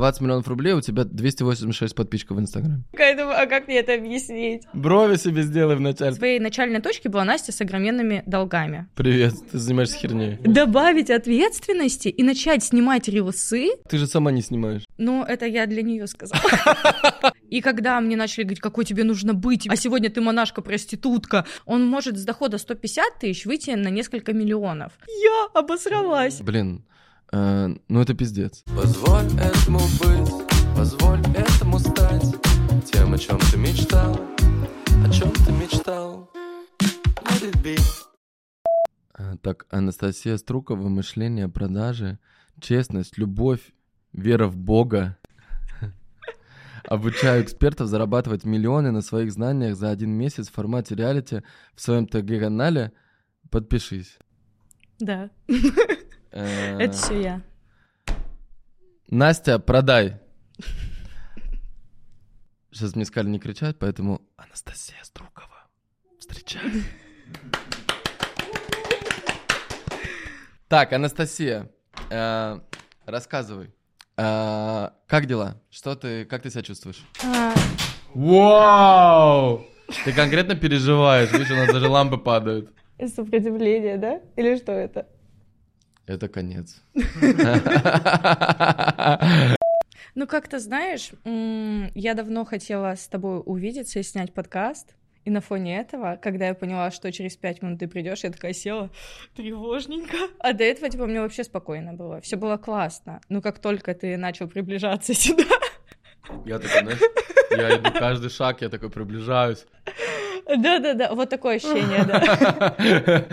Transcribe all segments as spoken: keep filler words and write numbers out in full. двадцать миллионов рублей, у тебя двести восемьдесят шесть подписчиков в Инстаграме. Я думаю, а как мне это объяснить? Брови себе сделай вначале. В своей начальной точке была Настя с огроменными долгами. Привет, ты занимаешься херней. Добавить ответственности и начать снимать рилсы. Ты же сама не снимаешь. Ну, это я для нее сказала. И когда мне начали говорить, какой тебе нужно быть, а сегодня ты монашка-проститутка, он может с дохода сто пятьдесят тысяч выйти на несколько миллионов. Я обосралась. Блин, э, ну это пиздец. Позволь этому быть, позволь этому стать тем, о чем ты мечтал, о чем ты мечтал. Let it be. Так, Анастасия Струкова, мышление, продажи, честность, любовь, вера в Бога. Обучаю экспертов зарабатывать миллионы на своих знаниях за один месяц в формате реалити в своем ТГ-канале. Подпишись. Да. Это все я. Настя, продай. Сейчас мне сказали не кричать, поэтому Анастасия Струкова. Встречай. Так, Анастасия, рассказывай. А, как дела? Что ты, как ты себя чувствуешь? А... Вау! Ты конкретно переживаешь, видишь, у нас даже лампы падают. Сопротивление, да? Или что это? Это конец. Ну, как ты знаешь, я давно хотела с тобой увидеться и снять подкаст. И на фоне этого, когда я поняла, что через пять минут ты придешь, я такая села тревожненько. А до этого, типа, мне вообще спокойно было. Все было классно. Но как только ты начал приближаться сюда... Я такой, знаешь, я иду каждый шаг, я такой приближаюсь. Да-да-да, вот такое ощущение, да.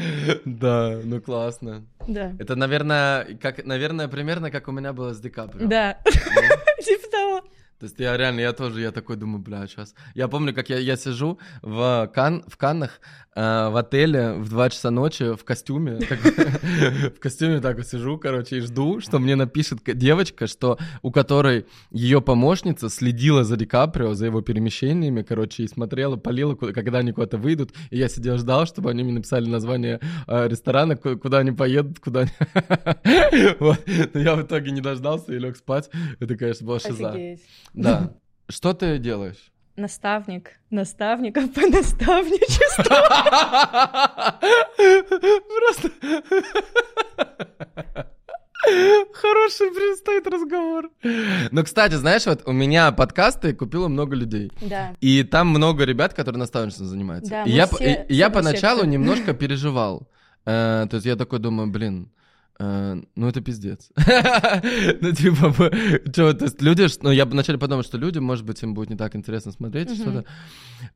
Да, ну классно. Да. Это, наверное, как, наверное, примерно как у меня было с Ди Каприо. Да, типа того. То есть я реально, я тоже, я такой думаю, бля, сейчас. Я помню, как я, я сижу в, Кан, в Каннах, э, в отеле в два часа ночи в костюме. В костюме так вот сижу, короче, и жду, что мне напишет девочка, что у которой ее помощница следила за Ди Каприо, за его перемещениями, короче, и смотрела, палила, когда они куда-то выйдут. И я сидел, ждал, чтобы они мне написали название ресторана, куда они поедут, куда они... Но я в итоге не дождался и лег спать. Это, конечно, была шиза. Да. Что ты делаешь? Наставник. Наставников по наставничеству. Просто... Хороший предстоит разговор. Ну, кстати, знаешь, вот у меня подкасты купило много людей. Да. И там много ребят, которые наставничеством занимаются. Да, и я, все, и, я поначалу все... немножко переживал. Э, то есть я такой думаю, блин, Uh, ну, это пиздец. Ну, типа, что, то есть люди... Ну, я вначале подумал, что людям, может быть, им будет не так интересно смотреть, что-то.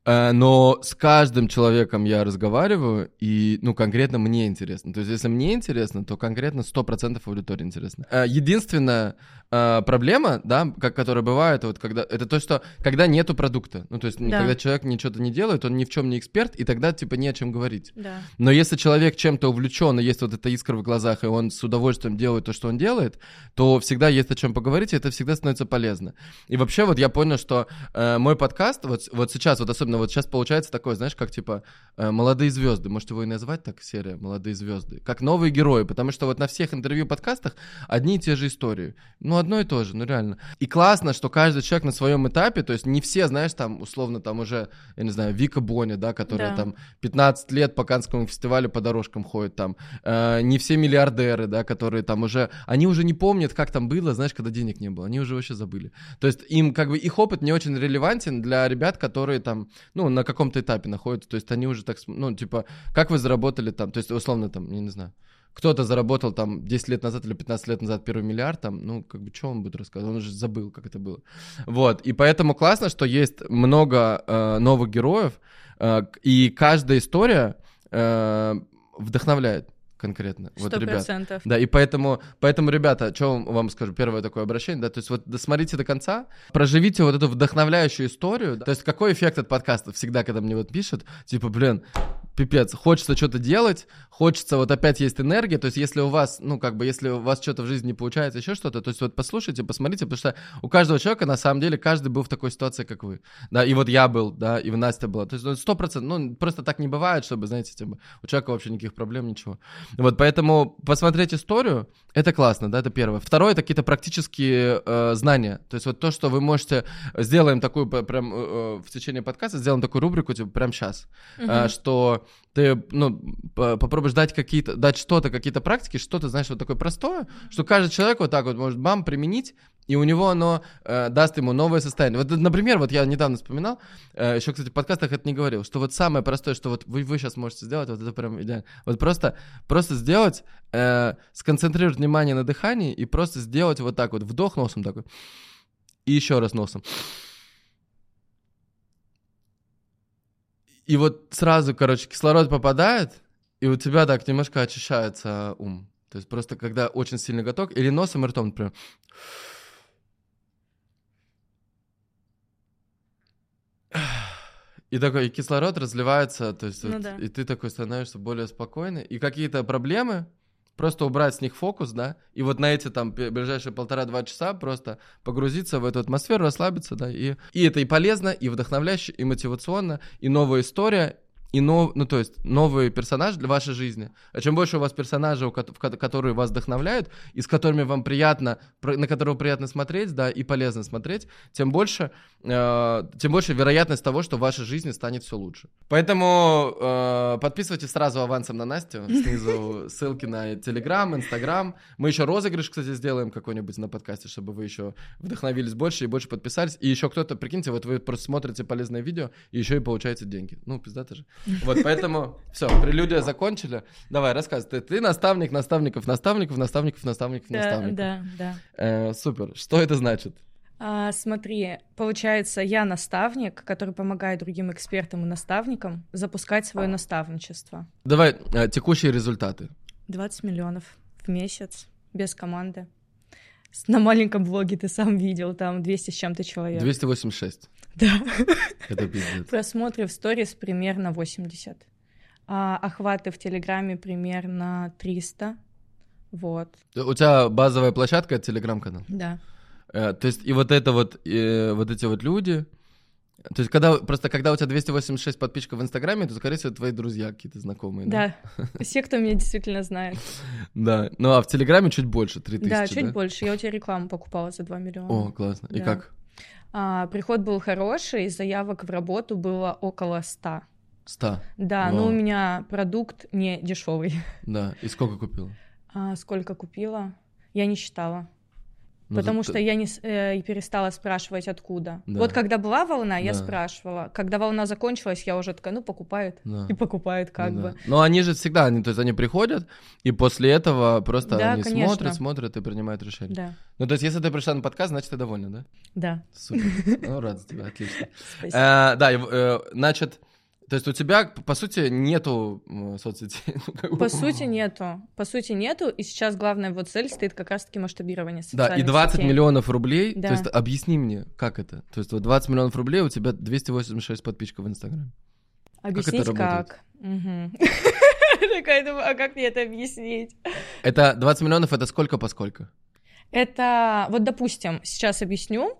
Uh, но с каждым человеком я разговариваю, и, ну, конкретно мне интересно. То есть, если мне интересно, то конкретно сто процентов аудитории интересно. Uh, единственная uh, проблема, да, как, которая бывает, вот, когда, это то, что когда нету продукта. Ну, то есть, да. Когда человек ничего-то не делает, он ни в чем не эксперт, и тогда, типа, не о чем говорить. Да. Но если человек чем-то увлечен, и есть вот эта искра в глазах, и он с удовольствием делает то, что он делает, то всегда есть о чем поговорить, и это всегда становится полезно. И вообще вот я понял, что э, мой подкаст, вот, вот сейчас, вот особенно вот сейчас получается такое, знаешь, как типа э, «Молодые звезды», может его и назвать так, серия «Молодые звезды», как новые герои, потому что вот на всех интервью-подкастах одни и те же истории. Ну, одно и то же, ну реально. И классно, что каждый человек на своем этапе, то есть не все, знаешь, там, условно, там уже, я не знаю, Вика Боня, да, которая да. там пятнадцать лет по Каннскому фестивалю по дорожкам ходит там, э, не все миллиардеры, да, которые там уже, они уже не помнят, как там было, знаешь, когда денег не было, они уже вообще забыли. То есть им как бы их опыт не очень релевантен для ребят, которые там, ну, на каком-то этапе находятся, то есть они уже так, ну, типа, как вы заработали там, то есть условно там, я не знаю, кто-то заработал там десять лет назад или пятнадцать лет назад первый миллиард, там, ну, как бы, что он будет рассказывать? Он уже забыл, как это было. Вот, и поэтому классно, что есть много э, новых героев, э, и каждая история э, вдохновляет. Конкретно. сто процентов. Вот, ребят. Да, и поэтому, поэтому, ребята, что вам скажу, первое такое обращение, да, то есть вот досмотрите до конца, проживите вот эту вдохновляющую историю, да. То есть какой эффект от подкаста всегда, когда мне вот пишут, типа, блин, пипец, хочется что-то делать, хочется, вот опять есть энергия, то есть если у вас, ну как бы, если у вас что-то в жизни не получается, еще что-то, то есть вот послушайте, посмотрите, потому что у каждого человека, на самом деле, каждый был в такой ситуации, как вы, да, и вот я был, да, и Настя была, то есть сто процентов, ну просто так не бывает, чтобы, знаете, типа, у человека вообще никаких проблем, ничего, вот, поэтому посмотреть историю, это классно, да, это первое. Второе, это какие-то практические э, знания, то есть вот то, что вы можете, сделаем такую, прям э, в течение подкаста, сделаем такую рубрику, типа, прям сейчас, mm-hmm. э, что ты, ну, попробуешь дать какие-то, дать что-то, какие-то практики, что-то, знаешь, вот такое простое, что каждый человек вот так вот может, бам, применить, и у него оно э, даст ему новое состояние. Вот, например, вот я недавно вспоминал, э, еще, кстати, в подкастах это не говорил, что вот самое простое, что вот вы, вы сейчас можете сделать, вот это прям идеально. Вот просто, просто сделать, э, сконцентрировать внимание на дыхании и просто сделать вот так вот, вдох носом такой, и еще раз носом. И вот сразу, короче, кислород попадает, и у тебя так немножко очищается ум. То есть просто когда очень сильный глоток, или носом, и ртом, например. И такой и кислород разливается, то есть ну вот, да. И ты такой становишься более спокойный. И какие-то проблемы, просто убрать с них фокус, да, и вот на эти там ближайшие полтора-два часа просто погрузиться в эту атмосферу, расслабиться, да, и, и это и полезно, и вдохновляюще, и мотивационно, и новая история, и нов... ну, то есть новый персонаж для вашей жизни. А чем больше у вас персонажей, которые вас вдохновляют, и с которыми вам приятно, на которого приятно смотреть, да, и полезно смотреть, тем больше, э, тем больше вероятность того, что в вашей жизни станет все лучше. Поэтому э, подписывайтесь сразу авансом на Настю, снизу ссылки на Telegram, Instagram. Мы еще розыгрыш, кстати, сделаем какой-нибудь на подкасте, чтобы вы еще вдохновились больше и больше подписались. И еще кто-то, прикиньте, вот вы просто смотрите полезное видео, и еще и получаете деньги. Ну, пиздато же. Вот, поэтому все, прелюдия закончили. Давай, рассказывай. Ты, ты наставник наставников, наставников, наставников, наставников, да, наставников. Да, да. Э, супер. Что это значит? А, смотри, получается, я наставник, который помогает другим экспертам и наставникам запускать свое наставничество. Давай, э, текущие результаты. двадцать миллионов в месяц, без команды. На маленьком блоге ты сам видел, там двести с чем-то человек. двести восемьдесят шесть. Да. Это пиздец. Просмотры в сторис примерно восемьдесят. А охваты в Телеграме примерно триста. Вот. У тебя базовая площадка — это Телеграм-канал? Да. Э, то есть и вот это вот, э, вот эти вот люди... То есть когда, просто когда у тебя двести восемьдесят шесть подписчиков в Инстаграме, то, скорее всего, твои друзья какие-то знакомые. Да, да. Все, кто меня действительно знает. Да, ну а в Телеграме чуть больше, три тысячи, да? Да, чуть больше. Я у тебя рекламу покупала за два миллиона. О, классно. Да. И как? А, приход был хороший, заявок в работу было около ста. сто? Да, вау. Но у меня продукт не дешевый. Да, и сколько купила? А, сколько купила? Я не считала. Но потому зато... что я не э, перестала спрашивать, откуда. Да. Вот когда была волна, я да. спрашивала. Когда волна закончилась, я уже такая, ну, покупают. Да. И покупают как да. бы. Но они же всегда, они, то есть они приходят, и после этого просто да, они конечно. смотрят, смотрят и принимают решение. Да. Ну, то есть если ты пришла на подкаст, значит, ты довольна, да? Да. Супер. Ну, рад за тебя, отлично. Спасибо. Да, значит... То есть у тебя, по сути, нету соцсетей? По сути, нету. По сути, нету. И сейчас главная вот цель стоит как раз-таки масштабирование социальных сетей. Да, и двадцать сетей. Миллионов рублей. Да. То есть объясни мне, как это? То есть вот двадцать миллионов рублей, у тебя двести восемьдесят шесть подписчиков в Инстаграме. Объяснить как? как? Такая думаю, а как мне это объяснить? Это двадцать миллионов, это сколько по сколько? Это, вот допустим, сейчас объясню,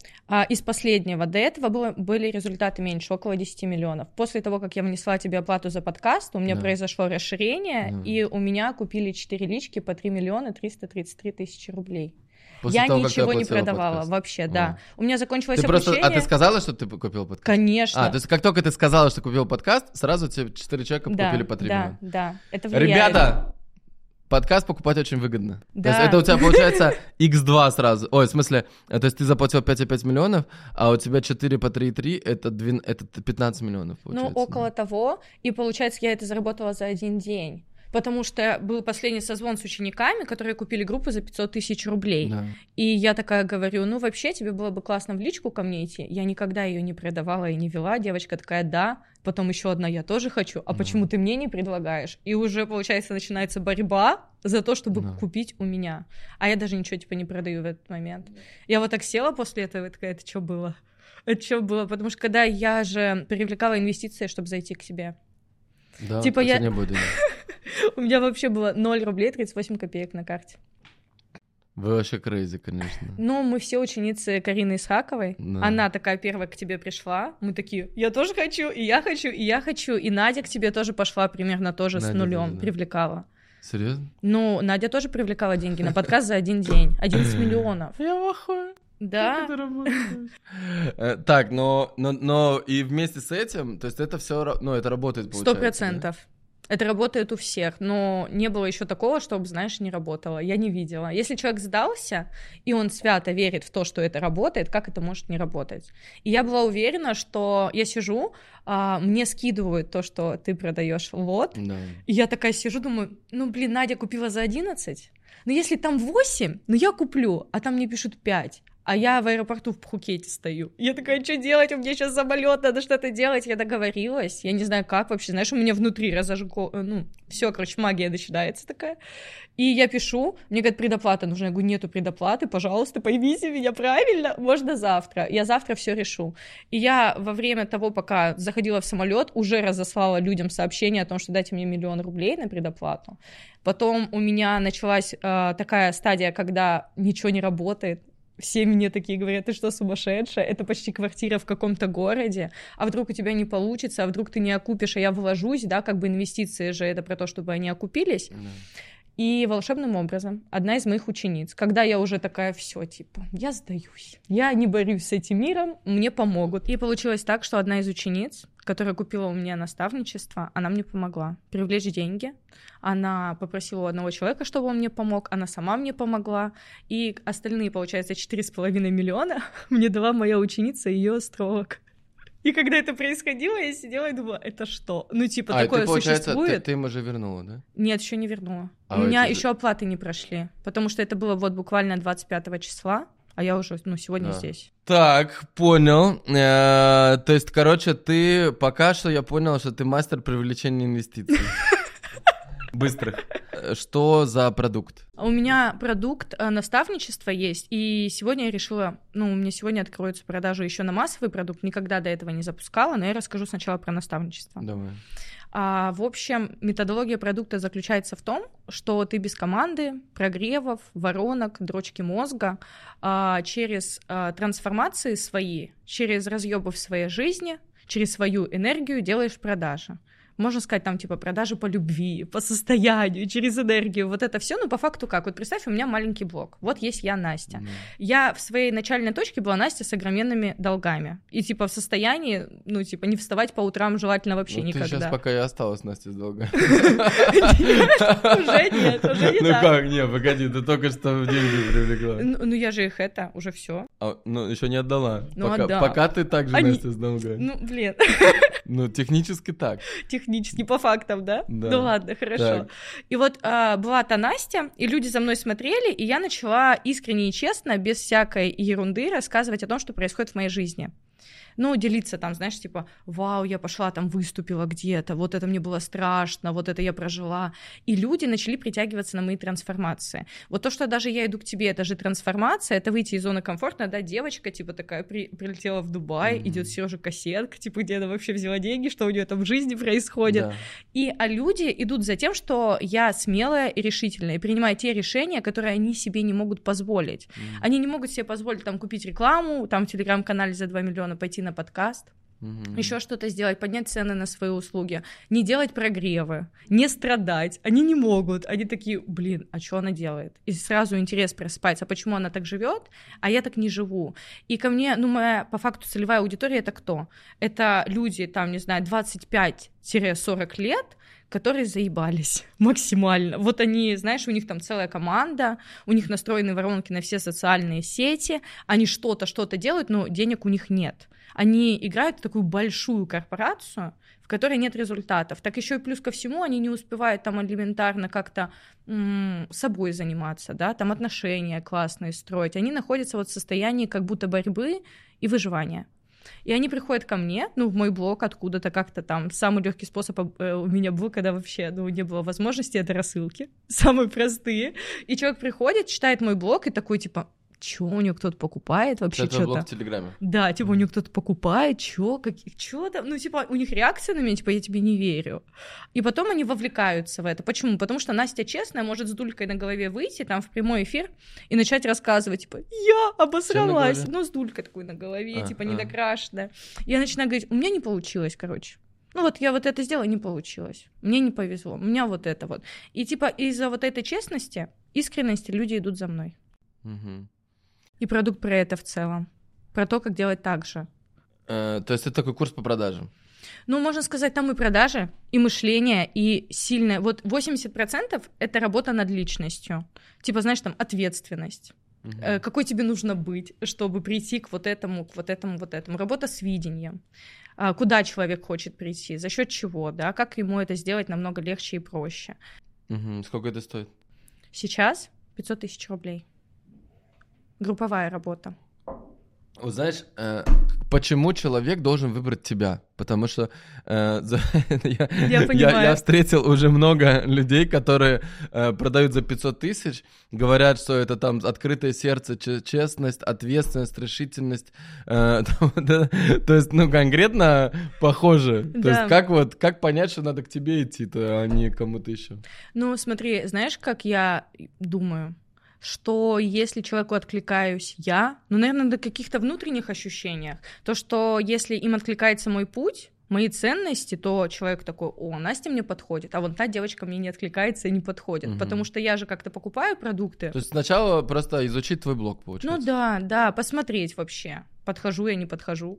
из последнего до этого было, были результаты меньше, около десять миллионов. После того, как я внесла тебе оплату за подкаст, у меня да. произошло расширение, да. и у меня купили четыре лички по три миллиона триста тридцать три тысячи рублей. После я того, ничего не продавала подкаст. Вообще, да. А. У меня закончилось ты обучение. Просто, а ты сказала, что ты купила подкаст? Конечно. А, то есть как только ты сказала, что купила подкаст, сразу тебе четыре человека да, купили по три миллиона. Да, да, это влияет. Ребята! Подкаст покупать очень выгодно. Да. То есть это у тебя получается икс два сразу. Ой, в смысле, то есть ты заплатил пять целых пять миллионов, а у тебя четыре по три целых три это, это пятнадцать миллионов получается. Ну, около того. И получается, я это заработала за один день. Потому что был последний созвон с учениками, которые купили группу за пятьсот тысяч рублей. Да. И я такая говорю, ну вообще тебе было бы классно в личку ко мне идти. Я никогда ее не продавала и не вела. Девочка такая, да. Потом еще одна, я тоже хочу. А да. почему ты мне не предлагаешь? И уже, получается, начинается борьба за то, чтобы да. купить у меня. А я даже ничего типа не продаю в этот момент. Я вот так села после этого и такая, это что было? Это что было? Потому что когда я же привлекала инвестиции, чтобы зайти к себе. Да, типа я... не будет. У меня вообще было ноль рублей тридцать восемь копеек на карте. Вы вообще крейзи, конечно. Ну, мы все ученицы Карины Исхаковой. Да. Она такая первая к тебе пришла. Мы такие, я тоже хочу, и я хочу, и я хочу. И Надя к тебе тоже пошла примерно тоже Надя, с нулем, да, да. привлекала. Серьезно? Ну, Надя тоже привлекала деньги на подкаст за один день. одиннадцать миллионов. Я вахую. Да. Так, но, но, но и вместе с этим, то есть это все, ну, это работает, получается. Сто процентов. Да? Это работает у всех, но не было еще такого, чтобы, знаешь, не работало. Я не видела. Если человек сдался, и он свято верит в то, что это работает, как это может не работать? И я была уверена, что я сижу, а, мне скидывают то, что ты продаешь лот, да. И я такая сижу, думаю, ну, блин, Надя купила за одиннадцать, но если там восемь, ну, я куплю, а там мне пишут пять. А я в аэропорту в Пхукете стою. Я такая, что делать? У меня сейчас самолет, надо что-то делать. Я договорилась. Я не знаю, как вообще. Знаешь, у меня внутри разожгло... Ну, все, короче, магия начинается такая. И я пишу. Мне говорят, предоплата нужна. Я говорю, нету предоплаты. Пожалуйста, поймите меня правильно. Можно завтра. Я завтра все решу. И я во время того, пока заходила в самолет, уже разослала людям сообщение о том, что дайте мне миллион рублей на предоплату. Потом у меня началась э, такая стадия, когда ничего не работает. Все мне такие говорят, ты что, сумасшедшая? Это почти квартира в каком-то городе. А вдруг у тебя не получится, а вдруг ты не окупишь, а я вложусь, да, как бы инвестиции же это про то, чтобы они окупились. Mm. И волшебным образом одна из моих учениц, когда я уже такая, все, типа, я сдаюсь, я не борюсь с этим миром, мне помогут. И получилось так, что одна из учениц, которая купила у меня наставничество, она мне помогла привлечь деньги. Она попросила у одного человека, чтобы он мне помог, она сама мне помогла. И остальные, получается, четыре с половиной миллиона мне дала моя ученица и ее астролог. И когда это происходило, я сидела и думала, это что? Ну, типа, а, такое ты, существует. А, ты, ты им уже вернула, да? Нет, еще не вернула. А у меня это... еще оплаты не прошли, потому что это было вот буквально двадцать пятого числа, а я уже, ну, сегодня а. здесь. Так, понял. Э-э- то есть, короче, ты пока что, я понял, что ты мастер привлечения инвестиций. Быстрых. Что за продукт? У меня продукт наставничества есть, и сегодня я решила, ну, у меня сегодня откроется продажа еще на массовый продукт, никогда до этого не запускала, но я расскажу сначала про наставничество. Давай. А, в общем, методология продукта заключается в том, что ты без команды, прогревов, воронок, дрочки мозга, а, через а, трансформации свои, через разъёбы в своей жизни, через свою энергию делаешь продажи. Можно сказать, там, типа, продажи по любви, по состоянию, через энергию, вот это все, ну, по факту как? Вот представь, у меня маленький блог, вот есть я, Настя. Mm. Я в своей начальной точке была Настя с огроменными долгами. И, типа, в состоянии, ну, типа, не вставать по утрам желательно вообще ну, никогда. Ну, ты сейчас пока и осталась, Настя, с долгами. Уже нет, уже не так. Ну, как, не, погоди, ты только что деньги привлекла. Ну, я же их это, уже все. Ну, еще не отдала. Пока ты так же, Настя, с долгами. Ну, блин. Ну, технически так. Технически, по фактам, да? Да. Ну ладно, хорошо. Так. И вот а, была та Настя, и люди за мной смотрели, и я начала искренне и честно, без всякой ерунды, рассказывать о том, что происходит в моей жизни. Ну, делиться там, знаешь, типа, вау, я пошла там, выступила где-то, вот это мне было страшно, вот это я прожила. И люди начали притягиваться на мои трансформации. Вот то, что даже я иду к тебе, это же трансформация, это выйти из зоны комфорта, да, девочка, типа, такая при, прилетела в Дубай, mm-hmm. идет Сережа Косенко, типа, где она вообще взяла деньги, что у нее там в жизни происходит. Yeah. И, а люди идут за тем, что я смелая и решительная, и принимаю те решения, которые они себе не могут позволить. Mm-hmm. Они не могут себе позволить там купить рекламу, там в телеграм-канале за два миллиона пойти на подкаст, mm-hmm. еще что-то сделать, поднять цены на свои услуги, не делать прогревы, не страдать. Они не могут, они такие, блин, а что она делает? И сразу интерес просыпается, почему она так живет, а я так не живу. И ко мне, ну, моя, по факту, целевая аудитория — это кто? Это люди, там, не знаю, двадцать пять сорок лет, которые заебались максимально. Вот они, знаешь, у них там целая команда, у них настроены воронки на все социальные сети, они что-то, что-то делают, но денег у них нет. Они играют в такую большую корпорацию, в которой нет результатов. Так еще и плюс ко всему они не успевают там элементарно как-то м- собой заниматься, да, там отношения классные строить. Они находятся вот в состоянии как будто борьбы и выживания. И они приходят ко мне, ну, в мой блог откуда-то как-то там. Самый легкий способ у меня был, когда вообще, ну, не было возможности, это рассылки. Самые простые. И человек приходит, читает мой блог и такой, типа, чё, у нее кто-то покупает вообще что-то. Это блог в Телеграме. Да, типа, у нее кто-то покупает, чё, как, чё там, ну, типа, у них реакция на меня, типа, я тебе не верю. И потом они вовлекаются в это. Почему? Потому что Настя честная может с дулькой на голове выйти там в прямой эфир и начать рассказывать, типа, я обосралась, ну, с дулькой такой на голове, а, типа, а. недокрашенная. Я начинаю говорить, у меня не получилось, короче. Ну вот я вот это сделала, не получилось. Мне не повезло, у меня вот это вот. И типа из-за вот этой честности, искренности люди идут за мной. Угу. И продукт про это в целом. Про то, как делать так же. Э, то есть это такой курс по продажам? Ну, можно сказать, там и продажи, и мышление, и сильное. Вот восемьдесят процентов это работа над личностью. Типа, знаешь, там ответственность. Uh-huh. Какой тебе нужно быть, чтобы прийти к вот этому, к вот этому, вот этому. Работа с видением. Куда человек хочет прийти, за счет чего, да, как ему это сделать намного легче и проще. Uh-huh. Сколько это стоит? Сейчас пятьсот тысяч рублей. Групповая работа. Вот знаешь, э, почему человек должен выбрать тебя? Потому что э, за, я, я, я, я встретил уже много людей, которые э, продают за пятьсот тысяч, говорят, что это там открытое сердце, честность, ответственность, решительность. Э, то, то есть, ну, конкретно похоже. Да. То есть, как, вот, как понять, что надо к тебе идти-то, а не кому-то еще? Ну, смотри, знаешь, как я думаю? Что если человеку откликаюсь я, ну, наверное, до каких-то внутренних ощущениях, то, что если им откликается мой путь, мои ценности, то человек такой, о, Настя мне подходит, а вот та девочка мне не откликается и не подходит, угу. потому что я же как-то покупаю продукты. То есть сначала просто изучить твой блог, получается? Ну да, да, посмотреть вообще, подхожу я, не подхожу.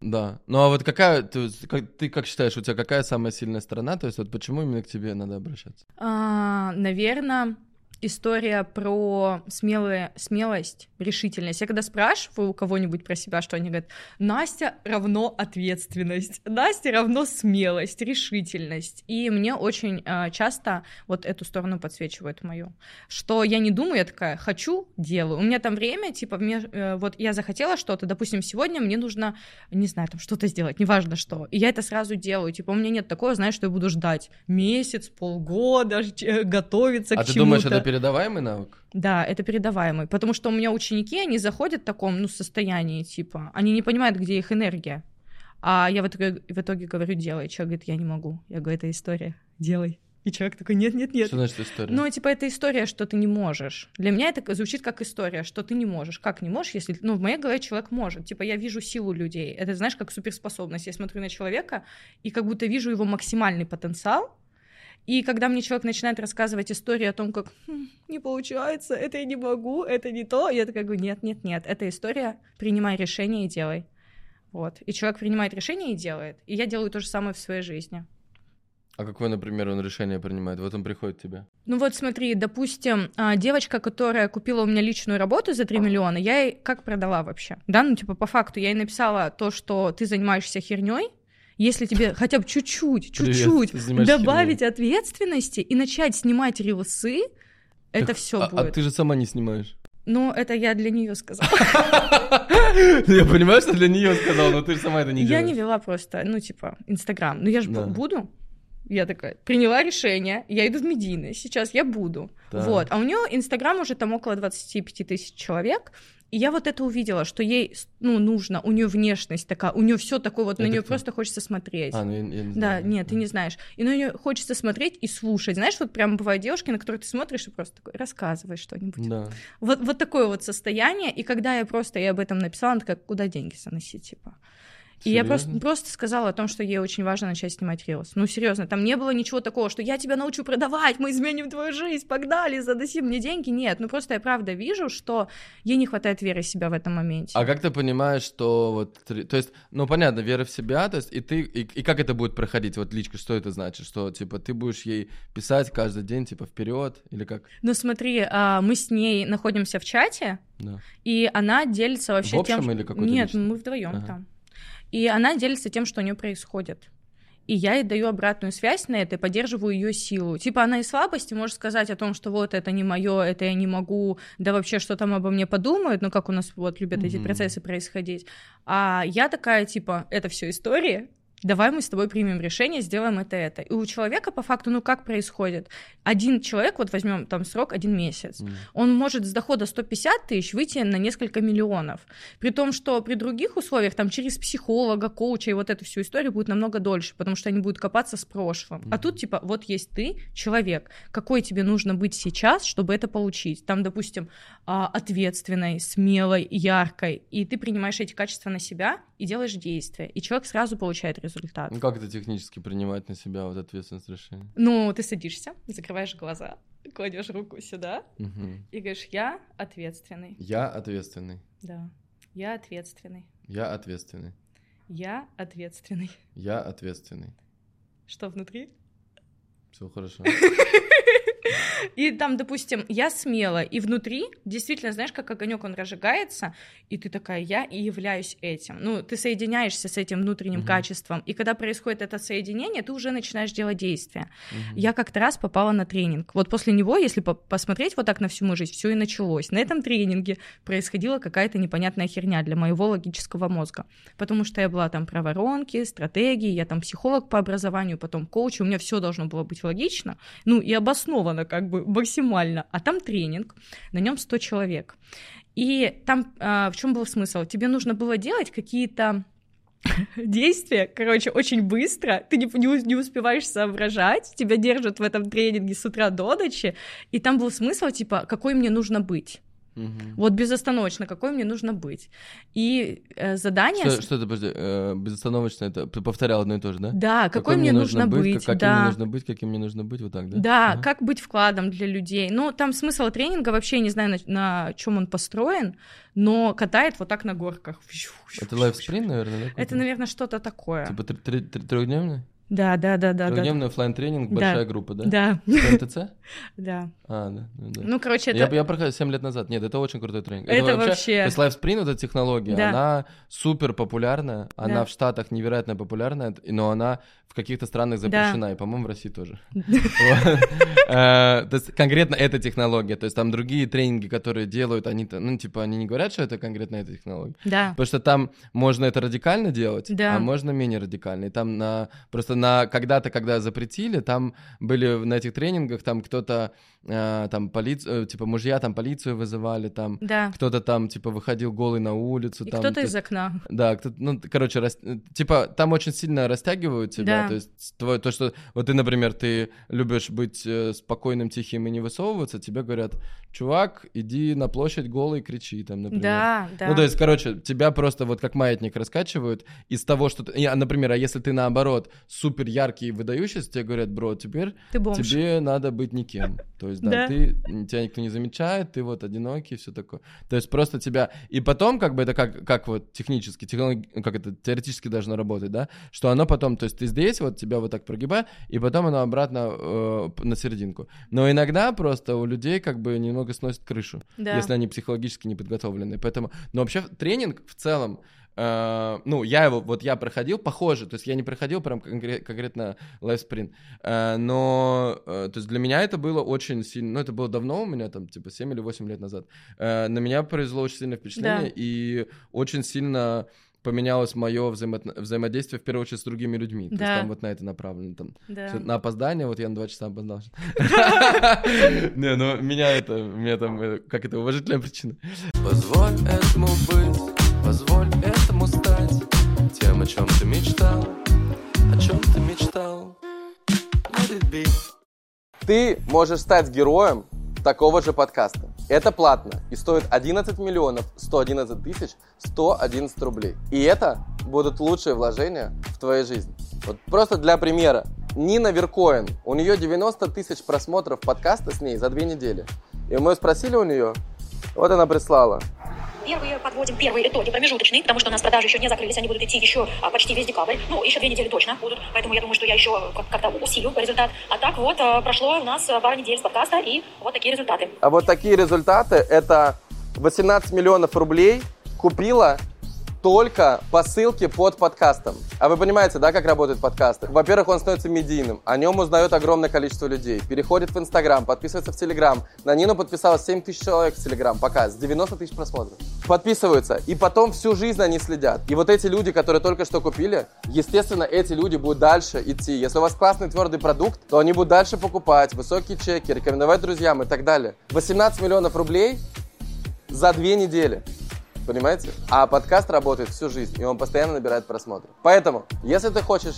Да, ну а вот какая, ты как, ты как считаешь, у тебя какая самая сильная сторона, то есть вот почему именно к тебе надо обращаться? А, наверное... История про смелые, смелость, решительность. Я когда спрашиваю у кого-нибудь про себя, что они говорят, Настя равно ответственность, Настя равно смелость, решительность. И мне очень э, часто вот эту сторону подсвечивают мою. Что я не думаю, я такая, хочу, делаю. У меня там время, типа, мне, э, вот я захотела что-то, допустим, сегодня мне нужно, не знаю, там что-то сделать, неважно что. И я это сразу делаю. Типа, у меня нет такого, знаешь, что я буду ждать месяц, полгода, готовиться а к чему-то. А ты думаешь, это передаваемый навык? Да, это передаваемый, потому что у меня ученики, они заходят в таком, ну, состоянии, типа, они не понимают, где их энергия, а я в итоге, в итоге говорю, делай, человек говорит, я не могу, я говорю, это история, делай, и человек такой, нет-нет-нет. Что значит история? Ну, типа, это история, что ты не можешь, для меня это звучит как история, что ты не можешь, как не можешь, если, ну, в моей голове человек может, типа, я вижу силу людей, это, знаешь, как суперспособность, я смотрю на человека и как будто вижу его максимальный потенциал. И когда мне человек начинает рассказывать историю о том, как хм, не получается, это я не могу, это не то, я такая говорю, нет-нет-нет, это история, принимай решение и делай. Вот. И человек принимает решение и делает. И я делаю то же самое в своей жизни. А какое, например, он решение принимает? Вот он приходит к тебе. Ну вот смотри, допустим, девочка, которая купила у меня личную работу за три миллиона, я ей как продала вообще? Да, ну типа по факту я ей написала то, что ты занимаешься херней. Если тебе хотя бы чуть-чуть, чуть-чуть Привет, добавить херню. Ответственности и начать снимать рилсы, так, это все а, будет. А ты же сама не снимаешь. Ну, это я для нее сказала. Я понимаю, что для нее сказала, но ты же сама это не делаешь. Я не вела просто, ну, типа, Инстаграм. Ну, я же буду. Я такая, приняла решение, я иду в медийный, сейчас я буду. Вот. А у нее Инстаграм уже там около двадцать пять тысяч человек. И я вот это увидела, что ей, ну, нужно, у нее внешность такая, у нее все такое, вот это на нее просто хочется смотреть. А, ну, я, я не знаю. Да, нет, да. ты не знаешь. И на нее хочется смотреть и слушать. Знаешь, вот прям бывают девушки, на которые ты смотришь и просто такой, рассказывай что-нибудь. Да. Вот, вот такое вот состояние. И когда я просто ей об этом написала, она такая, куда деньги заносить, типа. И серьезно? Я просто, просто сказала о том, что ей очень важно начать снимать рилс. Ну, серьезно, там не было ничего такого, что я тебя научу продавать, мы изменим твою жизнь, погнали, задаси мне деньги. Нет, ну просто я правда вижу, что ей не хватает веры в себя в этом моменте. А как ты понимаешь, что вот, то есть, ну понятно, вера в себя, то есть, и ты, и, и как это будет проходить, вот личка, что это значит, что типа ты будешь ей писать каждый день, типа вперед или как? Ну смотри, мы с ней находимся в чате, да. и она делится вообще в общем, тем, или какой-то нет, личный? Мы вдвоем ага. там. И она делится тем, что у нее происходит. И я ей даю обратную связь на это и поддерживаю ее силу. Типа она из слабости может сказать о том, что вот это не мое, это я не могу, да вообще что там обо мне подумают, ну как у нас вот любят mm-hmm. эти процессы происходить. А я такая типа, это все истории. давай мы с тобой примем решение, сделаем это, это. И у человека по факту, ну как происходит? Один человек, вот возьмем там срок один месяц, mm. он может с дохода сто пятьдесят тысяч выйти на несколько миллионов. При том, что при других условиях, там через психолога, коуча и вот эту всю историю будет намного дольше, потому что они будут копаться с прошлым. Mm. А тут типа вот есть ты, человек, какой тебе нужно быть сейчас, чтобы это получить? Там, допустим, ответственной, смелой, яркой, и ты принимаешь эти качества на себя и делаешь действия, и человек сразу получает результат. Ну как это технически принимать на себя вот ответственность решения? Ну, ты садишься, закрываешь глаза, кладешь руку сюда угу. и говоришь: я ответственный. Я ответственный. Да. Я ответственный. Я ответственный. Я ответственный. Я ответственный. Что внутри? Все хорошо. И там, допустим, я смелая, и внутри действительно, знаешь, как огонек он разжигается, и ты такая: я и являюсь этим. Ну, ты соединяешься с этим внутренним uh-huh. качеством, и когда происходит это соединение, ты уже начинаешь делать действия. Uh-huh. Я как-то раз попала на тренинг. Вот после него, если по- посмотреть вот так на всю мою жизнь, все и началось. На этом тренинге происходила какая-то непонятная херня для моего логического мозга, потому что я была там про воронки, стратегии, я там психолог по образованию, потом коуч, у меня все должно было быть логично, ну и обосновано как бы максимально, а там тренинг, на нем сто человек. И там а, в чем был смысл? Тебе нужно было делать какие-то действия, короче, очень быстро, ты не, не, не успеваешь соображать, тебя держат в этом тренинге с утра до ночи, и там был смысл, типа, какой мне нужно быть. Угу. Вот безостановочно, какой мне нужно быть. И э, задание... Что, что это, подожди, э, безостановочно, это ты повторял одно и то же, да? Да, какой, какой мне нужно быть, быть как, да. Каким мне нужно быть, каким мне нужно быть, вот так, да? Да, ага. Как быть вкладом для людей. Ну, там смысл тренинга, вообще не знаю, на, на чем он построен, но катает вот так на горках. Это Lifespring, наверное? Да, это, наверное, что-то такое. Типа трехдневный? Да, да, да, да. Трехдневный офлайн тренинг, большая да. группа, да? Да. МТЦ? Да. А, да, да. Ну, короче, это... Я, я проходил семь лет назад. Нет, это очень крутой тренинг. Это, это вообще... То есть Lifespring, вот эта технология, да. она супер популярна, да. она в Штатах невероятно популярна, но она в каких-то странах запрещена, да. и, по-моему, в России тоже. То есть конкретно эта технология, то есть там другие тренинги, которые делают, они, ну, типа, они не говорят, что это конкретно эта технология. Да. Потому что там можно это радикально делать, а можно менее радикально. И там на... Просто на когда-то, когда запретили, там были на этих тренингах, там кто-то э, там полицию, э, типа мужья там полицию вызывали, там да. кто-то там типа выходил голый на улицу. И там, кто-то то, из окна. Да, кто-то, ну, короче, рас, типа там очень сильно растягивают тебя, да. то есть твое, то, что вот ты, например, ты любишь быть спокойным, тихим и не высовываться, тебе говорят: чувак, иди на площадь голый, кричи там, например. Да, да. Ну, то есть, короче, тебя просто вот как маятник раскачивают из того, что... Ты, например, а если ты наоборот... супер яркие и выдающиеся, тебе говорят: бро, теперь тебе надо быть никем. То есть, да, да. ты, тебя никто не замечает, ты вот одинокий, все такое. То есть просто тебя... И потом, как бы, это как, как вот технически, технолог... как это теоретически должно работать, да? Что оно потом... То есть ты здесь, вот тебя вот так прогибай, и потом оно обратно э, на серединку. Но иногда просто у людей как бы немного сносит крышу, да. если они психологически не подготовлены. Поэтому... Но вообще тренинг в целом... Uh, ну, я его, вот я проходил, похоже, то есть я не проходил прям конкре- конкретно Lifespring, uh, но, uh, то есть для меня это было очень сильно, ну, это было давно у меня, там, типа, семь или восемь лет назад, uh, на меня произвело очень сильное впечатление, да. и очень сильно поменялось мое взаимо- взаимодействие, в первую очередь, с другими людьми. Да. То есть там вот на это направлено. Там, да. На опоздание, вот я на два часа опоздал. Не, ну, меня это, меня там, как это, уважительная причина. Позволь этому быть. Позволь этому стать тем, о чем ты мечтал, о чем ты мечтал. Let it be. Ты можешь стать героем такого же подкаста. Это платно и стоит одиннадцать миллионов сто одиннадцать тысяч сто одиннадцать рублей. И это будут лучшие вложения в твою жизнь. Вот просто для примера. Нина Веркоин, у нее девяносто тысяч просмотров подкаста с ней за две недели. И мы спросили у нее, вот она прислала. Первые подводим первые итоги промежуточные, потому что у нас продажи еще не закрылись, они будут идти еще почти весь декабрь, ну, еще две недели точно будут, поэтому я думаю, что я еще как-то усилю результат. А так вот, прошло у нас пару недель с подкаста, и вот такие результаты. А вот такие результаты, это восемнадцать миллионов рублей купила только по ссылке под подкастом. А вы понимаете, да, как работают подкасты? Во-первых, он становится медийным, о нем узнает огромное количество людей, переходит в Instagram, подписывается в Telegram. На Нину подписалось семь тысяч человек в Telegram пока, с девяносто тысяч просмотров. Подписываются, и потом всю жизнь они следят. И вот эти люди, которые только что купили, естественно, эти люди будут дальше идти. Если у вас классный твердый продукт, то они будут дальше покупать, высокие чеки, рекомендовать друзьям и так далее. восемнадцать миллионов рублей за две недели. Понимаете? А подкаст работает всю жизнь, и он постоянно набирает просмотры. Поэтому, если ты хочешь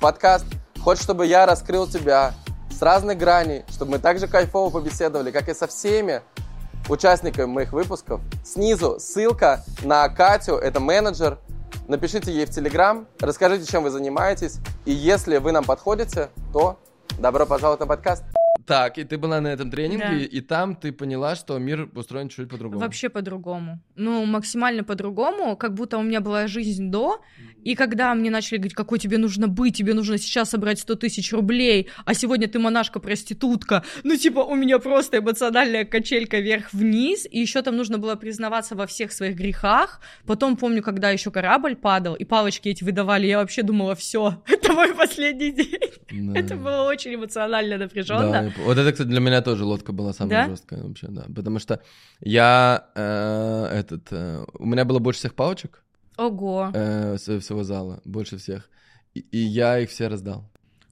подкаст, хочешь, чтобы я раскрыл тебя с разных граней, чтобы мы также кайфово побеседовали, как и со всеми участниками моих выпусков, снизу ссылка на Катю, это менеджер. Напишите ей в Telegram, расскажите, чем вы занимаетесь, и если вы нам подходите, то добро пожаловать на подкаст. Так, и ты была на этом тренинге, да. и, и там ты поняла, что мир устроен чуть по-другому. Вообще по-другому. Ну, максимально по-другому, как будто у меня была жизнь до, и когда мне начали говорить, какой тебе нужно быть, тебе нужно сейчас собрать сто тысяч рублей, а сегодня ты монашка-проститутка, ну, типа, у меня просто эмоциональная качелька вверх-вниз, и еще там нужно было признаваться во всех своих грехах. Потом, помню, когда еще корабль падал, и палочки эти выдавали, я вообще думала, все, это мой последний день. Да. Это было очень эмоционально напряженно. Да. Вот это, кстати, для меня тоже лодка была самая да? жесткая вообще, да, потому что я э, этот, э, у меня было больше всех палочек. Ого. Э, всего зала, больше всех, и, и я их все раздал.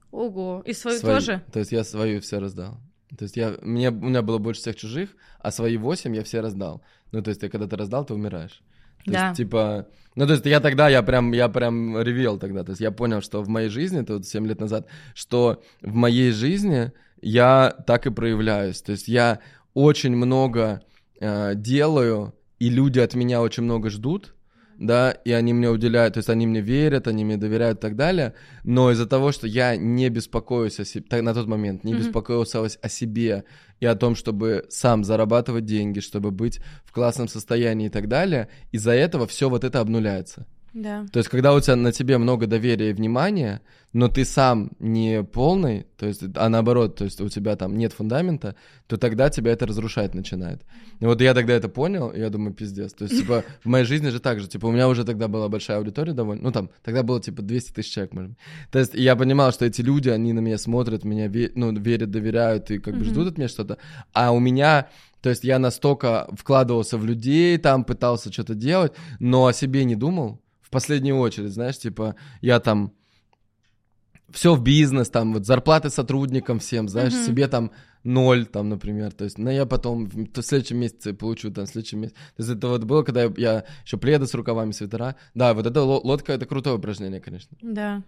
Ого. И свою свои, тоже? То есть я свою все раздал. То есть я, мне, у меня было больше всех чужих, а свои восемь я все раздал. Ну то есть ты когда ты раздал, ты умираешь. То да. есть, типа, ну, то есть я тогда, я прям, я прям ревел тогда, то есть я понял, что в моей жизни, это вот семь лет назад, что в моей жизни я так и проявляюсь, то есть я очень много э, делаю, и люди от меня очень много ждут, да, и они мне уделяют, то есть они мне верят, они мне доверяют и так далее, но из-за того, что я не беспокоюсь о себе, на тот момент не mm-hmm. беспокоился о себе и о том, чтобы сам зарабатывать деньги, чтобы быть в классном состоянии и так далее, из-за этого все вот это обнуляется. Да. То есть когда у тебя на тебе много доверия и внимания, но ты сам не полный, то есть, а наоборот, то есть у тебя там нет фундамента, то тогда тебя это разрушать начинает. И вот я тогда это понял, и я думаю, пиздец. То есть типа в моей жизни же так же, типа у меня уже тогда была большая аудитория довольно, ну там тогда было типа двести тысяч человек, может быть. То есть я понимал, что эти люди, они на меня смотрят, меня ве- ну, верят, доверяют и как бы mm-hmm. ждут от меня что-то, а у меня... То есть я настолько вкладывался в людей, там пытался что-то делать, но о себе не думал. В последнюю очередь, знаешь, типа я там все в бизнес, там вот зарплаты сотрудникам всем, знаешь, mm-hmm. себе там ноль, там, например, то есть, но ну, я потом в следующем месяце получу, там, в следующем месяце. То есть это вот было, когда я, я еще пледы с рукавами, свитера. Да, вот эта лодка, это крутое упражнение, конечно. Да.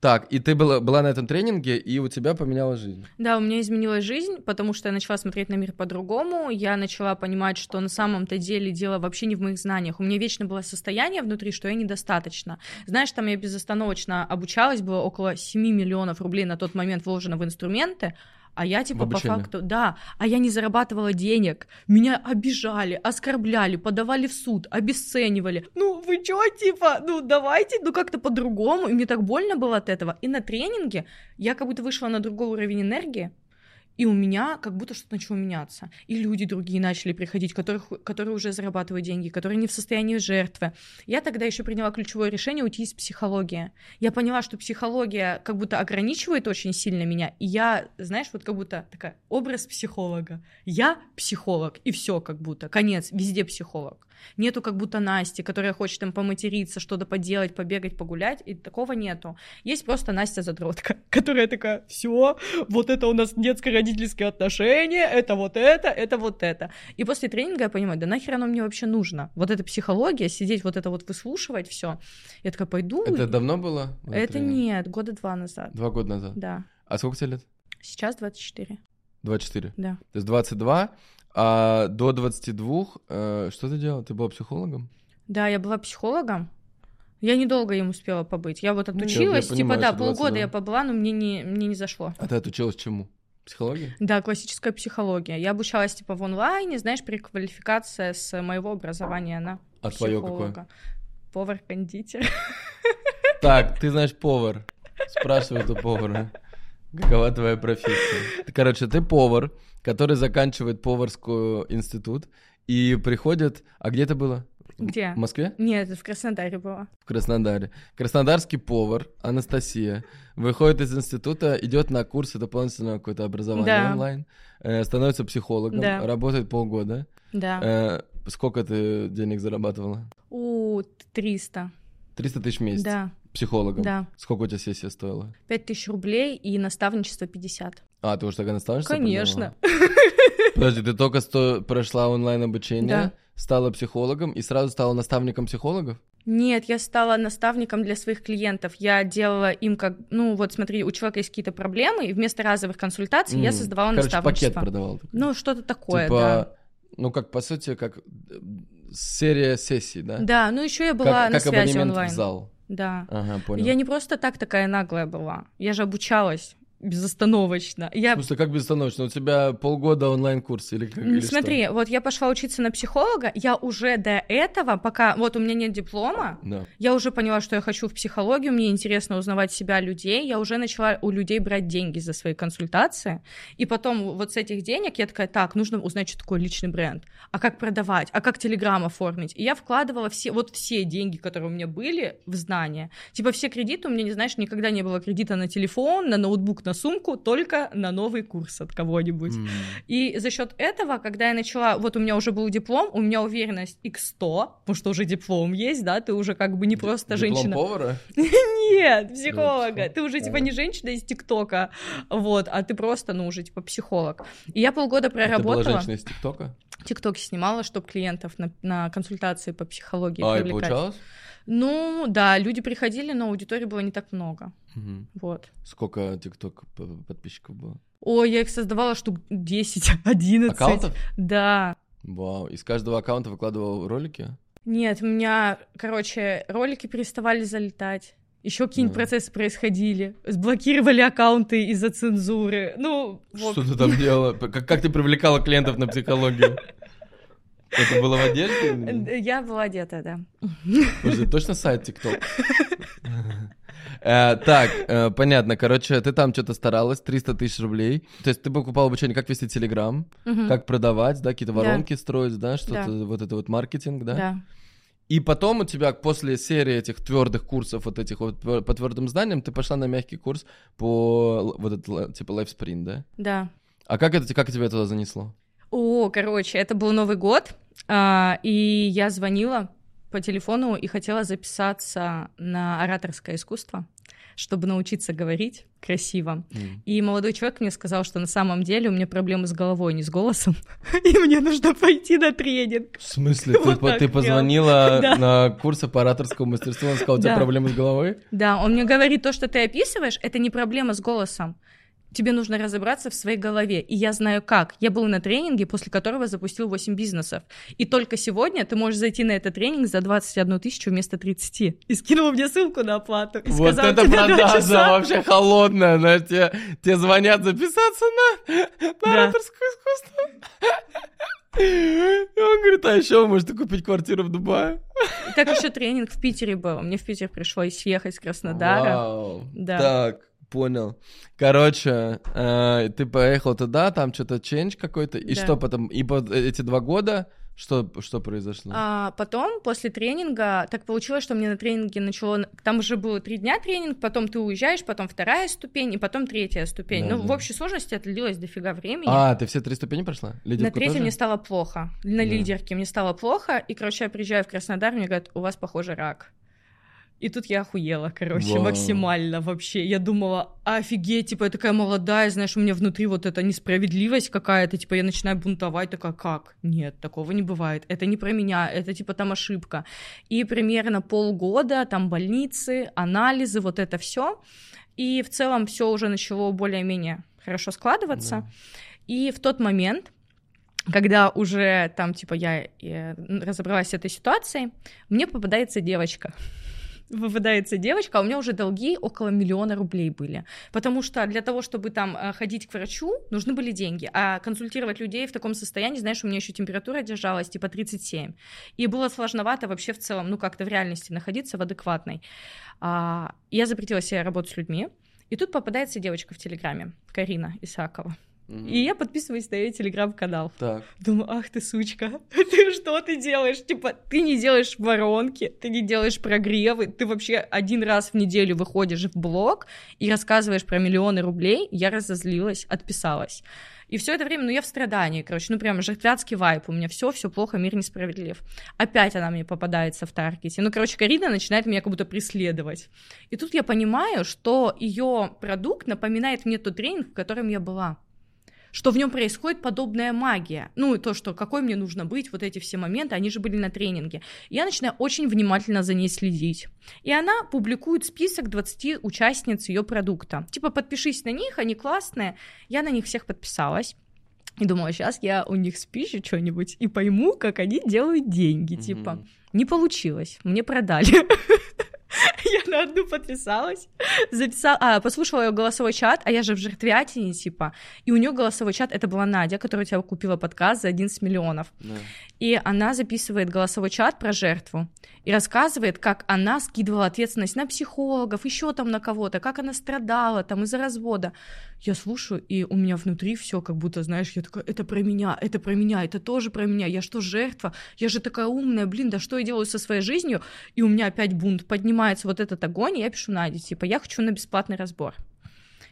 Так, и ты была, была на этом тренинге, и у тебя поменялась жизнь. Да, у меня изменилась жизнь, потому что я начала смотреть на мир по-другому, я начала понимать, что на самом-то деле дело вообще не в моих знаниях. У меня вечно было состояние внутри, что я недостаточно. Знаешь, там я безостановочно обучалась, было около семь миллионов рублей на тот момент вложено в инструменты, а я типа по факту, да, а я не зарабатывала денег, меня обижали, оскорбляли, подавали в суд, обесценивали, ну вы чё, типа, ну давайте, ну как-то по-другому, и мне так больно было от этого, и на тренинге я как будто вышла на другой уровень энергии, и у меня как будто что-то начало меняться. И люди другие начали приходить, которых, которые уже зарабатывают деньги, которые не в состоянии жертвы. Я тогда еще приняла ключевое решение уйти из психологии. Я поняла, что психология как будто ограничивает очень сильно меня. И я, знаешь, вот как будто такая образ психолога. Я психолог, и все как будто. Конец, везде психолог. Нету как будто Насти, которая хочет там поматериться, что-то поделать, побегать, погулять, и такого нету. Есть просто Настя-задротка, которая такая, все, вот это у нас детско-родительские отношения, это вот это, это вот это. И после тренинга я понимаю, да нахер оно мне вообще нужно? Вот эта психология, сидеть вот это вот выслушивать, все. Я такая, пойду. Это и... давно было? Вот это тренинг? Нет, года два назад. Два года назад? Да. А сколько тебе лет? Сейчас двадцать четыре. двадцать четыре? Да. То есть двадцать два... А до двадцати двух э, что ты делала? Ты была психологом? Да, я была психологом. Я недолго им успела побыть. Я вот отучилась, я, я понимаю, типа, да, полгода я побыла, но мне не, мне не зашло. А ты отучилась чему? Психология? Да, классическая психология. Я обучалась, типа, в онлайне, знаешь, переквалификация с моего образования на а психолога. Какое? Повар-кондитер. Так, ты, знаешь, повар. Спрашивают у повара. Какова твоя профессия? Ты, короче, ты повар, который заканчивает поварскую институт и приходит... А где это было? Где? В Москве? Нет, в Краснодаре было. В Краснодаре. Краснодарский повар Анастасия выходит из института, идет на курсы дополнительного какое-то образование да. онлайн, э, становится психологом, да. работает полгода. Да. Э, сколько ты денег зарабатывала? У триста. триста тысяч в месяц? Да. Психологом? Да. Сколько у тебя сессия стоила? Пять тысяч рублей и наставничество пятьдесят. А, ты уже тогда наставничество? Конечно. Продавала? Подожди, ты только сто... прошла онлайн-обучение, да. стала психологом и сразу стала наставником психологов? Нет, я стала наставником для своих клиентов. Я делала им как... Ну, вот смотри, у человека есть какие-то проблемы, и вместо разовых консультаций mm. я создавала Короче, наставничество. Короче, пакет продавал. Такой. Ну, что-то такое, типа, да. Ну, как, по сути, как серия сессий, да? Да, ну еще я была как, на как связи онлайн. Как абонемент в зал. Да. Ага, понял. Я не просто так такая наглая была. Я же обучалась. Безостановочно. Я... Слушай, как безостановочно? У тебя полгода онлайн-курс или как? Или Смотри, что? Вот я пошла учиться на психолога, я уже до этого, пока вот у меня нет диплома, да. я уже поняла, что я хочу в психологию, мне интересно узнавать себя, людей, я уже начала у людей брать деньги за свои консультации, и потом вот с этих денег я такая, так, нужно узнать, что такое личный бренд, а как продавать, а как Telegram оформить, и я вкладывала все, вот все деньги, которые у меня были, в знания, типа все кредиты, у меня, не знаешь, никогда не было кредита на телефон, на ноутбук, на на сумку, только на новый курс от кого-нибудь. Mm. И за счет этого, когда я начала, вот у меня уже был диплом, у меня уверенность икс сто, потому что уже диплом есть, да, ты уже как бы не Ди- просто диплом женщина. Диплом повара? Нет, психолога. Ты уже типа не женщина из ТикТока, вот, а ты просто, ну, уже типа психолог. И я полгода проработала. Это была женщина из ТикТока? ТикТок снимала, чтобы клиентов на, на консультации по психологии а, привлекать. А, и получалось? Ну, да, люди приходили, но аудитории было не так много. Угу. Вот. Сколько ТикТок подписчиков было? Ой, я их создавала штук десять одиннадцать. Аккаунтов? Да. Вау, из каждого аккаунта выкладывала ролики? Нет, у меня, короче, ролики переставали залетать. Еще какие-нибудь да. процессы происходили, сблокировали аккаунты из-за цензуры. Ну, вот. Что ты там делала? Как, как ты привлекала клиентов на психологию? Это было в одежде? Я была одета, да. Слушай, точно сайт ТикТок? Э, так, э, понятно, короче, ты там что-то старалась, триста тысяч рублей. То есть ты покупал обучение, как вести Telegram, угу. как продавать, да, какие-то воронки да. строить, да, что-то, да. вот это вот маркетинг, да? Да. И потом у тебя после серии этих твердых курсов, вот этих вот по твердым знаниям, ты пошла на мягкий курс по вот этот, типа, Lifespring, да? Да. А как это, как тебя туда занесло? О, короче, это был Новый год, э, и я звонила по телефону и хотела записаться на ораторское искусство, чтобы научиться говорить красиво. Mm. И молодой человек мне сказал, что на самом деле у меня проблемы с головой, не с голосом, и мне нужно пойти на тренинг. В смысле? Вот ты, ты позвонила да. на курсы по ораторскому мастерству, он сказал, у тебя да. проблемы с головой? Да, он мне говорит, то, что ты описываешь, это не проблема с голосом. Тебе нужно разобраться в своей голове, и я знаю как. Я был на тренинге, после которого запустил восемь бизнесов, и только сегодня ты можешь зайти на этот тренинг за двадцать одну тысячу вместо тридцати. И скинул мне ссылку на оплату. И вот сказал, это продажа вообще холодная, да? Те, те звонят записаться на, на да. ораторское искусство. И он говорит, а еще вы можете купить квартиру в Дубае. И так еще тренинг в Питере был. Мне в Питер пришлось ехать с Краснодара. Вау, да. так. Понял. Короче, э, ты поехал туда, там что-то чендж какой-то, и да. что потом? И под эти два года что, что произошло? А потом, после тренинга, так получилось, что мне на тренинге начало... Там уже было три дня тренинг, потом ты уезжаешь, потом вторая ступень, и потом третья ступень. Да, ну, да. в общей сложности это длилось дофига времени. А, ты все три ступени прошла? Лидерку на третьей тоже? Мне стало плохо. На да. лидерке мне стало плохо, и, короче, я приезжаю в Краснодар, мне говорят, у вас, похоже, рак. И тут я охуела, короче, Вау. максимально вообще. Я думала, офигеть, типа, я такая молодая, знаешь, у меня внутри вот эта несправедливость какая-то, типа, я начинаю бунтовать, такая, как? Нет, такого не бывает, это не про меня, это, типа, там ошибка. И примерно полгода, там, больницы, анализы, вот это все. И в целом все уже начало более-менее хорошо складываться. Да. И в тот момент... Когда уже там, типа, я, я разобралась с этой ситуацией, мне попадается девочка. Выпадается девочка, а у меня уже долги около миллиона рублей были, потому что для того, чтобы там ходить к врачу, нужны были деньги, а консультировать людей в таком состоянии, знаешь, у меня еще температура держалась типа тридцать семь, и было сложновато вообще в целом, ну, как-то в реальности находиться, в адекватной. Я запретила себе работать с людьми, и тут попадается девочка в Телеграме, Карина Исхакова. Mm-hmm. И я подписываюсь на ее телеграм-канал. Так. Думаю, ах ты, сучка, ты что ты делаешь? Типа, ты не делаешь воронки, ты не делаешь прогревы, ты вообще один раз в неделю выходишь в блог и рассказываешь про миллионы рублей. Я разозлилась, отписалась. И все это время, ну, я в страдании, короче, ну, прям жертвятский вайп, у меня все, все плохо, мир несправедлив. Опять она мне попадается в таргете. Ну, короче, Карина начинает меня как будто преследовать. И тут я понимаю, что ее продукт напоминает мне тот тренинг, в котором я была. Что в нем происходит подобная магия. Ну, и то, что какой мне нужно быть, вот эти все моменты, они же были на тренинге. Я начинаю очень внимательно за ней следить. И она публикует список двадцати участниц ее продукта. Типа, подпишись на них, они классные. Я на них всех подписалась. И думала, сейчас я у них спищу что-нибудь и пойму, как они делают деньги. Mm-hmm. Типа, не получилось, мне продали. Я на одну подписалась, записала, а, послушала ее голосовой чат, а я же в жертвятине, типа, и у нее голосовой чат, это была Надя, которая у тебя купила подкаст за одиннадцать миллионов, да. И она записывает голосовой чат про жертву и рассказывает, как она скидывала ответственность на психологов, еще там на кого-то, как она страдала там из-за развода. Я слушаю, и у меня внутри все как будто, знаешь, я такая, это про меня, это про меня, это тоже про меня, я что, жертва? Я же такая умная, блин, да что я делаю со своей жизнью? И у меня опять бунт поднимается. Вот этот огонь, и я пишу Наде, типа, я хочу на бесплатный разбор.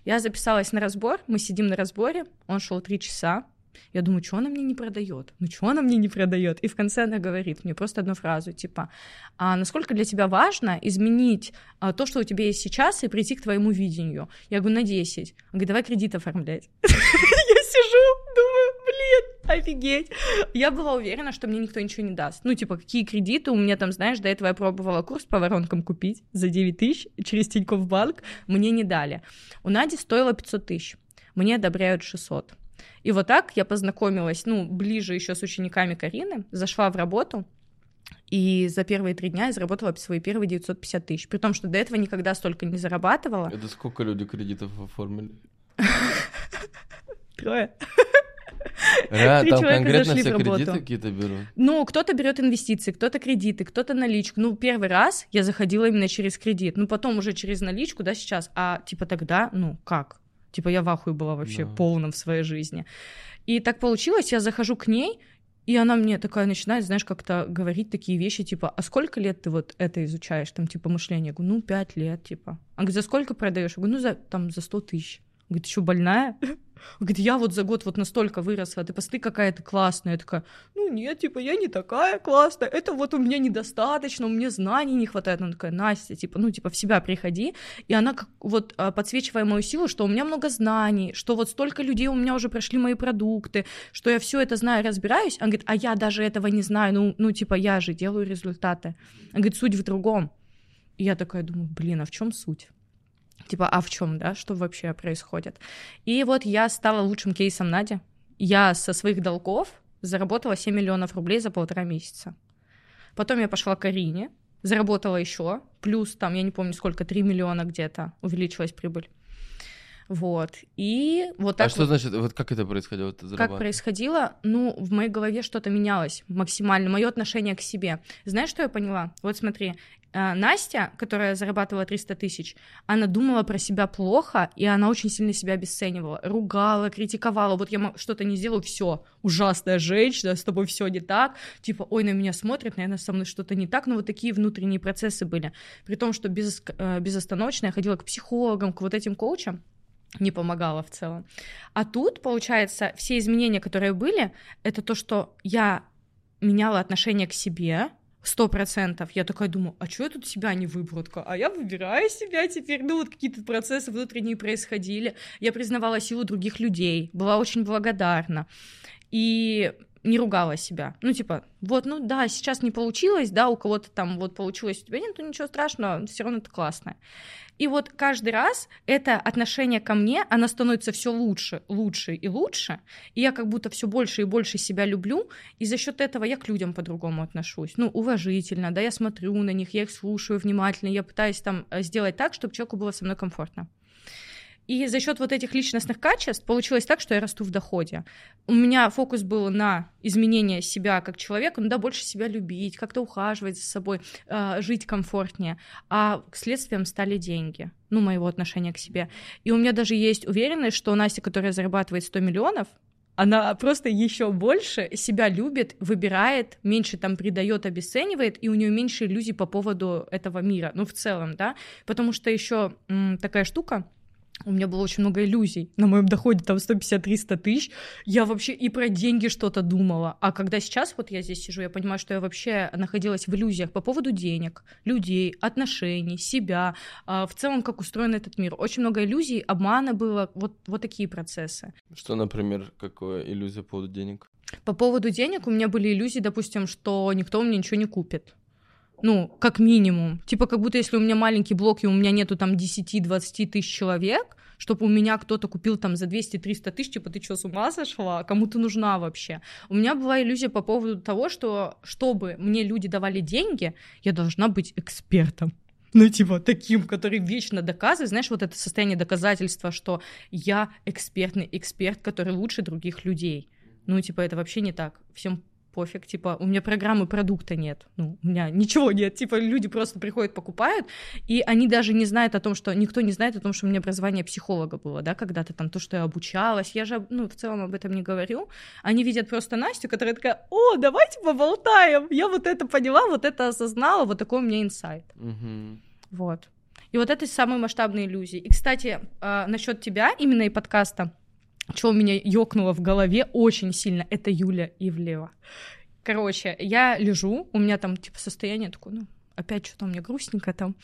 Я записалась на разбор, мы сидим на разборе, он шел три часа, я думаю, что она мне не продает, ну что она мне не продает, и в конце она говорит мне просто одну фразу, типа, а насколько для тебя важно изменить а, то, что у тебя есть сейчас, и прийти к твоему видению? Я говорю, на десять. Она говорит, давай кредит оформлять. Я сижу, думаю, блин, офигеть. Я была уверена, что мне никто ничего не даст. Ну, типа, какие кредиты? У меня там, знаешь, до этого я пробовала курс по воронкам купить за девять тысяч через Тинькофф банк. Мне не дали. У Нади стоило пятьсот тысяч. Мне одобряют шестьсот. И вот так я познакомилась, ну, ближе еще с учениками Карины, зашла в работу. И за первые три дня я заработала свои первые девятьсот пятьдесят тысяч. При том, что до этого никогда столько не зарабатывала. Это сколько люди кредитов оформили? Трое. А, Три там человека зашли в работу. Какие-то берут. Ну, кто-то берет инвестиции, кто-то кредиты, кто-то наличку. Ну, первый раз я заходила именно через кредит. Ну, потом уже через наличку, да, сейчас. А, типа, тогда, ну, как? Типа, я в ахуе была вообще да. полным в своей жизни. И так получилось, я захожу к ней, и она мне такая начинает, знаешь, как-то говорить такие вещи, типа, а сколько лет ты вот это изучаешь, там, типа, мышление? Я говорю, ну, пять лет, типа. Она говорит, за сколько продаешь? Я говорю, ну, за, там, за сто тысяч. Она говорит, ты что, больная? Говорит, я вот за год вот настолько выросла, ты посмотри, какая ты классная. Я такая, ну нет, типа, я не такая классная, это вот у меня недостаточно, у меня знаний не хватает. Она такая, Настя, типа, ну, типа, в себя приходи. И она как, вот подсвечивая мою силу, что у меня много знаний, что вот столько людей у меня уже прошли мои продукты, что я все это знаю, разбираюсь. Она говорит, а я даже этого не знаю, ну, ну типа, я же делаю результаты. Она говорит, суть в другом. И я такая думаю, блин, а в чем суть? Типа, а в чем, да, что вообще происходит? И вот я стала лучшим кейсом Нади. Я со своих долгов заработала семь миллионов рублей за полтора месяца. Потом я пошла к Арине, заработала еще, плюс там, я не помню сколько, три миллиона где-то увеличилась прибыль. Вот, и вот так... А что вот. Значит, вот как это происходило? Это как происходило? Ну, в моей голове что-то менялось максимально, мое отношение к себе. Знаешь, что я поняла? Вот смотри, Настя, которая зарабатывала триста тысяч, она думала про себя плохо, и она очень сильно себя обесценивала, ругала, критиковала, вот я что-то не сделала, все, ужасная женщина, с тобой все не так, типа, ой, на меня смотрят, наверное, со мной что-то не так, но вот такие внутренние процессы были, при том, что без, безостановочно я ходила к психологам, к вот этим коучам, не помогала в целом. А тут, получается, все изменения, которые были, это то, что я меняла отношение к себе, сто процентов. Я такая думаю, а что я тут себя не выбрала? А я выбираю себя теперь. Ну вот какие-то процессы внутренние происходили. Я признавала силу других людей, была очень благодарна. И не ругала себя. Ну типа, вот, ну да, сейчас не получилось, да, у кого-то там вот получилось, у тебя нет, ну ничего страшного, все равно это классно. И вот каждый раз это отношение ко мне, оно становится все лучше, лучше и лучше, и я как будто все больше и больше себя люблю, и за счет этого я к людям по-другому отношусь, ну, уважительно, да, я смотрю на них, я их слушаю внимательно, я пытаюсь там сделать так, чтобы человеку было со мной комфортно. И за счет вот этих личностных качеств получилось так, что я расту в доходе. У меня фокус был на изменение себя как человека, ну да, больше себя любить, как-то ухаживать за собой, жить комфортнее. А следствием стали деньги, ну, моего отношения к себе. И у меня даже есть уверенность, что Настя, которая зарабатывает сто миллионов, она просто еще больше себя любит, выбирает, меньше там предает, обесценивает, и у нее меньше иллюзий по поводу этого мира, ну в целом, да, потому что еще м, такая штука, у меня было очень много иллюзий, на моем доходе там сто пятьдесят - триста тысяч, я вообще и про деньги что-то думала, а когда сейчас вот я здесь сижу, я понимаю, что я вообще находилась в иллюзиях по поводу денег, людей, отношений, себя, в целом как устроен этот мир, очень много иллюзий, обмана было, вот, вот такие процессы. Что, например, какая иллюзия по поводу денег? По поводу денег у меня были иллюзии, допустим, что никто мне ничего не купит. Ну, как минимум. Типа, как будто если у меня маленький блог, и у меня нету там десять-двадцать тысяч человек, чтобы у меня кто-то купил там за двести-триста тысяч, типа, ты что, с ума сошла? Кому ты нужна вообще? У меня была иллюзия по поводу того, что чтобы мне люди давали деньги, я должна быть экспертом. Ну, типа, таким, который вечно доказывает. Знаешь, вот это состояние доказательства, что я экспертный эксперт, который лучше других людей. Ну, типа, это вообще не так. Всем пофиг, типа, у меня программы продукта нет, ну, у меня ничего нет, типа, люди просто приходят, покупают, и они даже не знают о том, что, никто не знает о том, что у меня образование психолога было, да, когда-то там, то, что я обучалась, я же, ну, в целом об этом не говорю, они видят просто Настю, которая такая, о, давайте поболтаем, я вот это поняла, вот это осознала, вот такой у меня инсайт, угу. Вот, и вот это самые масштабные иллюзии, и, кстати, насчет тебя, именно и подкаста, что у меня ёкнуло в голове очень сильно, это Юля Ивлева. Короче, я лежу, у меня там типа состояние такое, ну, опять что-то у меня грустненько там.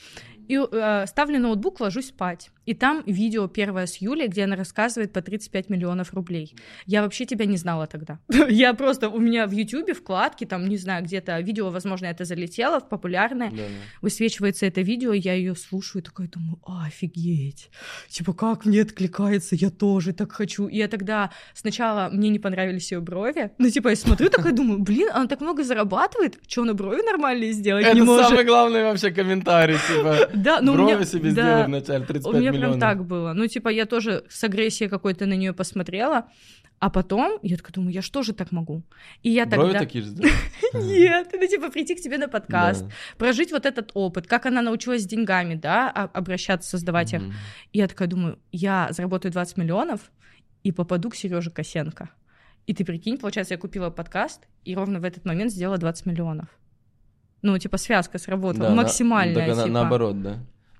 И э, ставлю ноутбук, ложусь спать. И там видео первое с Юлей, где она рассказывает по тридцать пять миллионов рублей. Я вообще тебя не знала тогда. Я просто, у меня в Ютубе вкладки, там, не знаю, где-то видео, возможно, это залетело, популярное. Да, да. Высвечивается это видео, я ее слушаю, и такая думаю, офигеть. Типа, как мне откликается, я тоже так хочу. И я тогда сначала, мне не понравились ее брови. Ну, типа, я смотрю, такая думаю, блин, она так много зарабатывает, что она брови нормальные сделать не может? Это самый главный вообще комментарий, типа. Да, ну, брови у меня, себе да, сделай в начале тридцать пять миллионов. У меня миллионов. Прям так было. Ну, типа, я тоже с агрессией какой-то на нее посмотрела, а потом я такая думаю, я что же так могу? И я брови тогда... такие же сделали? Нет, ну, типа, прийти к тебе на подкаст, прожить вот этот опыт, как она научилась с деньгами, да, обращаться, создавать их. И я такая думаю, я заработаю двадцать миллионов и попаду к Сереже Косенко. И ты прикинь, получается, я купила подкаст и ровно в этот момент сделала двадцать миллионов. Ну, типа, связка сработала, да, максимальная, на, типа. Наоборот, да?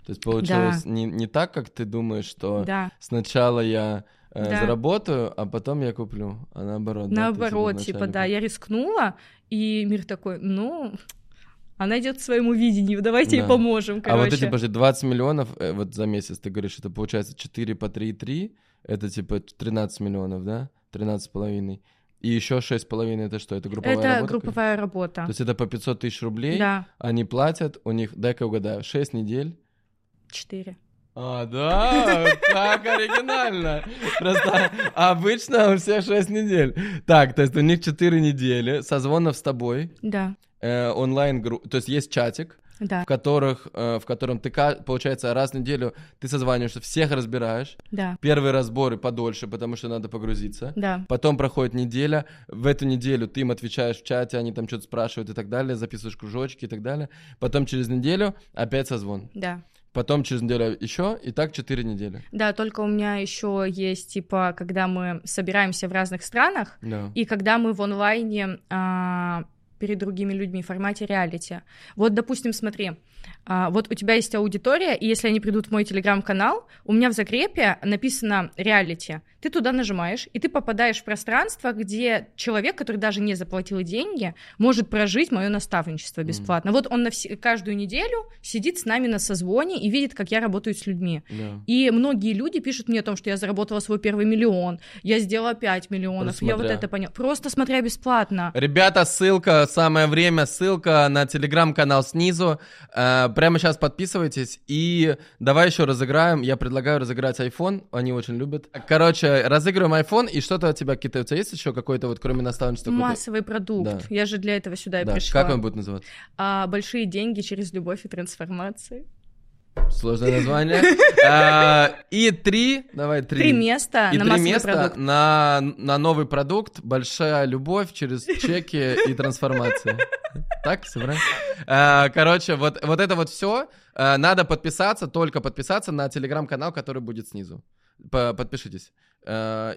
То есть получилось да. не, не так, как ты думаешь, что да. сначала я э, да. заработаю, а потом я куплю, а наоборот. Наоборот, да, типа, да, я рискнула, и мир такой, ну, она идет к своему видению, давайте да. ей поможем, короче. А вот эти, подожди, двадцать миллионов, э, вот за месяц, ты говоришь, это получается четыре по три и три, это типа тринадцать миллионов, да, тринадцать с половиной. И еще шесть с половиной, это что? Это групповая это работа? Это групповая работа. То есть это по пятьсот тысяч рублей, да. Они платят, у них, дай-ка угадаю, шесть недель? четыре. А, да, так оригинально. Просто обычно у всех шесть недель. Так, то есть у них четыре недели созвонов с тобой. Да. Э, онлайн-группа, то есть есть чатик. Да. В, которых, в котором ты, получается, раз в неделю ты созваниваешься, всех разбираешь. Да. Первые разборы подольше, потому что надо погрузиться. Да. Потом проходит неделя, в эту неделю ты им отвечаешь в чате, они там что-то спрашивают и так далее, записываешь кружочки и так далее. Потом через неделю опять созвон. Да. Потом через неделю еще, и так четыре недели. Да, только у меня еще есть, типа, когда мы собираемся в разных странах, да. И когда мы в онлайне... А- перед другими людьми в формате реалити. Вот, допустим, смотри, вот у тебя есть аудитория, и если они придут в мой телеграм-канал, у меня в закрепе написано реалити. Ты туда нажимаешь, и ты попадаешь в пространство, где человек, который даже не заплатил деньги, может прожить мое наставничество бесплатно. Mm. Вот он на вс- каждую неделю сидит с нами на созвоне и видит, как я работаю с людьми. Yeah. И многие люди пишут мне о том, что я заработала свой первый миллион, я сделала пять миллионов, я вот это поняла. Просто смотря бесплатно. Ребята, ссылка, самое время, ссылка на телеграм-канал снизу. Прямо сейчас подписывайтесь, и давай еще разыграем, я предлагаю разыграть iPhone, они очень любят. Короче, разыгрываем iPhone, и что-то у тебя, какие-то, у тебя есть еще какой-то, вот кроме наставничества? Массовый куда? Продукт, да. Я же для этого сюда да. и пришла. Как он будет называться? А, большие деньги через любовь и трансформации. Сложное название. А, и три, давай три. Три места и на три места на, на новый продукт. Большая любовь через чеки и трансформация. Так, собрать. А, короче, вот, вот это вот все. А, надо подписаться, только подписаться на телеграм-канал, который будет снизу. Подпишитесь.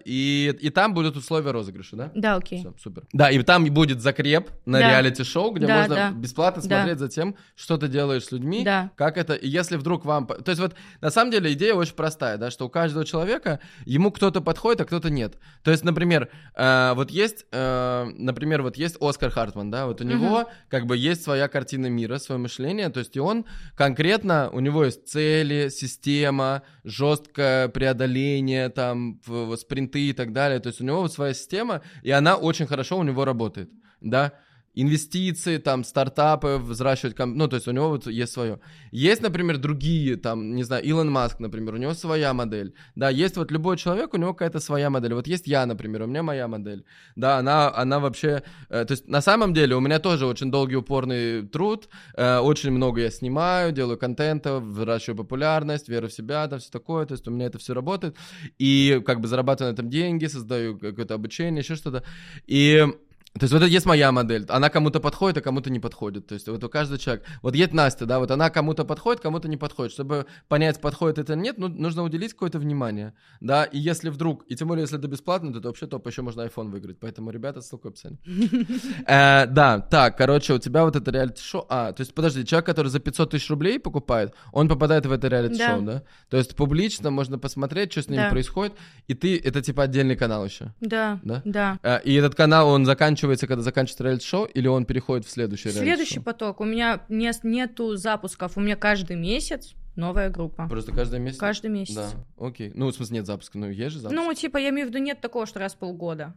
И, и там будут условия розыгрыша, да? Да, окей. Все, супер. Да, и там будет закреп на да. реалити-шоу, где да, можно да. бесплатно да. смотреть за тем, что ты делаешь с людьми, да. как это, и если вдруг вам... То есть вот на самом деле идея очень простая, да, что у каждого человека ему кто-то подходит, а кто-то нет. То есть, например, э, вот есть, э, например, вот есть Оскар Хартман, да, вот у него угу. как бы есть своя картина мира, свое мышление, то есть и он конкретно, у него есть цели, система, жесткое преодоление, там... спринты и так далее, то есть у него вот своя система, и она очень хорошо у него работает, да, инвестиции, там, стартапы, взращивать, комп... ну, то есть у него вот есть свое. Есть, например, другие, там, не знаю, Илон Маск, например, у него своя модель, да, есть вот любой человек, у него какая-то своя модель, вот есть я, например, у меня моя модель, да, она, она вообще, э, то есть на самом деле у меня тоже очень долгий упорный труд, э, очень много я снимаю, делаю контента, выращиваю популярность, веру в себя, там, все такое, то есть у меня это все работает, и как бы зарабатываю на этом деньги, создаю какое-то обучение, еще что-то, и... То есть вот это есть моя модель, она кому-то подходит, а кому-то не подходит, то есть вот у каждого человека, вот есть Настя, да, вот она кому-то подходит, кому-то не подходит, чтобы понять, подходит это или нет, ну, нужно уделить какое-то внимание, да, и если вдруг, и тем более, если это бесплатно, то это вообще топ, еще можно iPhone выиграть, поэтому, ребята, ссылка в описании. Да, так, короче, у тебя вот это реалити-шоу, а, то есть подожди, человек, который за пятьсот тысяч рублей покупает, он попадает в это реалити-шоу, да, то есть публично можно посмотреть, что с ними происходит, и ты, это типа отдельный канал еще. Да, да. И этот канал, он заканчивается когда заканчивается реалити-шоу, или он переходит в следующий реалити-шоу? Следующий поток. У меня не, нету запусков. У меня каждый месяц новая группа. Просто каждый месяц? Каждый месяц. Да, окей. Ну, в смысле, нет запуска, ну, есть же запуск. Ну, типа, я имею в виду, нет такого, что раз в полгода,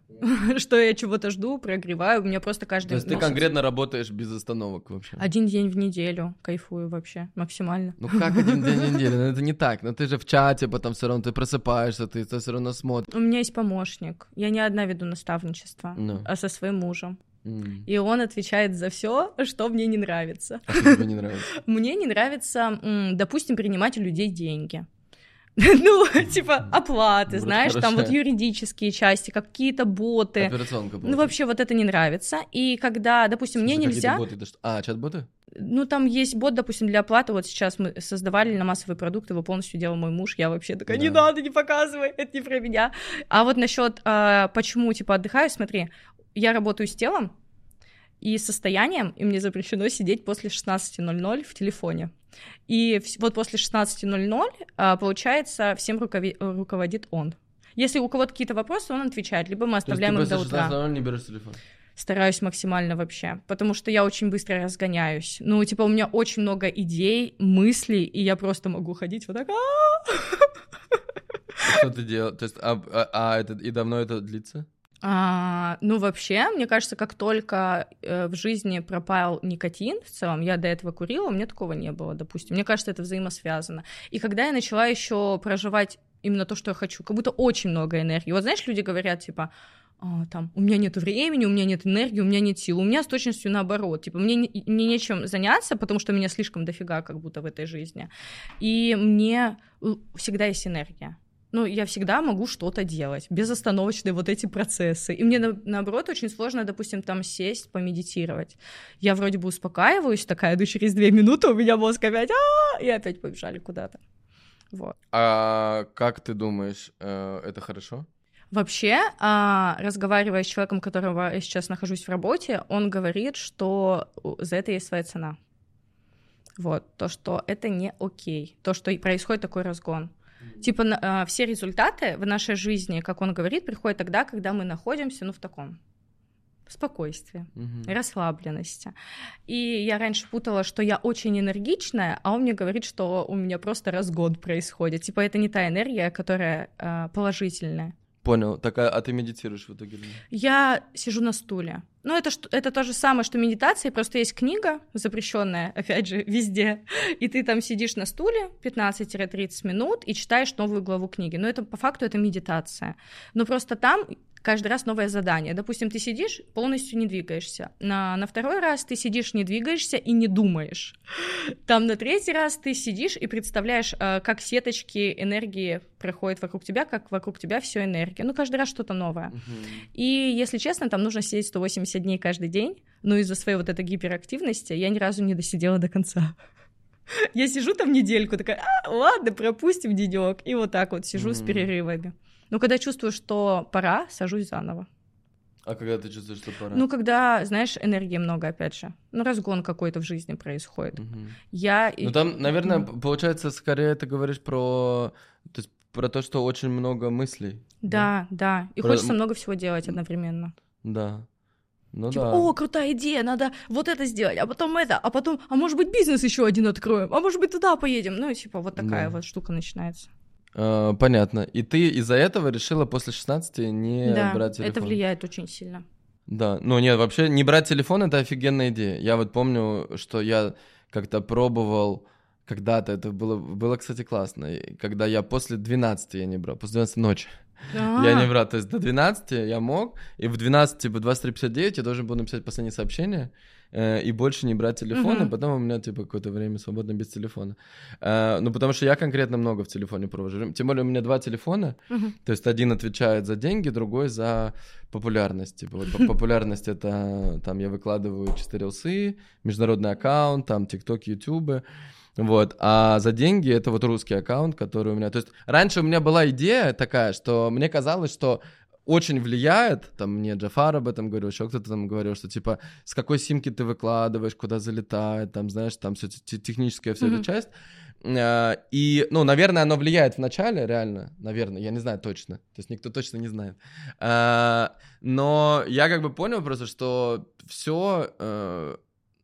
что я чего-то жду, прогреваю, у меня просто каждый месяц. То есть ты конкретно работаешь без остановок вообще? Один день в неделю, кайфую вообще, максимально. Ну, как один день в неделю? Ну, это не так, но ты же в чате, потом все равно ты просыпаешься, ты все равно смотришь. У меня есть помощник, я не одна веду наставничество, а со своим мужем. Mm. И он отвечает за все, что мне не нравится. А что тебе не нравится? Мне не нравится, допустим, принимать у людей деньги. Ну, типа, оплаты, Брат, знаешь, хорошая. Там вот юридические части, какие-то боты. Операционка была. Ну, вообще, вот это не нравится. И когда, допустим, Слушай, мне нельзя... Боты, да что... А, чат-боты? Ну, там есть бот, допустим, для оплаты. Вот сейчас мы создавали на массовые продукты, его полностью делал мой муж. Я вообще такая, да. не надо, не показывай, это не про меня. А вот насчет, а, почему, типа, отдыхаю, смотри... Я работаю с телом и состоянием, и мне запрещено сидеть после шестнадцати ноль-ноль в телефоне. И вот после шестнадцати ноль-ноль, получается, всем рукови- руководит он. Если у кого-то какие-то вопросы, он отвечает, либо мы оставляем их до утра. То есть ты после шестнадцати ноль-ноль не берешь телефон? Стараюсь максимально вообще, потому что я очень быстро разгоняюсь. Ну, типа, у меня очень много идей, мыслей, и я просто могу ходить вот так... Что ты делаешь? То есть, а и давно это длится? А, ну, вообще, мне кажется, как только э, в жизни пропал никотин в целом, я до этого курила, у меня такого не было, допустим. Мне кажется, это взаимосвязано. И когда я начала еще проживать именно то, что я хочу, как будто очень много энергии. Вот знаешь, люди говорят, типа, а, там, у меня нет времени, у меня нет энергии, у меня нет сил. У меня с точностью наоборот. Типа, мне, не, мне нечем заняться, потому что меня слишком дофига как будто в этой жизни. И мне всегда есть энергия. Ну, я всегда могу что-то делать, безостановочные вот эти процессы. И мне, на, наоборот, очень сложно, допустим, там сесть, помедитировать. Я вроде бы успокаиваюсь, такая, ну, через две минуты у меня мозг опять, а-а-а, и опять побежали куда-то. Вот. А как ты думаешь, это хорошо? Вообще, разговаривая с человеком, которого я сейчас нахожусь в работе, он говорит, что за это есть своя цена. Вот, то, что это не окей, то, что происходит такой разгон. Типа, все результаты в нашей жизни, как он говорит, приходят тогда, когда мы находимся, ну, в таком спокойствии, угу. расслабленности. И я раньше путала, что я очень энергичная, а он мне говорит, что у меня просто разгон происходит. Типа, это не та энергия, которая положительная. Понял. Так, а ты медитируешь в итоге? Я сижу на стуле. Ну, это, это то же самое, что медитация, просто есть книга запрещенная, опять же, везде, и ты там сидишь на стуле пятнадцать-тридцать минут и читаешь новую главу книги. Но это по факту это медитация. Но просто там каждый раз новое задание. Допустим, ты сидишь, полностью не двигаешься. На, на второй раз ты сидишь, не двигаешься и не думаешь. Там на третий раз ты сидишь и представляешь, как сеточки энергии проходят вокруг тебя, как вокруг тебя все энергия. Ну, каждый раз что-то новое. Угу. И, если честно, там нужно сидеть сто восемьдесят дней каждый день. Но из-за своей вот этой гиперактивности я ни разу не досидела до конца. Я сижу там недельку, такая, а, ладно, пропустим денёк. И вот так вот сижу mm-hmm. с перерывами. Но когда чувствую, что пора, сажусь заново. А когда ты чувствуешь, что пора? Ну, когда, знаешь, энергии много, опять же. Ну, разгон какой-то в жизни происходит. Mm-hmm. Я... Ну, там, наверное, mm-hmm. получается, скорее ты говоришь про... То есть про то, что очень много мыслей. Да, да. да. И про... хочется много всего делать одновременно. Да. Ну, типа, да. О, крутая идея, надо вот это сделать, а потом это, а потом, а может быть, бизнес еще один откроем, а может быть, туда поедем. Ну, типа, вот такая да. вот штука начинается. А, понятно. И ты из-за этого решила после шестнадцати не да, брать телефон? Да, это влияет очень сильно. Да, ну нет, вообще не брать телефон — это офигенная идея. Я вот помню, что я как-то пробовал когда-то, это было, было, кстати, классно, когда я после двенадцати я не брал, после двенадцати ночи. Да. Я не брал, то есть до двенадцати я мог, и в двенадцать, типа, двадцать три пятьдесят девять я должен был написать последнее сообщение, э, и больше не брать телефон, угу. и потом у меня, типа, какое-то время свободно без телефона. Э, ну, потому что я конкретно много в телефоне провожу. Тем более у меня два телефона, угу. то есть один отвечает за деньги, другой за популярность. Типа, вот популярность — это, там, я выкладываю чисто рилсы, международный аккаунт, там, ТикТок, Ютубы. Вот, а за деньги это вот русский аккаунт, который у меня... То есть раньше у меня была идея такая, что мне казалось, что очень влияет, там мне Джафар об этом говорил, еще кто-то там говорил, что типа с какой симки ты выкладываешь, куда залетает, там, знаешь, там все техническая вся mm-hmm. эта часть. И, ну, наверное, оно влияет в начале, реально, наверное, я не знаю точно, то есть никто точно не знает. Но я как бы понял просто, что все,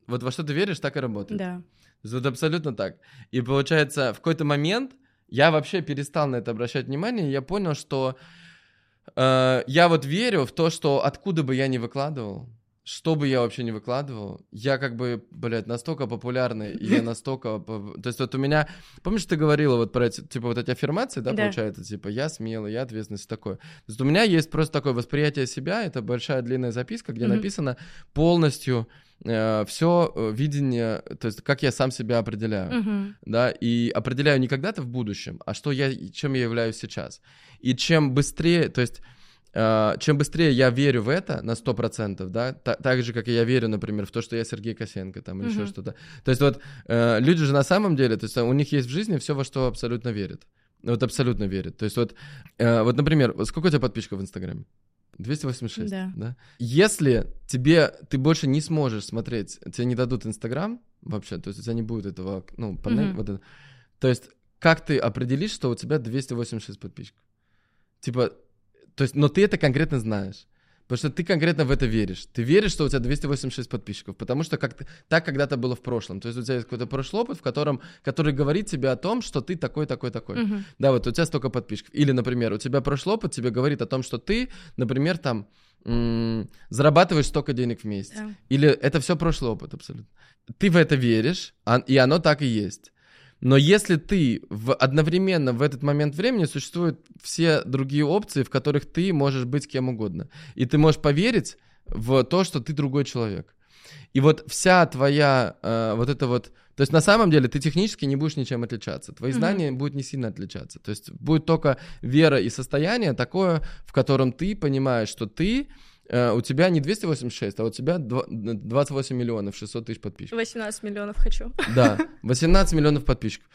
вот во что ты веришь, так и работает. Да. Вот абсолютно так. И получается, в какой-то момент я вообще перестал на это обращать внимание, и я понял, что э, я вот верю в то, что откуда бы я ни выкладывал, что бы я вообще ни выкладывал, я как бы, блядь, настолько популярный, и я настолько... То есть вот у меня... Помнишь, ты говорила вот про эти, типа, вот эти аффирмации, да, да, получается? Типа, я смелый, я ответственный, все такое. То есть у меня есть просто такое восприятие себя, это большая длинная записка, где mm-hmm. написано полностью... все видение, то есть как я сам себя определяю, uh-huh. да, и определяю не когда-то в будущем, а что я, чем я являюсь сейчас. И чем быстрее, то есть чем быстрее я верю в это на сто процентов, да, так, так же, как и я верю, например, в то, что я Сергей Косенко, там, или uh-huh. еще что-то. То есть вот люди же на самом деле, то есть у них есть в жизни все, во что абсолютно верят. Вот абсолютно верят. То есть вот, вот, например, сколько у тебя подписчиков в Инстаграме? двести восемьдесят шесть, да. да? Если тебе, ты больше не сможешь смотреть, тебе не дадут Инстаграм вообще, то есть у тебя не будет этого, ну, панель, mm-hmm. вот это. То есть как ты определишь, что у тебя двести восемьдесят шесть подписчиков? Типа, то есть, но ты это конкретно знаешь. Потому что ты конкретно в это веришь. Ты веришь, что у тебя двести восемьдесят шесть подписчиков, потому что как так когда-то было в прошлом. То есть у тебя есть какой-то прошлый опыт, в котором, который говорит тебе о том, что ты такой-такой-такой. Uh-huh. Да, вот у тебя столько подписчиков. Или, например, у тебя прошлый опыт тебе говорит о том, что ты, например, там, м- зарабатываешь столько денег в месяц. Yeah. Или это все прошлый опыт абсолютно. Ты в это веришь, и оно так и есть. Но если ты в, одновременно в этот момент времени существуют все другие опции, в которых ты можешь быть кем угодно. И ты можешь поверить в то, что ты другой человек. И вот вся твоя э, вот эта вот... То есть на самом деле ты технически не будешь ничем отличаться. Твои mm-hmm. знания будут не сильно отличаться. То есть будет только вера и состояние такое, в котором ты понимаешь, что ты... У тебя не двести восемьдесят шесть, а у тебя двадцать восемь миллионов шестьсот тысяч подписчиков. восемнадцать миллионов хочу. Да, восемнадцать миллионов подписчиков.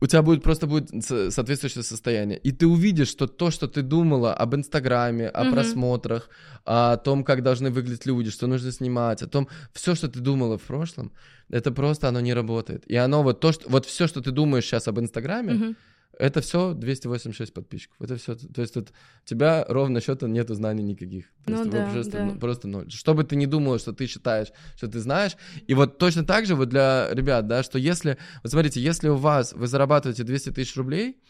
У тебя будет просто будет соответствующее состояние. И ты увидишь, что то, что ты думала об Инстаграме, о mm-hmm. просмотрах, о том, как должны выглядеть люди, что нужно снимать, о том, все, что ты думала в прошлом, это просто оно не работает. И оно вот то, что вот все, что ты думаешь сейчас об Инстаграме, mm-hmm. это все двести восемьдесят шесть подписчиков. Это все, то есть тут у тебя ровно счета нету знаний никаких. То ну есть, да, просто, да. просто ноль. Что бы ты ни думала, что ты считаешь, что ты знаешь. И вот точно так же вот для ребят, да, что если... Вот смотрите, если у вас, вы зарабатываете двести тысяч рублей,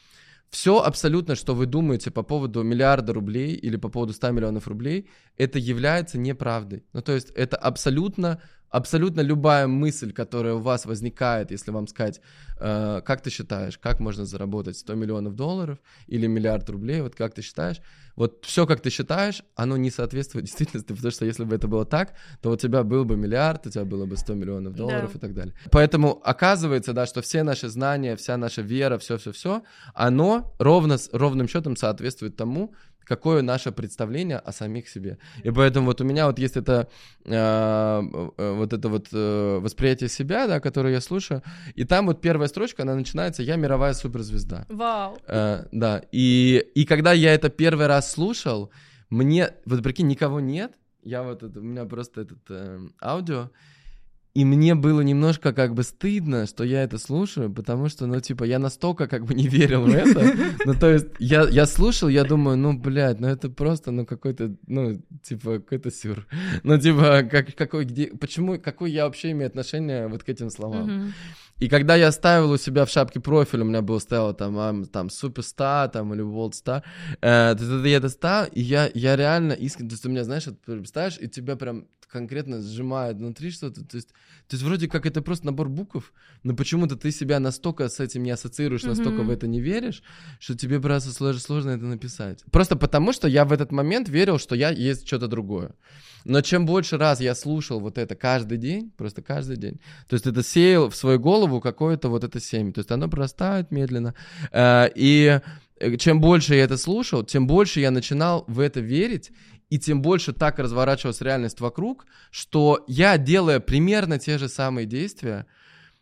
все абсолютно, что вы думаете по поводу миллиарда рублей или по поводу ста миллионов рублей, это является неправдой. Ну то есть это абсолютно абсолютно любая мысль, которая у вас возникает, если вам сказать, э, как ты считаешь, как можно заработать сто миллионов долларов или миллиард рублей, вот как ты считаешь, вот все, как ты считаешь, оно не соответствует действительности, потому что если бы это было так, то у тебя был бы миллиард, у тебя было бы сто миллионов долларов, да, и так далее. Поэтому оказывается, да, что все наши знания, вся наша вера, все-все-все, оно ровно, ровным счетом соответствует тому, какое наше представление о самих себе. И поэтому вот у меня вот есть это, э, вот это вот э, восприятие себя, да, которое я слушаю, и там вот первая строчка, она начинается «Я мировая суперзвезда». Вау! Э, да, и, и когда я это первый раз слушал, мне, вот прикинь, никого нет, я вот, это, у меня просто этот э, аудио, и мне было немножко как бы стыдно, что я это слушаю, потому что, ну, типа, я настолько как бы не верил в это. Ну, то есть, я, я слушал, я думаю, ну, блядь, ну, это просто, ну, какой-то, ну, типа, какой-то сюр. Ну, типа, как, какой, где, почему, какое я вообще имею отношение вот к этим словам? Mm-hmm. И когда я ставил у себя в шапке профиль, у меня было ставило там, там, суперстар, там, или волдстар, э, я это ставил, и я, я реально искренне, то есть, у меня, знаешь, ты ставишь, и тебя прям конкретно сжимает внутри что-то, то есть, то есть вроде как это просто набор букв, но почему-то ты себя настолько с этим не ассоциируешь, mm-hmm. настолько в это не веришь, что тебе просто сложно, сложно это написать. Просто потому, что я в этот момент верил, что я есть что-то другое. Но чем больше раз я слушал вот это каждый день, просто каждый день, то есть это сеял в свою голову какое-то вот это семя, то есть оно прорастает медленно, и чем больше я это слушал, тем больше я начинал в это верить, и тем больше так разворачивалась реальность вокруг, что я, делая примерно те же самые действия,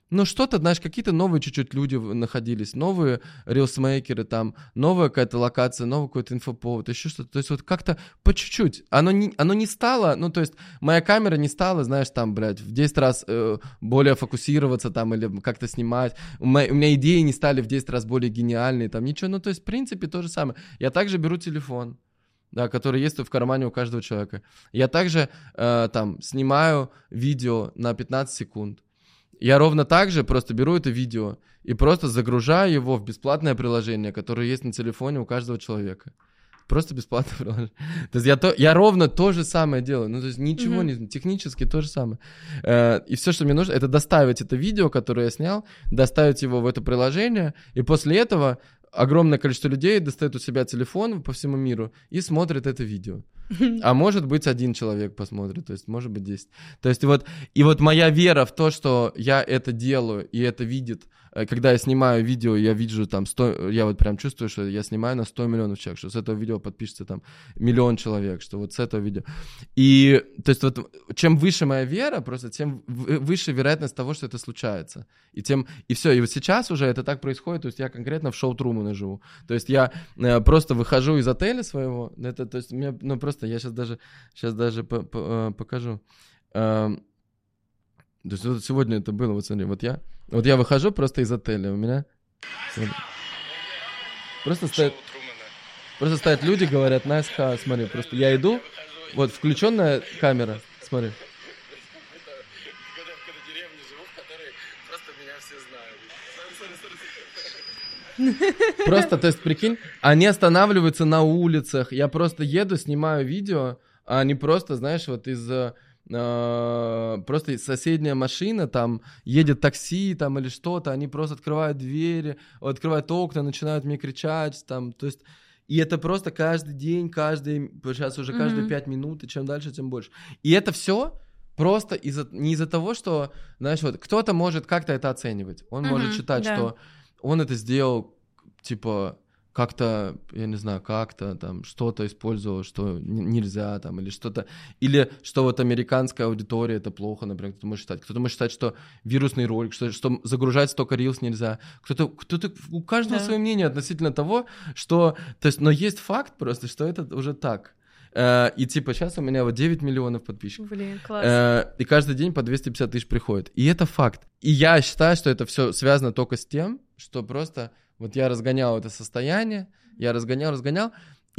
ну что-то, знаешь, какие-то новые чуть-чуть люди находились, новые рилсмейкеры там, новая какая-то локация, новый какой-то инфоповод, еще что-то. То есть вот как-то по чуть-чуть. Оно не, оно не стало, ну то есть моя камера не стала, знаешь, там, блядь, в десять раз э, более фокусироваться там или как-то снимать. У меня, у меня идеи не стали в десять раз более гениальные, там ничего. Ну то есть в принципе то же самое. Я также беру телефон, да, который есть в кармане у каждого человека. Я также э, там снимаю видео на пятнадцать секунд. Я ровно так же просто беру это видео и просто загружаю его в бесплатное приложение, которое есть на телефоне у каждого человека. Просто бесплатное приложение. То есть я, то, я ровно то же самое делаю. Ну, то есть ничего mm-hmm. не... Технически то же самое. Э, и все, что мне нужно, это доставить это видео, которое я снял, доставить его в это приложение, и после этого огромное количество людей достает у себя телефон по всему миру и смотрит это видео. А может быть, один человек посмотрит, то есть, может быть, десять. То есть, вот, и вот моя вера в то, что я это делаю, и это видит, когда я снимаю видео, я вижу там сто, я вот прям чувствую, что я снимаю на сто миллионов человек, что с этого видео подпишется там миллион человек, что вот с этого видео. И, то есть, вот, чем выше моя вера, просто тем выше вероятность того, что это случается. И тем, и все, и вот сейчас уже это так происходит, то есть, я конкретно в шоу-трумы живу. То есть, я э, просто выхожу из отеля своего, это, то есть, мне, ну, просто я сейчас даже, сейчас даже по, по, покажу. А, то есть вот сегодня это было, вот смотри, вот я, вот я выхожу просто из отеля, у меня вот, просто стоят, просто стоят люди, говорят, Настя, смотри, просто я иду, вот включенная камера, смотри. Просто, то есть, прикинь, они останавливаются на улицах, я просто еду, снимаю видео, а они просто, знаешь, вот из... Э, просто соседняя машина, там, едет такси, там, или что-то, они просто открывают двери, открывают окна, начинают мне кричать, там, то есть... И это просто каждый день, каждый... Сейчас уже каждые mm-hmm. пять минут, и чем дальше, тем больше. И это все просто из-за, не из-за того, что, знаешь, вот, кто-то может как-то это оценивать. Он mm-hmm, может считать, да. что... Он это сделал, типа, как-то, я не знаю, как-то там что-то использовал, что н- нельзя там, или что-то, или что вот американская аудитория, это плохо, например, кто-то может считать, кто-то может считать, что вирусный ролик, что, что загружать столько рилс нельзя, кто-то, кто-то, у каждого да. свое мнение относительно того, что, то есть, но есть факт просто, что это уже так. И типа сейчас у меня вот девять миллионов подписчиков. Блин, классно. И каждый день по двести пятьдесят тысяч приходит. И это факт. И я считаю, что это все связано только с тем, что просто вот я разгонял это состояние, я разгонял, разгонял,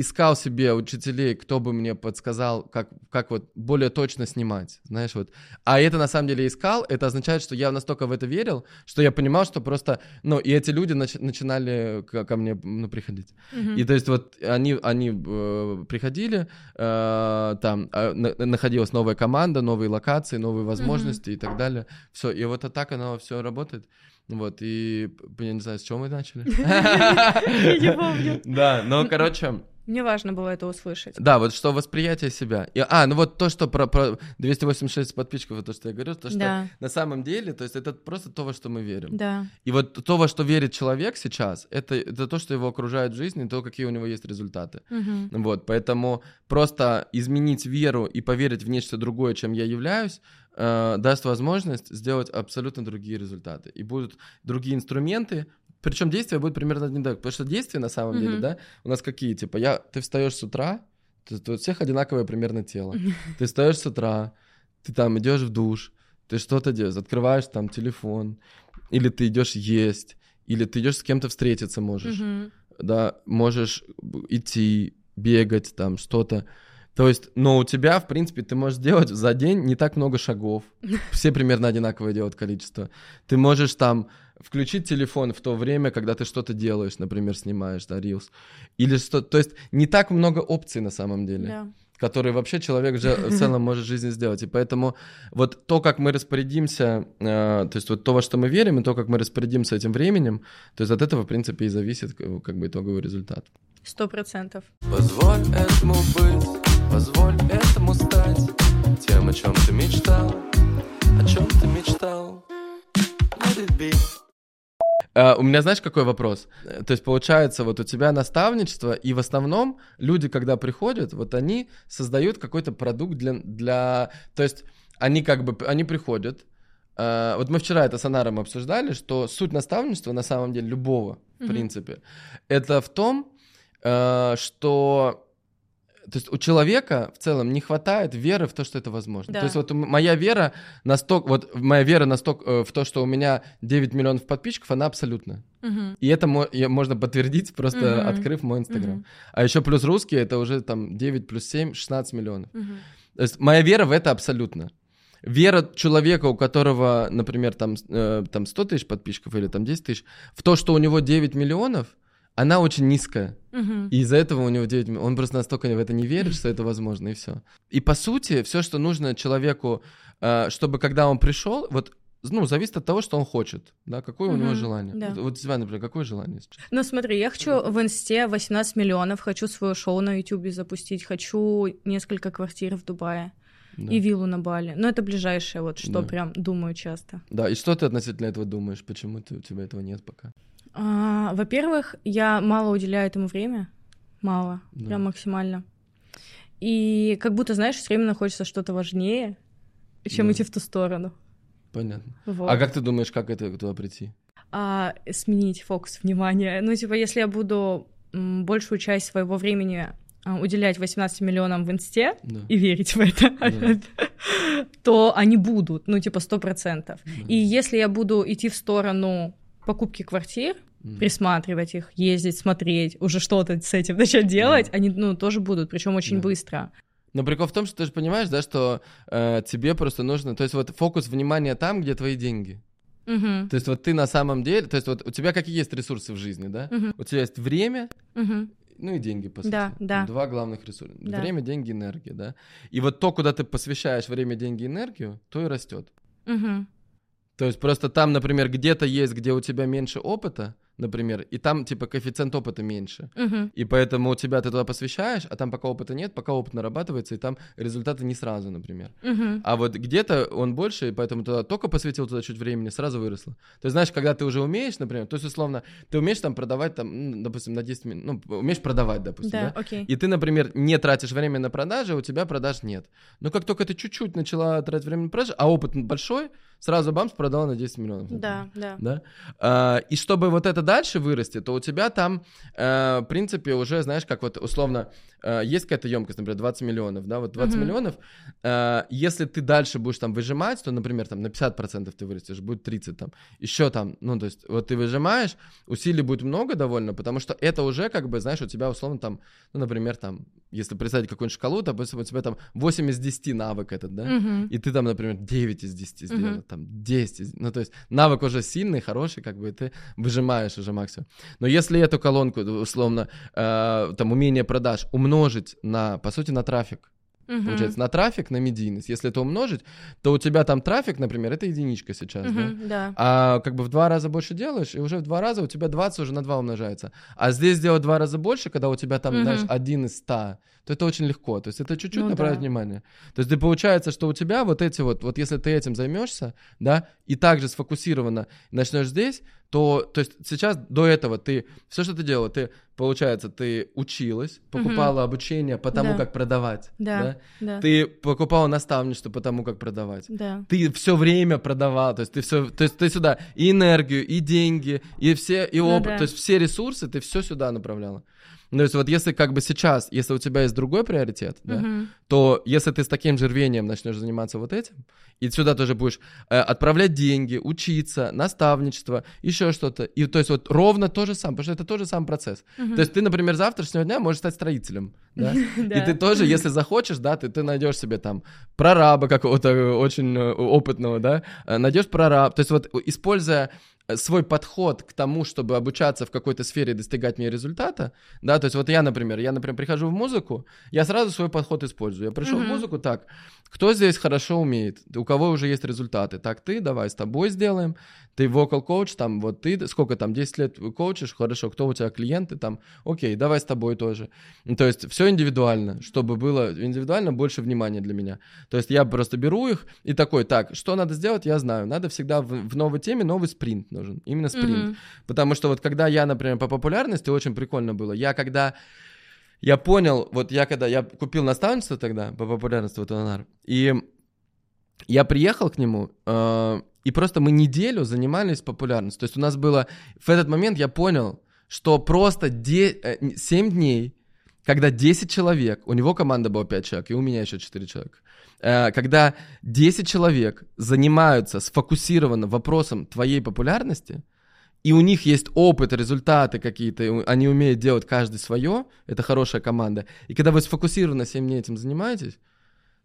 искал себе учителей, кто бы мне подсказал, как, как вот более точно снимать, знаешь, вот. А это на самом деле искал, это означает, что я настолько в это верил, что я понимал, что просто, ну, и эти люди нач- начинали ко-, ко мне, ну, приходить. Mm-hmm. И то есть вот они, они э, приходили, э, там э, находилась новая команда, новые локации, новые возможности mm-hmm. и так далее. Все, и вот так оно все работает. Вот, и я не знаю, с чего мы начали. Я не помню. Да, но, короче... Мне важно было это услышать. Да, вот что восприятие себя. И, а, ну вот то, что про, про двести восемьдесят шесть подписчиков, то, что я говорю, то, что да. на самом деле, то есть это просто то, во что мы верим. Да. И вот то, во что верит человек сейчас, это, это то, что его окружает в жизни, то, какие у него есть результаты. Угу. Вот, поэтому просто изменить веру и поверить в нечто другое, чем я являюсь, э, даст возможность сделать абсолютно другие результаты. И будут другие инструменты. Причем действие будет примерно один так. Потому что действия на самом mm-hmm. деле, да, у нас какие? Типа, я, ты встаешь с утра, ты, у всех одинаковое примерно тело. Mm-hmm. Ты встаешь с утра, ты там идешь в душ, ты что-то делаешь, открываешь там телефон, или ты идешь есть, или ты идешь с кем-то встретиться можешь, mm-hmm. да, можешь идти, бегать, там что-то. То есть, но у тебя, в принципе, ты можешь делать за день не так много шагов. Все примерно одинаковое делают количество. Ты можешь там включить телефон в то время, когда ты что-то делаешь, например, снимаешь, да, Reels. Или что-то. То есть не так много опций на самом деле, yeah. которые вообще человек в целом может в жизни сделать. И поэтому вот то, как мы распорядимся, э, то есть вот то, во что мы верим, и то, как мы распорядимся этим временем, то есть от этого, в принципе, и зависит как бы итоговый результат. Сто процентов. Позволь этому быть, позволь этому стать тем, о чем ты мечтал, о чем ты мечтал. Let it be. Uh, у меня, знаешь, какой вопрос? То есть, получается, вот у тебя наставничество, и в основном люди, когда приходят, вот они создают какой-то продукт для... для... То есть, они как бы, они приходят. Uh, вот мы вчера это с Анаром обсуждали, что суть наставничества, на самом деле, любого, в mm-hmm. принципе, это в том, uh, что... То есть у человека в целом не хватает веры в то, что это возможно. Да. То есть вот моя вера настолько, вот моя вера настолько в то, что у меня девять миллионов подписчиков, она абсолютна. Uh-huh. И это мо- можно подтвердить, просто uh-huh. открыв мой Instagram. Uh-huh. А еще плюс русские, это уже там девять плюс семь, шестнадцать миллионов. Uh-huh. То есть моя вера в это абсолютна. Вера человека, у которого, например, там, э, там сто тысяч подписчиков или там десять тысяч, в то, что у него девять миллионов, она очень низкая, uh-huh. и из-за этого у него девять миллионов. Он просто настолько в это не верит, что это возможно, и все. И по сути, все, что нужно человеку, чтобы когда он пришел, вот, ну, зависит от того, что он хочет, да, какое uh-huh. у него желание. Да. Вот, вот тебя, например, какое желание сейчас? Ну, смотри, я хочу в Инсте восемнадцать миллионов, хочу свое шоу на Ютубе запустить, хочу несколько квартир в Дубае. Да. И виллу на Бали. Но это ближайшее, вот что да. прям думаю часто. Да, и что ты относительно этого думаешь? Почему ты, у тебя этого нет пока? А, во-первых, я мало уделяю этому время. Мало, да. прям максимально. И как будто, знаешь, все время находится что-то важнее, чем да. идти в ту сторону. Понятно. Вот. А как ты думаешь, как это туда прийти? А, сменить фокус внимания. Ну, типа, если я буду большую часть своего времени уделять восемнадцать миллионам в Инсте да. и верить в это, да. то они будут, ну, типа, сто процентов. Да. И если я буду идти в сторону покупки квартир, да. присматривать их, ездить, смотреть, уже что-то с этим начать делать, да. они, ну, тоже будут, причем очень да. быстро. Но прикол в том, что ты же понимаешь, да, что э, тебе просто нужно... То есть вот фокус внимания там, где твои деньги. Uh-huh. То есть вот ты на самом деле... То есть вот у тебя какие есть ресурсы в жизни, да? Uh-huh. У тебя есть время... Uh-huh. Ну и деньги, по сути. Да, да. Два главных ресурса. Да. Время, деньги, энергия, да. И вот то, куда ты посвящаешь время, деньги, энергию, то и растет. Угу. То есть просто там, например, где-то есть, где у тебя меньше опыта, например, и там, типа, коэффициент опыта меньше. Угу. И поэтому у тебя ты туда посвящаешь, а там пока опыта нет, пока опыт нарабатывается, и там результаты не сразу, например. Угу. А вот где-то он больше, и поэтому туда только посвятил туда чуть времени, сразу выросло. То есть, знаешь, когда ты уже умеешь, например, то есть, условно, ты умеешь там продавать, там, допустим, на десять минут, ну, умеешь продавать, допустим, да, да? Окей. И ты, например, не тратишь время на продажи, у тебя продаж нет. Но как только ты чуть-чуть начала тратить время на продажи, а опыт большой, сразу бамс, продала на десять миллионов. Например. Да, да. да? А, и чтобы вот это дальше вырасти, то у тебя там, э, в принципе, уже, знаешь, как вот условно есть какая-то емкость, например, двадцать миллионов, да, вот двадцать mm-hmm. миллионов, если ты дальше будешь там выжимать, то, например, там на пятьдесят процентов ты вырастешь, будет тридцать там, еще там, ну, то есть вот ты выжимаешь, усилий будет много довольно, потому что это уже, как бы, знаешь, у тебя условно там, ну, например, там, если представить какую-нибудь шкалу, допустим, у тебя там восемь из десяти навык этот, да, mm-hmm. и ты там, например, девять из десяти сделал, mm-hmm. там, десять из... ну, то есть навык уже сильный, хороший, как бы, и ты выжимаешь уже максимум. Но если эту колонку, условно, э, там, умение продаж умножить на, по сути, на трафик, uh-huh. получается, на трафик, на медийность, если это умножить, то у тебя там трафик, например, это единичка сейчас, uh-huh, да? Да. А как бы в два раза больше делаешь, и уже в два раза у тебя двадцать уже на два умножается. А здесь делать в два раза больше, когда у тебя там, uh-huh. знаешь, один из ста, то это очень легко, то есть это чуть-чуть ну, направить да. внимание. То есть получается, что у тебя вот эти вот, вот если ты этим займешься, да, и также сфокусированно начнешь здесь, то, то есть сейчас до этого ты, все, что ты делала, ты, получается, ты училась, покупала mm-hmm. обучение по тому, да. как продавать, да. Да? Да. Ты покупала наставничество по тому, как продавать, да. ты все время продавала, то есть ты все, то есть ты сюда и энергию, и деньги, и все, и опыт, ну, да. то есть все ресурсы, ты все сюда направляла. То есть вот если как бы сейчас, если у тебя есть другой приоритет, да, uh-huh. то если ты с таким же рвением начнешь заниматься вот этим, и сюда тоже будешь э, отправлять деньги, учиться, наставничество, еще что-то, и то есть вот ровно то же самое, потому что это тоже сам процесс. Uh-huh. То есть ты, например, завтрашнего дня можешь стать строителем, да, и ты тоже, если захочешь, да, ты найдешь себе там прораба какого-то очень опытного, да, найдешь прораб, то есть вот используя свой подход к тому, чтобы обучаться в какой-то сфере и достигать мне результата, да, то есть вот я, например, я, например, прихожу в музыку, я сразу свой подход использую, я пришел mm-hmm. в музыку, так, кто здесь хорошо умеет, у кого уже есть результаты, так, ты, давай, с тобой сделаем, ты вокал-коуч, там, вот ты, сколько там, десять лет коучишь, хорошо, кто у тебя клиенты, там, окей, давай с тобой тоже, то есть все индивидуально, чтобы было индивидуально больше внимания для меня, то есть я просто беру их и такой, так, что надо сделать, я знаю, надо всегда в, в новой теме новый спринт, нужен. Именно спринт. Mm-hmm. Потому что вот когда я, например, по популярности, очень прикольно было. Я когда... Я понял, вот я когда... Я купил наставничество тогда по популярности, вот Анар. И я приехал к нему... Э, и просто мы неделю занимались популярностью. То есть у нас было... В этот момент я понял, что просто де- семь дней, когда десять человек... У него команда была пять человек, и у меня еще четыре человека. Когда десять человек занимаются сфокусированно вопросом твоей популярности, и у них есть опыт, результаты какие-то, они умеют делать каждый свое, это хорошая команда, и когда вы сфокусированно семь дней этим занимаетесь,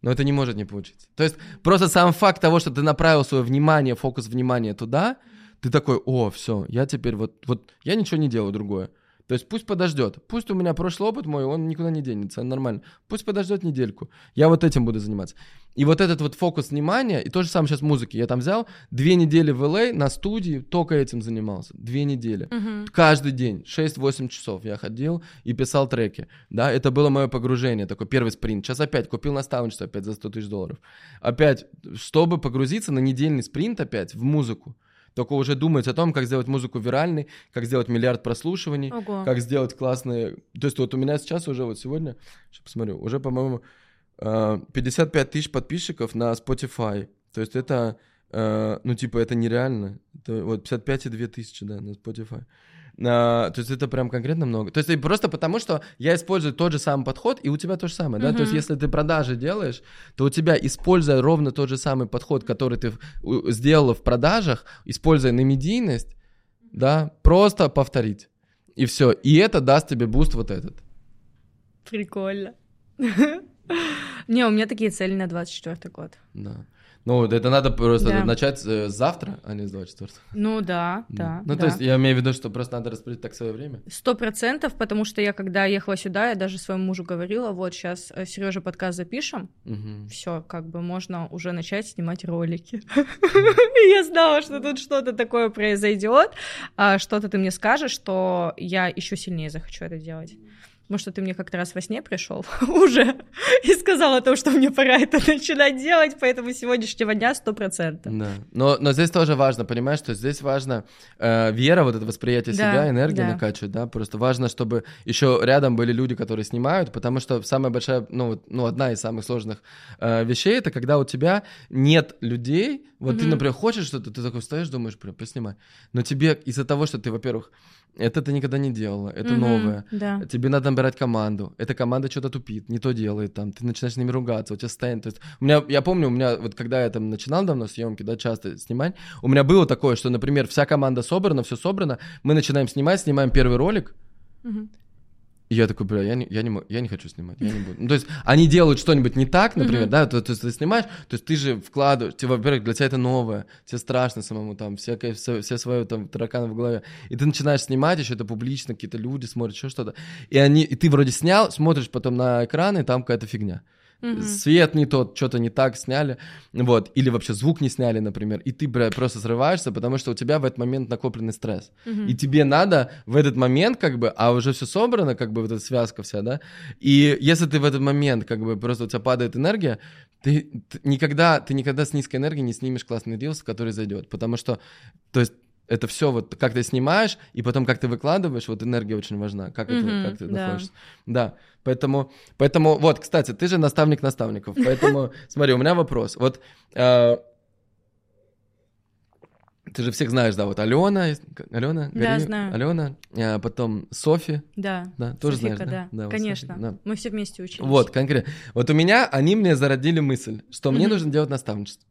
но это не может не получиться. То есть просто сам факт того, что ты направил свое внимание, фокус внимания туда, ты такой, о, все, я теперь вот, вот я ничего не делаю другое. То есть пусть подождет, пусть у меня прошлый опыт мой, он никуда не денется, нормально. Пусть подождет недельку, я вот этим буду заниматься. И вот этот вот фокус внимания, и то же самое сейчас в музыке. Я там взял две недели в эл эй на студии, только этим занимался. Две недели. Uh-huh. Каждый день, шесть-восемь часов я ходил и писал треки. Да, это было мое погружение, такой первый спринт. Сейчас опять купил наставничество опять за сто тысяч долларов. Опять, чтобы погрузиться на недельный спринт опять в музыку. Только уже думать о том, как сделать музыку виральной, как сделать миллиард прослушиваний, Ого. Как сделать классные... То есть вот у меня сейчас уже, вот сегодня, сейчас посмотрю, уже, по-моему, пятьдесят пять тысяч подписчиков на Spotify. То есть это, ну типа, это нереально. Это вот пятьдесят пять и две тысячи, да, на Spotify. А, то есть это прям конкретно много. То есть просто потому, что я использую тот же самый подход, и у тебя то же самое, да? Uh-huh. То есть если ты продажи делаешь, то у тебя, используя ровно тот же самый подход, который ты сделала в продажах, используя на медийность, да, просто повторить. И все. И это даст тебе буст вот этот. Прикольно. Не, у меня такие цели на двадцать четвёртый год. Да. Ну, это надо просто да. начать с завтра, а не с двадцать четвёртого. Ну да, да. да ну, да. то есть я имею в виду, что просто надо распределить так свое время. Сто процентов, потому что я, когда ехала сюда, я даже своему мужу говорила, вот сейчас Серёже подкаст запишем, угу. все, как бы можно уже начать снимать ролики. Я знала, что тут что-то такое произойдет, что-то ты мне скажешь, что я еще сильнее захочу это делать. Потому что ты мне как-то раз во сне пришел уже и сказал о том, что мне пора это начинать делать, поэтому с сегодняшнего дня сто процентов. Да. Но, но здесь тоже важно, понимаешь, что здесь важно э, вера, вот это восприятие да, себя, энергию да. накачивать, да, просто важно, чтобы еще рядом были люди, которые снимают, потому что самая большая, ну, ну одна из самых сложных э, вещей, это когда у тебя нет людей, вот mm-hmm. ты, например, хочешь что-то, ты такой встаешь, думаешь, прям, поснимай, но тебе из-за того, что ты, во-первых, это ты никогда не делала, это mm-hmm, новое, да. тебе надо набирать команду, эта команда что-то тупит, не то делает, там, ты начинаешь с ними ругаться, у тебя состояние, то есть, у меня, я помню, у меня, вот когда я там начинал давно съемки, да, часто снимать, у меня было такое, что, например, вся команда собрана, все собрано, мы начинаем снимать, снимаем первый ролик, угу. И я такой, бля, я не, я не, я не хочу снимать, я не буду. Ну, то есть они делают что-нибудь не так, например, mm-hmm. да, то, то есть ты снимаешь, то есть ты же вкладываешь, тебе, во-первых, для тебя это новое, тебе страшно самому там, все, все, все свои там тараканы в голове, и ты начинаешь снимать, еще это публично, какие-то люди смотрят, еще что-то, и они, и ты вроде снял, смотришь потом на экран, и там какая-то фигня. Mm-hmm. Свет не тот, что-то не так сняли, вот, или вообще звук не сняли, например, и ты, бля, просто срываешься, потому что у тебя в этот момент накопленный стресс, mm-hmm. и тебе надо в этот момент, как бы, а уже все собрано, как бы, вот эта связка вся, да, и если ты в этот момент, как бы, просто у тебя падает энергия, ты, ты никогда, ты никогда с низкой энергией не снимешь классный рилс, который зайдет, потому что, то есть, это все вот как ты снимаешь, и потом как ты выкладываешь, вот энергия очень важна, как, mm-hmm, это, как ты да. находишься. Да, поэтому, поэтому, вот, кстати, ты же наставник наставников, поэтому, смотри, у меня вопрос. Вот ты же всех знаешь, да, вот Алена, Алена, Алена, потом Софи. Да, тоже знаешь, да? Конечно, мы все вместе учились. Вот, конкретно. Вот у меня, они мне зародили мысль, что мне нужно делать наставничество.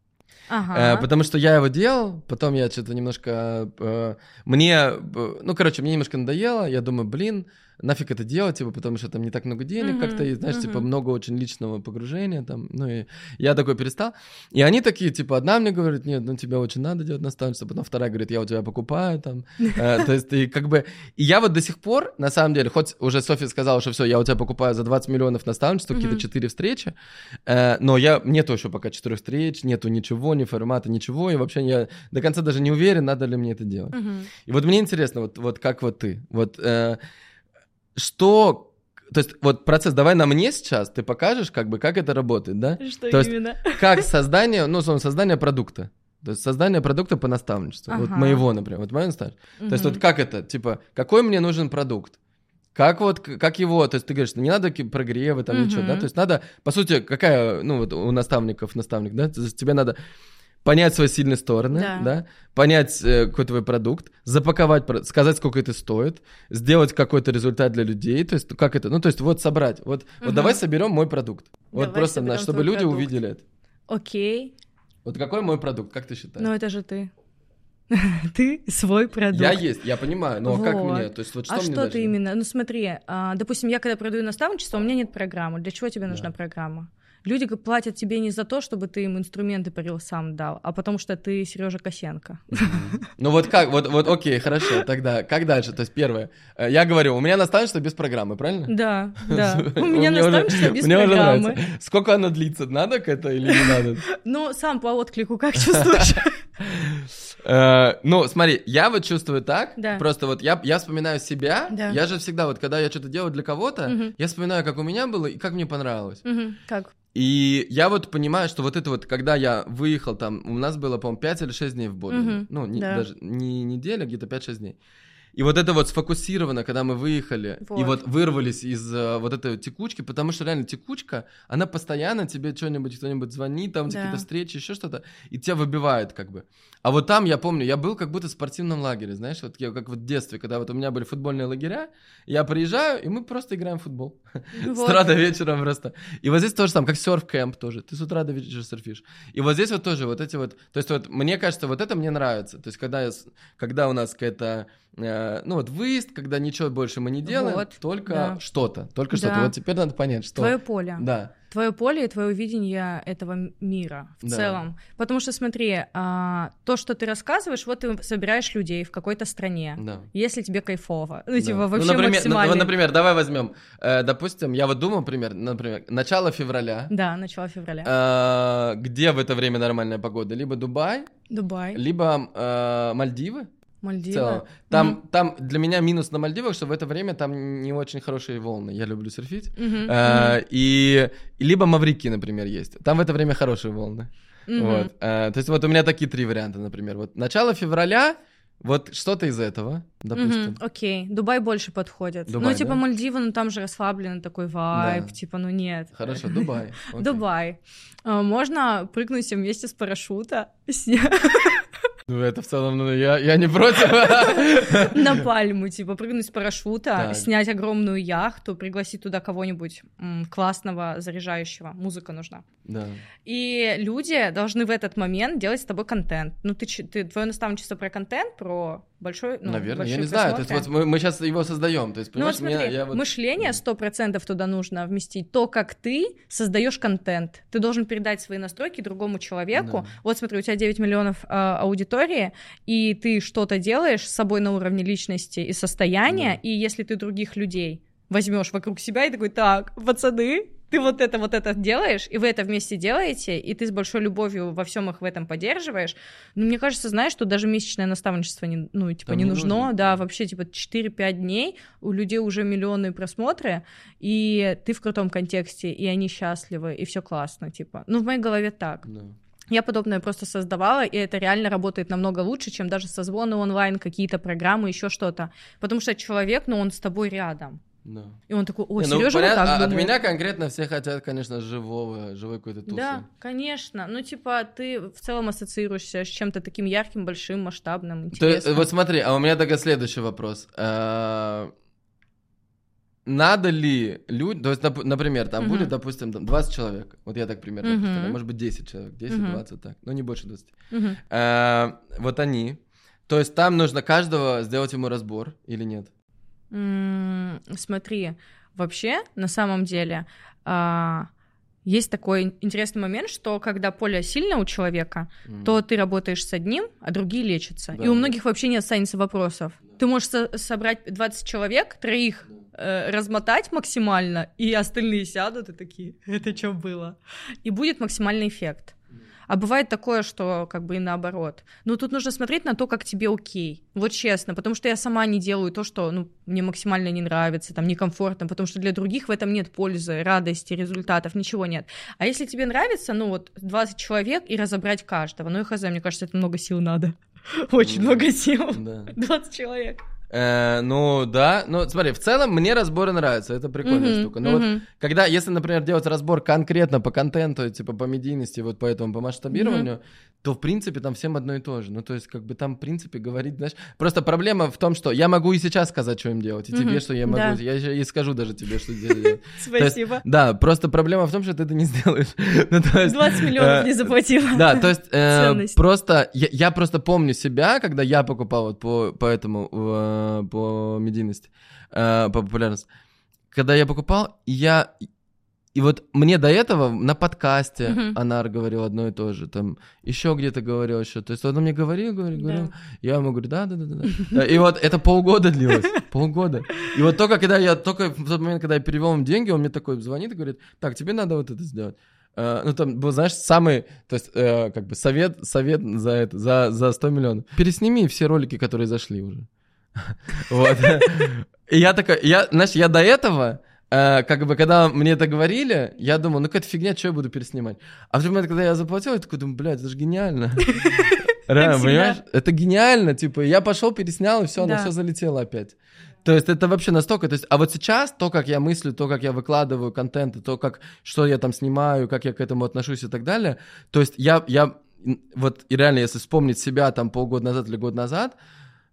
Ага. Э, потому что я его делал, потом я что-то немножко... Э, мне... Э, ну, короче, мне немножко надоело, я думаю, блин, нафиг это делать, типа, потому что там не так много денег, mm-hmm, как-то, и, знаешь, mm-hmm. типа, много очень личного погружения, там, ну, и я такой перестал. И они такие, типа, одна мне говорит, нет, ну, тебе очень надо делать наставничество, потом вторая говорит, я у тебя покупаю, там, э, то есть, и как бы... И я вот до сих пор, на самом деле, хоть уже Софья сказала, что все, я у тебя покупаю за двадцать миллионов наставничества, mm-hmm. какие-то четыре встречи, э, но я... нету еще пока четырех встреч, нету ничего, ни формата, ничего, и вообще я до конца даже не уверен, надо ли мне это делать. Mm-hmm. И вот мне интересно, вот, вот как вот ты, вот... Э, Что... То есть, вот процесс, давай на мне сейчас, ты покажешь, как бы, как это работает, да? Что то именно? Есть, как создание, ну, создание продукта. То есть, создание продукта по наставничеству. Ага. Вот моего, например, вот моего наставничества. Угу. То есть, вот как это, типа, какой мне нужен продукт? Как вот, как его, то есть, ты говоришь, не надо прогревы, там, угу. ничего, да? То есть, надо, по сути, какая, ну, вот у наставников, наставник, да? То есть, тебе надо... понять свои сильные стороны, да. Да? Понять э, какой твой продукт, запаковать, сказать, сколько это стоит, сделать какой-то результат для людей, то есть как это, ну то есть вот собрать, вот, угу. вот давай соберем мой продукт, давай вот просто, на, чтобы люди продукт. Увидели это. Окей. Вот какой мой продукт, как ты считаешь? Ну это же ты. Ты свой продукт. Я есть, я понимаю, но вот. Как мне? То есть, вот что а мне что дальше? Ты именно? Ну смотри, а, допустим, я когда продаю наставничество, у меня нет программы. Для чего тебе нужна да. программа? Люди платят тебе не за то, чтобы ты им инструменты по рилсам дал, а потому что ты Сережа Косенко. Ну вот как, вот, вот окей, хорошо, тогда как дальше? То есть первое, я говорю, у меня наставничество без программы, правильно? Да, да, у меня наставничество без программы. Сколько оно длится, надо к это или не надо? Ну, сам по отклику, как чувствуешь? Ну, смотри, я вот чувствую так, просто вот я вспоминаю себя, я же всегда вот, когда я что-то делаю для кого-то, я вспоминаю, как у меня было и как мне понравилось. Как? И я вот понимаю, что вот это вот, когда я выехал там, у нас было, по-моему, пять или шесть дней в Бодлине, mm-hmm, ну, не, да. даже не неделя, где-то пять-шесть дней. И вот это вот сфокусировано, когда мы выехали вот. И вот вырвались из uh, вот этой текучки, потому что реально текучка, она постоянно тебе что-нибудь, кто-нибудь звонит, там да. какие-то встречи, еще что-то, и тебя выбивает как бы. А вот там, я помню, я был как будто в спортивном лагере, знаешь, вот я, как вот в детстве, когда вот у меня были футбольные лагеря, я приезжаю, и мы просто играем в футбол. Вот. С утра до вечера просто. И вот здесь тоже там, как серф-кэмп тоже, ты с утра до вечера серфишь. И вот здесь вот тоже вот эти вот, то есть вот мне кажется, вот это мне нравится. То есть когда, я, когда у нас какая-то... Ну вот выезд, когда ничего больше мы не делаем, вот, только да. что-то, только да. что-то. Вот теперь надо понять, что... Твое поле. Да. Твое поле и твое видение этого мира в да. целом. Потому что, смотри, а, то, что ты рассказываешь, вот ты собираешь людей в какой-то стране, да. если тебе кайфово. Ну, да. типа, вообще ну, например, максимально... Ну, например, давай возьмем, э, допустим, я вот думал, например, например, начало февраля. Да, начало февраля. Э, где в это время нормальная погода? Либо Дубай, Дубай. Либо э, Мальдивы. Мальдивы. Там, mm-hmm. там для меня минус на Мальдивах, что в это время там не очень хорошие волны. Я люблю серфить. Mm-hmm. А, mm-hmm. И, и либо Маврики, например, есть. Там в это время хорошие волны. Mm-hmm. Вот. А, то есть вот у меня такие три варианта, например. Вот начало февраля, вот что-то из этого, допустим. Mm-hmm. Окей, Дубай больше подходит. Дубай, ну типа да? Мальдивы, ну там же расслабленный такой вайб, да. типа ну нет. Хорошо, Дубай. Окей. Дубай. Можно прыгнуть все вместе с парашюта. Ну, это в целом, ну, я, я не против. На пальму, типа, прыгнуть с парашюта, снять огромную яхту, пригласить туда кого-нибудь классного, заряжающего. Музыка нужна. И люди должны в этот момент делать с тобой контент. Ну, ты, ты твое наставничество про контент, про большой... Ну, наверное, я не знаю. То есть, вот мы, мы сейчас его создаем. То есть, понимаешь, ну, вот смотри, меня, я вот... мышление сто процентов туда нужно вместить. То, как ты создаешь контент. Ты должен передать свои настройки другому человеку. Да. Вот смотри, у тебя девять миллионов э, аудитории, и ты что-то делаешь с собой на уровне личности и состояния, да. И если ты других людей возьмешь вокруг себя и такой, так, пацаны... Ты вот это, вот это делаешь, и вы это вместе делаете, и ты с большой любовью во всем их в этом поддерживаешь. Ну, мне кажется, знаешь, что даже месячное наставничество не, ну, типа, не нужно, нужно, да, вообще, типа, четыре-пять дней, у людей уже миллионные просмотры, и ты в крутом контексте, и они счастливы, и все классно, типа. Ну, в моей голове так. Да. Я подобное просто создавала, и это реально работает намного лучше, чем даже созвоны онлайн, какие-то программы, еще что-то. Потому что человек, ну, он с тобой рядом. No. И он такой, ой, Серёжа, ну, вот так думает. От меня конкретно все хотят, конечно, живого, живой какой-то тусы. Да, конечно. Ну, типа, ты в целом ассоциируешься с чем-то таким ярким, большим, масштабным, интересным. То, вот смотри, а у меня тогда следующий вопрос. Надо ли людям... То есть, например, там uh-huh. будет, допустим, там двадцать человек. Вот я так примерно uh-huh. представляю. Может быть, десять человек, десять-двадцать, uh-huh. так. Но не больше двадцати. Uh-huh. А, вот они. То есть, там нужно каждого сделать ему разбор или нет? Смотри, вообще, на самом деле, есть такой интересный момент, что когда поле сильно у человека, mm. то ты работаешь с одним, а другие лечатся. Да. И у многих вообще не останется вопросов. Да. Ты можешь со- собрать двадцать человек, троих э, размотать максимально, и остальные сядут и такие, это что было? И будет максимальный эффект. А бывает такое, что как бы и наоборот. Но тут нужно смотреть на то, как тебе окей. Вот честно, потому что я сама не делаю то, что ну, мне максимально не нравится, там, некомфортно, потому что для других в этом нет пользы, радости, результатов, ничего нет. А если тебе нравится, ну вот двадцать человек и разобрать каждого. Ну и хз, мне кажется, это много сил надо. Очень много сил. двадцать человек. Э, ну, да, ну, смотри, в целом мне разборы нравятся, это прикольная mm-hmm, штука. Но mm-hmm. вот, когда, если, например, делать разбор конкретно по контенту, типа, по медийности, вот по этому, по масштабированию, mm-hmm. то, в принципе, там всем одно и то же. Ну, то есть, как бы там, в принципе, говорить, знаешь... Просто проблема в том, что я могу и сейчас сказать, что им делать, и mm-hmm. тебе, что я могу... Да. Я и скажу даже тебе, что делать. Спасибо. Да, просто проблема в том, что ты это не сделаешь. двадцать миллионов не заплатила. Да, то есть, просто... Я просто помню себя, когда я покупал вот по этому... по медийности, по популярности. Когда я покупал, я... И вот мне до этого на подкасте mm-hmm. Анар говорил одно и то же, там еще где-то говорил еще. То есть он мне говорил, говорил, говорил. Да. Я ему говорю, да-да-да. И вот это полгода длилось, полгода. И вот только когда я, только в тот момент, когда я перевел им деньги, он мне такой звонит и говорит, так, тебе надо вот это сделать. Uh, ну, там был, знаешь, самый, то есть, uh, как бы совет, совет за это, за, за сто миллионов. Пересними все ролики, которые зашли уже. Вот. И я такой, я, знаешь, я до этого, э, как бы, когда мне это говорили, я думал, ну какая-то фигня, что я буду переснимать. А в тот момент, когда я заплатил, я такой думаю, блядь, это же гениально. Реально, понимаешь? Это гениально, типа, я пошел, переснял, и все, оно все залетело опять. То есть это вообще настолько... То есть, а вот сейчас то, как я мыслю, то, как я выкладываю контент, и то, как, что я там снимаю, как я к этому отношусь и так далее, то есть я, я вот и реально, если вспомнить себя там полгода назад или год назад,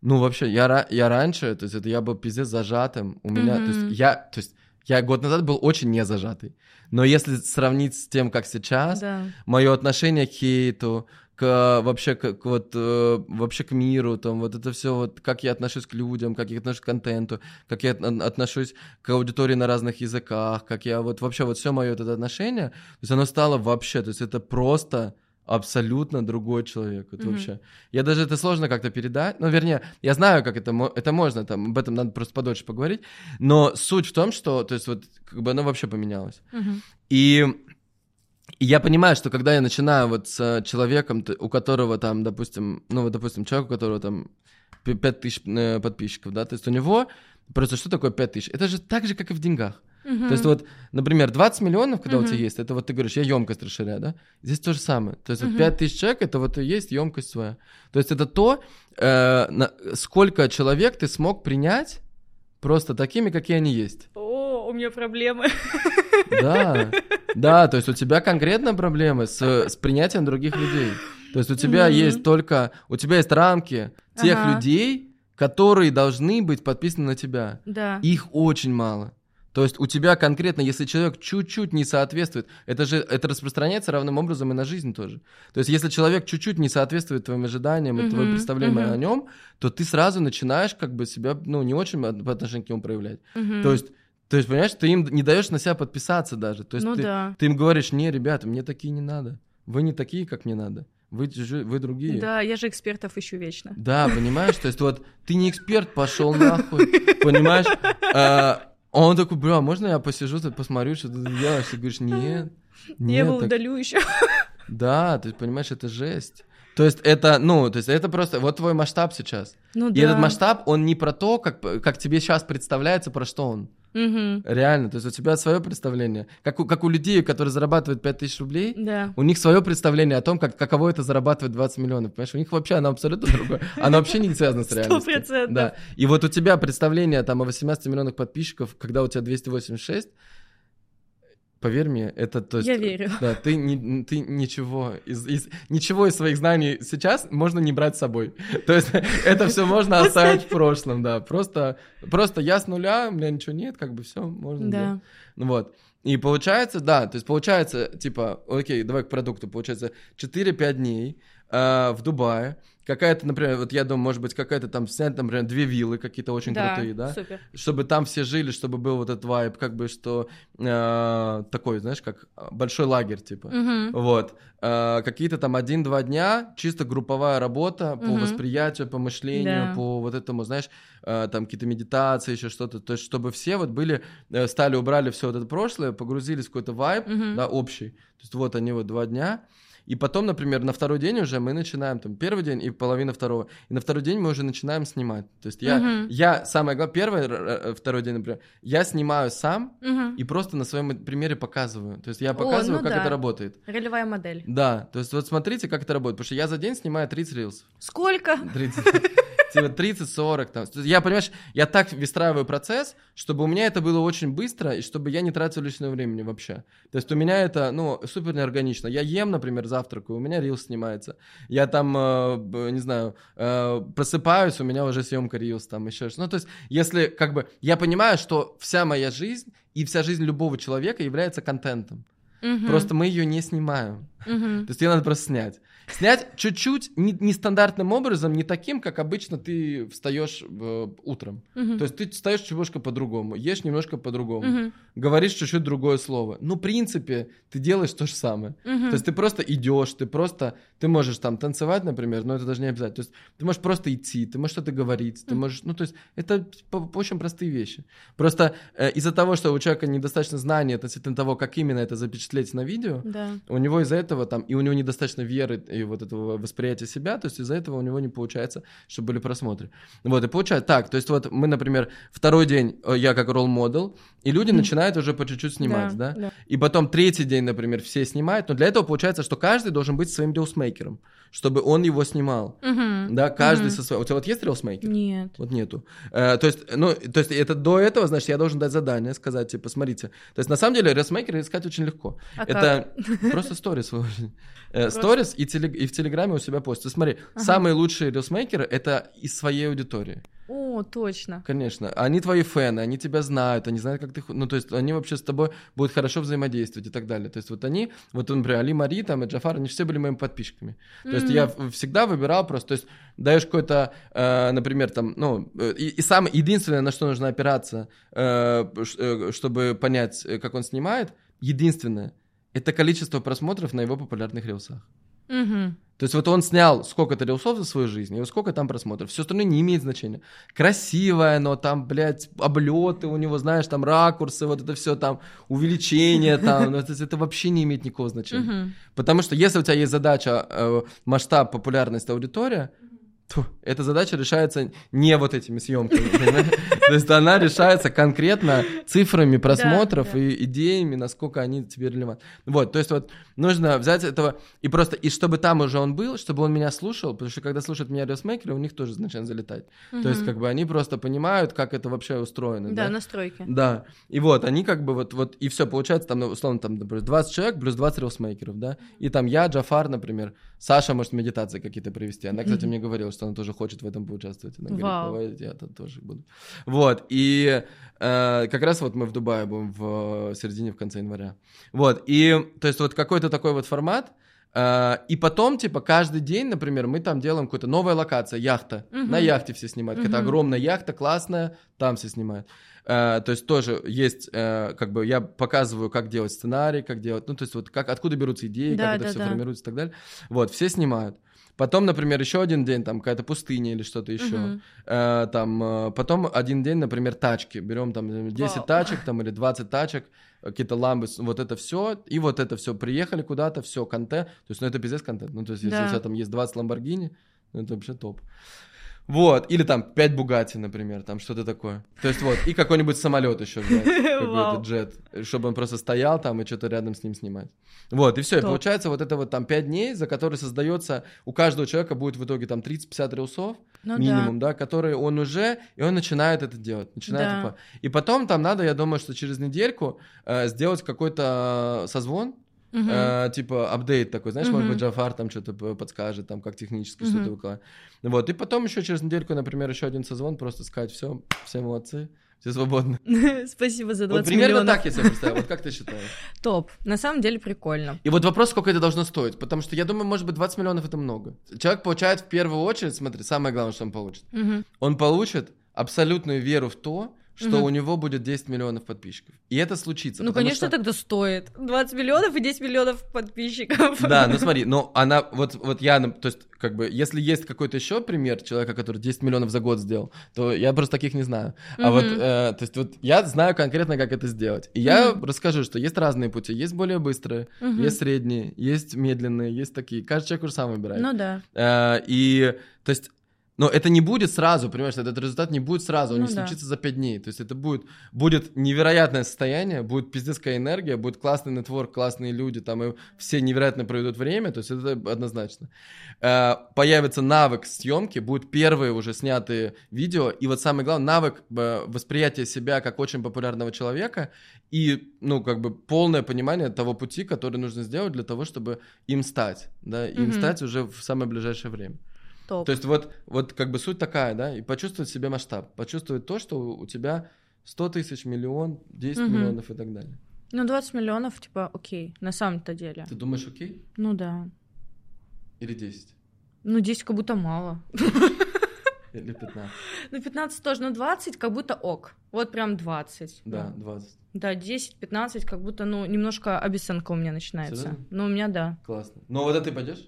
ну, вообще, я, я раньше, то есть это я был пиздец зажатым, у mm-hmm. меня, то есть я, то есть я год назад был очень не зажатый, но если сравнить с тем, как сейчас, да. мое отношение к хейту, к вообще к, к вот вообще к миру, там вот это все, вот как я отношусь к людям, как я отношусь к контенту, как я отношусь к аудитории на разных языках, как я вот вообще вот все мое вот это отношение, то есть оно стало вообще, то есть это просто абсолютно другой человек, вот mm-hmm. вообще. Я даже это сложно как-то передать, ну, вернее, я знаю, как это, это можно, там, об этом надо просто подольше поговорить, но суть в том, что, то есть, вот, как бы оно вообще поменялось. Mm-hmm. И, и я понимаю, что когда я начинаю вот с человеком, у которого там, допустим, ну, вот, допустим, человек, у которого там пять тысяч э, подписчиков, да, то есть у него, просто что такое пять тысяч? Это же так же, как и в деньгах. Uh-huh. То есть вот, например, двадцать миллионов, когда uh-huh. у тебя есть, это вот ты говоришь, я емкость расширяю, да? Здесь то же самое. То есть uh-huh. вот пять тысяч человек, это вот и есть емкость своя. То есть это то, э, на, сколько человек ты смог принять просто такими, какие они есть. О, у меня проблемы. Да, да, то есть у тебя конкретно проблемы с, с принятием других людей. То есть у тебя mm-hmm. есть только, у тебя есть рамки тех ага. людей, которые должны быть подписаны на тебя. Да. Их очень мало. То есть у тебя конкретно, если человек чуть-чуть не соответствует, это же это распространяется равным образом и на жизнь тоже. То есть если человек чуть-чуть не соответствует твоим ожиданиям и uh-huh, твоим представлениям uh-huh. о нем, то ты сразу начинаешь как бы себя, ну, не очень по отношению к нему проявлять. Uh-huh. То есть, то есть, понимаешь, ты им не даешь на себя подписаться даже. То есть ну ты, да. ты им говоришь: не, ребята, мне такие не надо, вы не такие, как мне надо. Вы, вы другие. Да, я же экспертов ищу вечно. Да, понимаешь? То есть вот ты не эксперт, пошел нахуй, понимаешь? Он такой: бля, можно я посижу, тут посмотрю, что ты делаешь? Ты говоришь: нет, нет. Я его так... удалю еще. Да, ты понимаешь, это жесть. То есть это, ну, то есть это просто, вот твой масштаб сейчас. Ну, да. И этот масштаб, он не про то, как, как тебе сейчас представляется, про что он. Угу. Реально, то есть у тебя свое представление. Как у, как у людей, которые зарабатывают пять тысяч рублей, да. у них свое представление о том, как, каково это зарабатывать двадцать миллионов. Понимаешь, у них вообще оно абсолютно другое. Оно вообще не связано с реальностью. сто процентов. Да. И вот у тебя представление там о восемнадцати миллионах подписчиков, когда у тебя двести восемьдесят шесть, поверь мне, это... То есть, я верю. Да, ты, не, ты ничего, из, из, ничего из своих знаний сейчас можно не брать с собой. То есть это все можно оставить в прошлом, да. Просто, просто я с нуля, у меня ничего нет, как бы все можно делать. Вот. И получается, да, то есть получается, типа, окей, давай к продукту, получается четыре-пять дней э, в Дубае, какая-то, например, вот я думаю, может быть, какая-то там, снять, например, две виллы какие-то очень да, крутые, да, супер. Чтобы там все жили, чтобы был вот этот вайб, как бы, что э, такой, знаешь, как большой лагерь, типа, угу. вот, э, какие-то там один-два дня, чисто групповая работа угу. по восприятию, по мышлению, да. по вот этому, знаешь, э, там какие-то медитации, еще что-то, то есть чтобы все вот были, э, стали, убрали все вот это прошлое, погрузились в какой-то вайб, uh-huh. да, общий. То есть вот они вот два дня. И потом, например, на второй день уже мы начинаем, там, первый день и половина второго. И на второй день мы уже начинаем снимать. То есть я, uh-huh. я самое главное, первый, второй день, например, я снимаю сам uh-huh. и просто на своем примере показываю. То есть я показываю, О, ну как да. это работает. Ролевая модель. Да, то есть вот смотрите, как это работает. Потому что я за день снимаю тридцать рилсов. Сколько? тридцать. Типа тридцать-сорок там. Я, понимаешь, я так выстраиваю процесс, чтобы у меня это было очень быстро, и чтобы я не тратил лишнего времени вообще. То есть у меня это, ну, супер неорганично. Я ем, например, завтракаю, у меня рилс снимается. Я там, э, не знаю, э, просыпаюсь, у меня уже съемка рилс там, еще что-то. Ну, то есть если, как бы, я понимаю, что вся моя жизнь и вся жизнь любого человека является контентом. Uh-huh. Просто мы ее не снимаем. Uh-huh. То есть ее надо просто снять. Снять чуть-чуть нестандартным образом, не таким, как обычно ты встаешь э, утром. Uh-huh. То есть ты встаешь немножко по-другому, ешь немножко по-другому, uh-huh. говоришь чуть-чуть другое слово. Ну, в принципе, ты делаешь то же самое. Uh-huh. То есть ты просто идешь, ты просто... Ты можешь там танцевать, например, но это даже не обязательно. То есть ты можешь просто идти, ты можешь что-то говорить, uh-huh. ты можешь... Ну, то есть это очень простые вещи. Просто э, из-за того, что у человека недостаточно знаний относительно того, как именно это запечатлеть на видео, да. у него из-за этого там... И у него недостаточно веры... и вот этого восприятия себя, то есть из-за этого у него не получается, чтобы были просмотры. Вот, и получается так, то есть вот мы, например, второй день я как ролл-модел, и люди mm-hmm. начинают уже по чуть-чуть снимать, да, да? да? И потом третий день, например, все снимают, но для этого получается, что каждый должен быть своим рилсмейкером, чтобы он его снимал, mm-hmm. да, каждый mm-hmm. со своим. У тебя вот есть рилсмейкер? Нет. Вот нету. Э, то есть, ну, то есть это до этого, значит, я должен дать задание, сказать, типа, смотрите. То есть на самом деле рилсмейкера искать очень легко. А это как? Просто сторис выложить. Сторис и телевизор. И в Телеграме у себя постят. Смотри, ага. самые лучшие рилсмейкеры — это из своей аудитории. О, точно. Конечно. Они твои фэны, они тебя знают, они знают, как ты... Ну, то есть они вообще с тобой будут хорошо взаимодействовать и так далее. То есть вот они, вот, например, Али Мари там, и Джафар, они все были моими подписчиками. Mm-hmm. То есть я всегда выбирал просто... То есть даешь какой-то, э, например, там, ну... И, и самое единственное, на что нужно опираться, э, чтобы понять, как он снимает, единственное — это количество просмотров на его популярных рилсах. Угу. То есть вот он снял сколько-то рилсов за свою жизнь, и сколько там просмотров. Все остальное не имеет значения. Красивое, но там, блядь, облеты у него, знаешь, там ракурсы, вот это все там, увеличение там. Это вообще не имеет никакого значения. Потому что если у тебя есть задача, масштаб, популярность, аудитория, эта задача решается не вот этими съемками, то есть она решается конкретно цифрами просмотров и идеями, насколько они тебе релевантны. Вот, то есть вот нужно взять этого и просто, и чтобы там уже он был, чтобы он меня слушал, потому что когда слушают меня рилсмейкеры, у них тоже начинает залетать. То есть как бы они просто понимают, как это вообще устроено. Да, настройки. Да, и вот они как бы вот, вот и все получается там, условно, там, например, двадцать человек плюс двадцать рилсмейкеров, да, и там я, Джафар, например, Саша может медитации какие-то провести, она, кстати, мне говорила, что она тоже хочет в этом поучаствовать. Она говорит, давай я там тоже буду. Вот, и э, как раз вот мы в Дубае будем в середине, в конце января. Вот, и то есть вот какой-то такой вот формат. Э, и потом, типа, каждый день, например, мы там делаем какую-то новая локация, яхта. Угу. На яхте все снимают. Угу. Какая-то огромная яхта, классная, там все снимают. Э, то есть тоже есть, э, как бы, я показываю, как делать сценарий, как делать, ну, то есть вот как, откуда берутся идеи, да, как это да, все да. формируется и так далее. Вот, все снимают. Потом, например, еще один день, там, какая-то пустыня или что-то еще. Uh-huh. Э, там, потом один день, например, тачки. Берем там десять wow. тачек там, или двадцать тачек, какие-то ламбы, вот это все, и вот это все. Приехали куда-то, все, контент. То есть, ну, это пиздец контент. Ну, то есть, да. если у тебя там есть двадцать Lamborghini, ну, это вообще топ. Вот, или там пять Bugatti, например, там что-то такое. То есть вот, и какой-нибудь самолет еще взять, какой-то джет, чтобы он просто стоял там и что-то рядом с ним снимать. Вот, и все, и получается вот это вот там пять дней, за которые создается, у каждого человека будет в итоге там тридцать-пятьдесят рилсов, ну, минимум, да. да, которые он уже, и он начинает это делать. Начинает да. это... И потом там надо, я думаю, что через недельку э, сделать какой-то созвон, Uh-huh. Uh, типа апдейт такой, знаешь, uh-huh. может быть, Джафар там что-то подскажет, там как технически uh-huh. что-то выкладывает. Вот, и потом еще через недельку, например, еще один созвон, просто сказать, все, все молодцы, все свободны. Спасибо за двадцать миллионов. Вот примерно так я себе представил, вот как ты считаешь? Топ, на самом деле прикольно. И вот вопрос, сколько это должно стоить, потому что я думаю, может быть, двадцать миллионов это много. Человек получает в первую очередь, смотри, самое главное, что он получит. Uh-huh. Он получит абсолютную веру в то, что угу. у него будет десять миллионов подписчиков. И это случится. Ну, конечно, что... тогда стоит. двадцать миллионов и десять миллионов подписчиков. Да, ну смотри, но она, вот, вот я, то есть, как бы, если есть какой-то еще пример человека, который десять миллионов за год сделал, то я просто таких не знаю. А угу. вот, э, то есть, вот я знаю конкретно, как это сделать. И я угу. расскажу, что есть разные пути. Есть более быстрые, угу. есть средние, есть медленные, есть такие. Каждый человек уже сам выбирает. Ну да. Э, и, то есть, но это не будет сразу, понимаешь, этот результат не будет сразу, он ну не да. случится за пять дней. То есть это будет, будет невероятное состояние, будет пиздецкая энергия, будет классный нетворк, классные люди, там и все невероятно проведут время, то есть это однозначно. Э, появится навык съемки, будут первые уже снятые видео, и вот самое главное, навык восприятия себя как очень популярного человека и, ну, как бы полное понимание того пути, который нужно сделать для того, чтобы им стать, да, им mm-hmm. стать уже в самое ближайшее время. Топ. То есть вот, вот как бы суть такая, да, и почувствовать себе масштаб, почувствовать то, что у тебя сто тысяч, миллион, десять угу. миллионов и так далее. Ну, двадцать миллионов, типа, окей, на самом-то деле. Ты думаешь, окей? Ну, да. Или десять? Ну, десять как будто мало. Или пятнадцать? Ну, пятнадцать тоже, но двадцать как будто ок. Вот прям двадцать. Да, двадцать. Да, десять-пятнадцать как будто, ну, немножко обесценка у меня начинается. Серьезно? Ну, у меня, да. Классно. Ну, вот это ты пойдешь?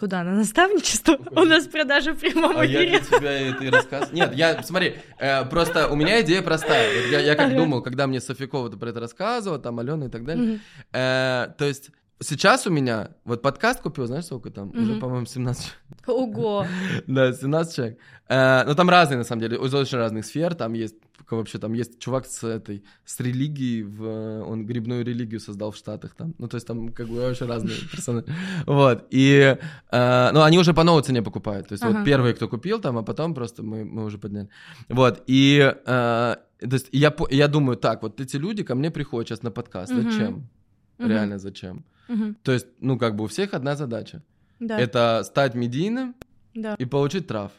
Куда? На наставничество? Уходи. У нас продажи в прямом а эфире. А я для тебя это и рассказываю. Нет, я, смотри, э, просто у меня идея простая. Вот я, я как ага. думал, когда мне Софьякова про это рассказывала, там Алена и так далее. Угу. Э, то есть сейчас у меня, вот подкаст купил, знаешь, сколько там? Угу. Уже, по-моему, семнадцать человек. Ого! Да, семнадцать человек. Э, ну, там разные, на самом деле, из очень разных сфер. Там есть, вообще, там есть чувак с этой, с религией, в, он грибную религию создал в Штатах там, ну, то есть там, как бы, вообще разные персоны, вот, и, э, ну, они уже по новой цене покупают, то есть ага. вот первые, кто купил там, а потом просто мы, мы уже подняли, вот, и, э, то есть я, я думаю, так, вот эти люди ко мне приходят сейчас на подкаст, угу. зачем, угу. реально зачем, угу. то есть, ну, как бы у всех одна задача, да. это стать медийным да. и получить трав.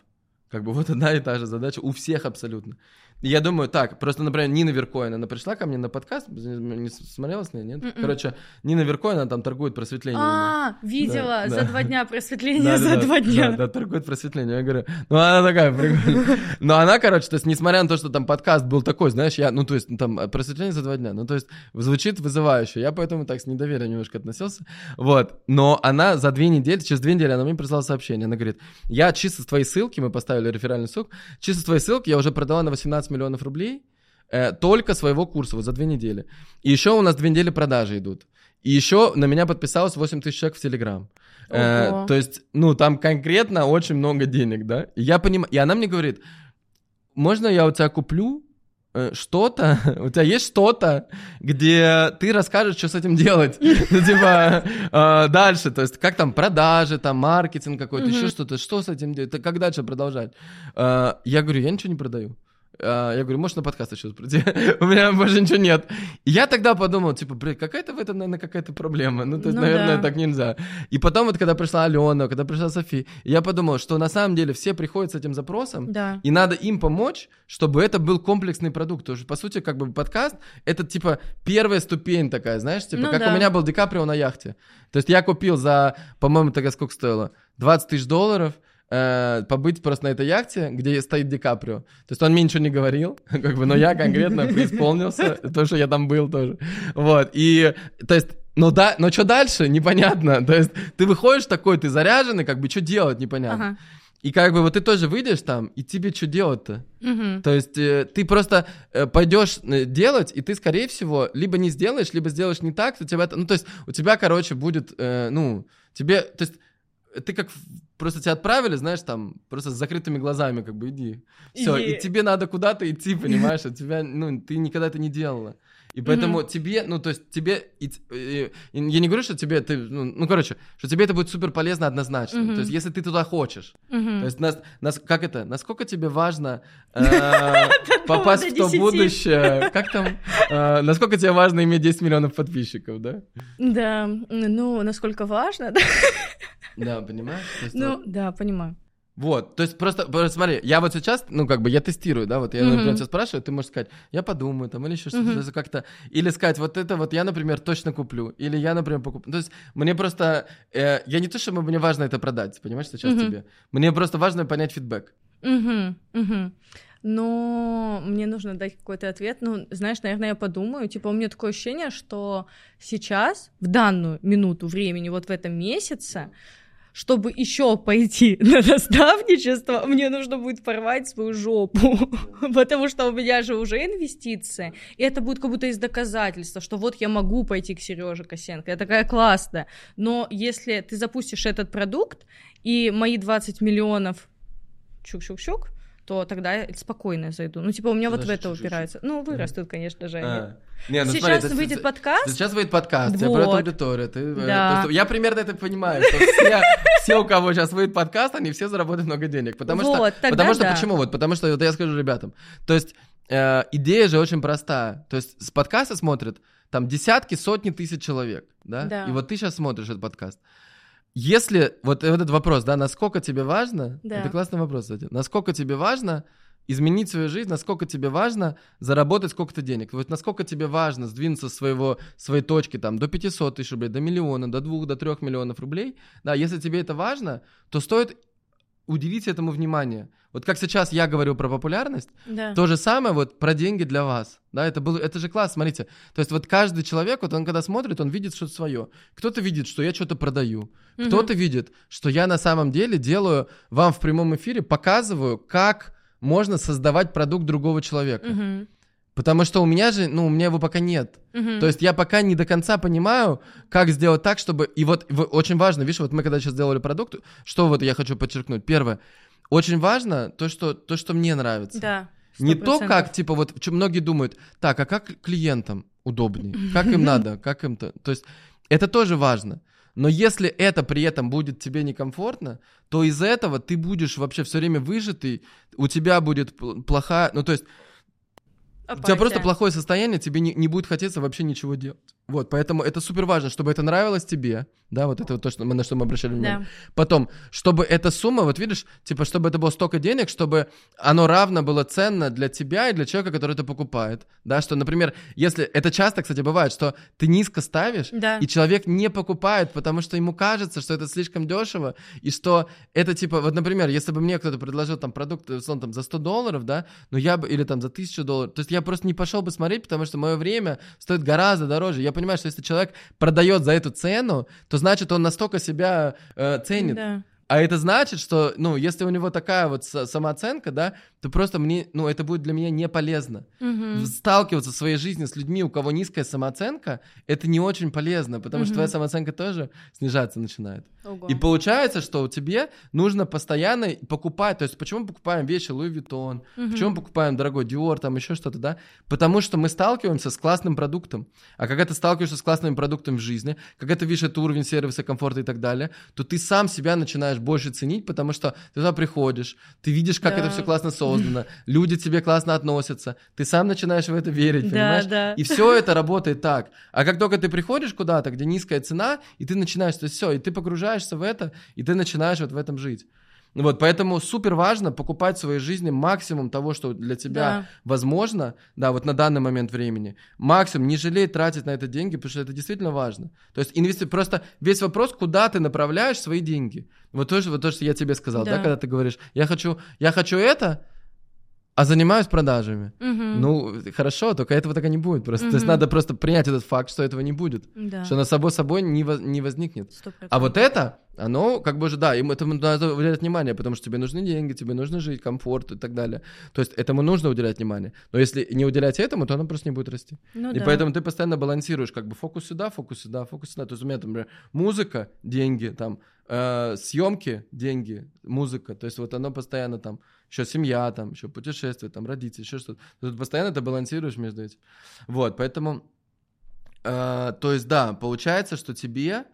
Как бы вот одна и та же задача у всех абсолютно. Я думаю, так, просто, например, Нина Веркоина, она пришла ко мне на подкаст, не смотрела с ней, нет? Mm-mm. Короче, Нина Веркоина, она там торгует просветлением. А, видела, да, за да. два дня просветление, за два дня. Да, да, торгует просветлением, я говорю, ну она такая прикольная. Но она, короче, то есть, несмотря на то, что там подкаст был такой, знаешь, я, ну то есть, там, просветление за два дня, ну то есть, звучит вызывающе, я поэтому так с недоверием немножко относился, вот. Но она за две недели, через две недели она мне прислала сообщение, она говорит, я чисто с твоей ссылки, мы поставили реферальную ссылку, чисто с твоей ссылки я уже продала на восемнадцать миллионов рублей э, только своего курса вот за две недели. И еще у нас две недели продажи идут. И еще на меня подписалось восемь тысяч человек в Telegram. Э, то есть, ну, там конкретно очень много денег, да. И я понимаю, и она мне говорит, можно я у тебя куплю что-то, у тебя есть что-то, где ты расскажешь, что с этим делать, ну, типа, э, дальше, то есть, как там продажи, там, маркетинг какой-то, mm-hmm. еще что-то, что с этим делать, как дальше продолжать? Э, я говорю, я ничего не продаю. Э, я говорю, может, на подкаст еще прийти? У меня больше ничего нет. И я тогда подумал, типа, блядь, какая-то в этом, наверное, какая-то проблема, ну, то есть, ну, наверное, да. так нельзя. И потом вот, когда пришла Алена, когда пришла София, я подумал, что на самом деле все приходят с этим запросом, да. и надо им помочь, чтобы это был комплексный продукт. Потому что, по сути, как бы подкаст — это, типа, первая ступень такая, знаешь, типа, ну, как да. у меня был Ди Каприо на яхте. То есть я купил за, по-моему, тогда сколько стоило? двадцать тысяч долларов э, побыть просто на этой яхте, где стоит Ди Каприо. То есть он мне ничего не говорил, как бы, но я конкретно преисполнился, то, что я там был тоже. Вот, и, то есть... Но, да, но что дальше, непонятно. То есть ты выходишь такой, ты заряженный, как бы, что делать, непонятно. Ага. И как бы вот ты тоже выйдешь там, и тебе что делать-то? Угу. То есть э, ты просто э, пойдешь делать, и ты, скорее всего, либо не сделаешь, либо сделаешь не так, у тебя, ну, то есть у тебя, короче, будет, э, ну, тебе, то есть ты как просто тебя отправили, знаешь, там, просто с закрытыми глазами, как бы, иди. Все, и, и тебе надо куда-то идти, понимаешь, а тебя, ну, ты никогда это не делала. И поэтому mm-hmm. тебе, ну, то есть тебе, и, и, и, я не говорю, что тебе, ты, ну, ну, короче, что тебе это будет супер полезно однозначно, mm-hmm. то есть если ты туда хочешь, mm-hmm. то есть нас, нас, как это, насколько тебе важно э, попасть в то будущее, как там, э, насколько тебе важно иметь десять миллионов подписчиков, да? Да, ну, насколько важно, да. Да, понимаешь? Есть, ну, вот... да, понимаю. Вот, то есть просто, просто, смотри, я вот сейчас, ну, как бы, я тестирую, да, вот я, uh-huh. например, тебя спрашиваю, ты можешь сказать, я подумаю, там, или еще uh-huh. что-то как-то, или сказать, вот это вот я, например, точно куплю, или я, например, покуплю, то есть мне просто, э, я не то, что мне важно это продать, понимаешь, сейчас uh-huh. тебе, мне просто важно понять фидбэк. Uh-huh. Uh-huh. Но мне нужно дать какой-то ответ. Ну, знаешь, наверное, я подумаю. Типа, у меня такое ощущение, что сейчас, в данную минуту времени, вот в этом месяце, чтобы еще пойти на наставничество, мне нужно будет порвать свою жопу, потому что у меня же уже инвестиции, и это будет как будто из доказательства, что вот я могу пойти к Сереже Косенко, я такая классная. Но если ты запустишь этот продукт, и мои двадцать миллионов чук-чук-чук, то тогда я спокойно зайду. Ну, типа, у меня Даже вот в это чуть-чуть. упирается. Ну, вырастут, да. конечно же, они. А. Не, ну, сейчас смотри, выйдет ты, подкаст. Ты, ты, сейчас выйдет подкаст, вот. Я про эту аудиторию. Ты, да. то, я примерно это понимаю, что все, все, у кого сейчас выйдет подкаст, они все заработают много денег. Потому вот, что, потому что да. почему? Вот, потому что вот я скажу ребятам. То есть э, идея же очень простая. То есть с подкаста смотрят там десятки, сотни тысяч человек. Да? Да. И вот ты сейчас смотришь этот подкаст. Если, вот, вот этот вопрос, да, насколько тебе важно, да. это классный вопрос, кстати, насколько тебе важно изменить свою жизнь, насколько тебе важно заработать сколько-то денег, вот насколько тебе важно сдвинуться с своего, своей точки там, до пятьсот тысяч рублей, до миллиона, до двух, до трех миллионов рублей, да, если тебе это важно, то стоит уделить этому внимание. Вот как сейчас я говорю про популярность, да. то же самое вот про деньги для вас. Да, это, был, это же класс, смотрите. То есть вот каждый человек, вот он когда смотрит, он видит что-то свое. Кто-то видит, что я что-то продаю. Угу. Кто-то видит, что я на самом деле делаю, вам в прямом эфире показываю, как можно создавать продукт другого человека. Угу. Потому что у меня же, ну, у меня его пока нет. Uh-huh. То есть я пока не до конца понимаю, как сделать так, чтобы... И вот очень важно, видишь, вот мы когда сейчас делали продукт, что вот я хочу подчеркнуть. Первое. Очень важно то, что, то, что мне нравится. Да, сто процентов. Не то, как, типа, вот многие думают, так, а как клиентам удобнее? Как им надо? Как им-то? То есть это тоже важно. Но если это при этом будет тебе некомфортно, то из-за этого ты будешь вообще все время выжатый, у тебя будет плохая... Ну, то есть... Апатия. У тебя просто плохое состояние, тебе не, не будет хотеться вообще ничего делать. Вот, поэтому это супер важно, чтобы это нравилось тебе, да, вот это вот то, что мы, на что мы обращали внимание. Да. Потом, чтобы эта сумма, вот видишь, типа, чтобы это было столько денег, чтобы оно равно было ценно для тебя и для человека, который это покупает, да, что, например, если, это часто, кстати, бывает, что ты низко ставишь, да. и человек не покупает, потому что ему кажется, что это слишком дешево, и что это, типа, вот, например, если бы мне кто-то предложил там продукт, условно, там, за сто долларов, да, ну, я бы, или там за тысячу долларов, то есть я Я просто не пошел бы смотреть, потому что мое время стоит гораздо дороже. Я понимаю, что если человек продает за эту цену, то значит, он настолько себя э, ценит. Да. А это значит, что, ну, если у него такая вот самооценка, да, то просто мне, ну, это будет для меня не полезно. Угу. Сталкиваться в своей жизни с людьми, у кого низкая самооценка, это не очень полезно, потому угу. что твоя самооценка тоже снижаться начинает. Ого. И получается, что тебе нужно постоянно покупать, то есть почему мы покупаем вещи Louis Vuitton, угу. почему мы покупаем дорогой Dior, там еще что-то, да? Потому что мы сталкиваемся с классным продуктом. А когда ты сталкиваешься с классным продуктом в жизни, когда ты видишь этот уровень сервиса, комфорта и так далее, то ты сам себя начинаешь больше ценить, потому что ты туда приходишь, ты видишь, как да. это все классно создано, люди к тебе классно относятся, ты сам начинаешь в это верить, да, понимаешь? Да. И все это работает так. А как только ты приходишь куда-то, где низкая цена, и ты начинаешь, то есть все, и ты погружаешься в это, и ты начинаешь вот в этом жить. Вот, поэтому супер важно покупать в своей жизни максимум того, что для тебя да. возможно, да, вот на данный момент времени, максимум, не жалеть тратить на это деньги, потому что это действительно важно. То есть инвести... просто весь вопрос, куда ты направляешь свои деньги. Вот то, что, вот то, что я тебе сказал, да. да, когда ты говоришь, я хочу, я хочу это, а занимаюсь продажами. Угу. Ну, хорошо, только этого так и не будет просто. Угу. То есть надо просто принять этот факт, что этого не будет, да. что оно само собой не, воз... не возникнет. сто процентов. А вот это... Оно как бы же, да, им этому надо уделять внимание, потому что тебе нужны деньги, тебе нужно жить, комфорт и так далее. То есть этому нужно уделять внимание. Но если не уделять этому, то оно просто не будет расти. Ну, и да. поэтому ты постоянно балансируешь, как бы фокус сюда, фокус сюда, фокус сюда. То есть у меня, например, музыка, деньги, там, э, съемки, деньги, музыка. То есть вот оно постоянно там, еще семья, там, еще путешествия, там, родители, еще что-то. Тут постоянно ты балансируешь между этим. Вот, поэтому, э, то есть да, получается, что тебе...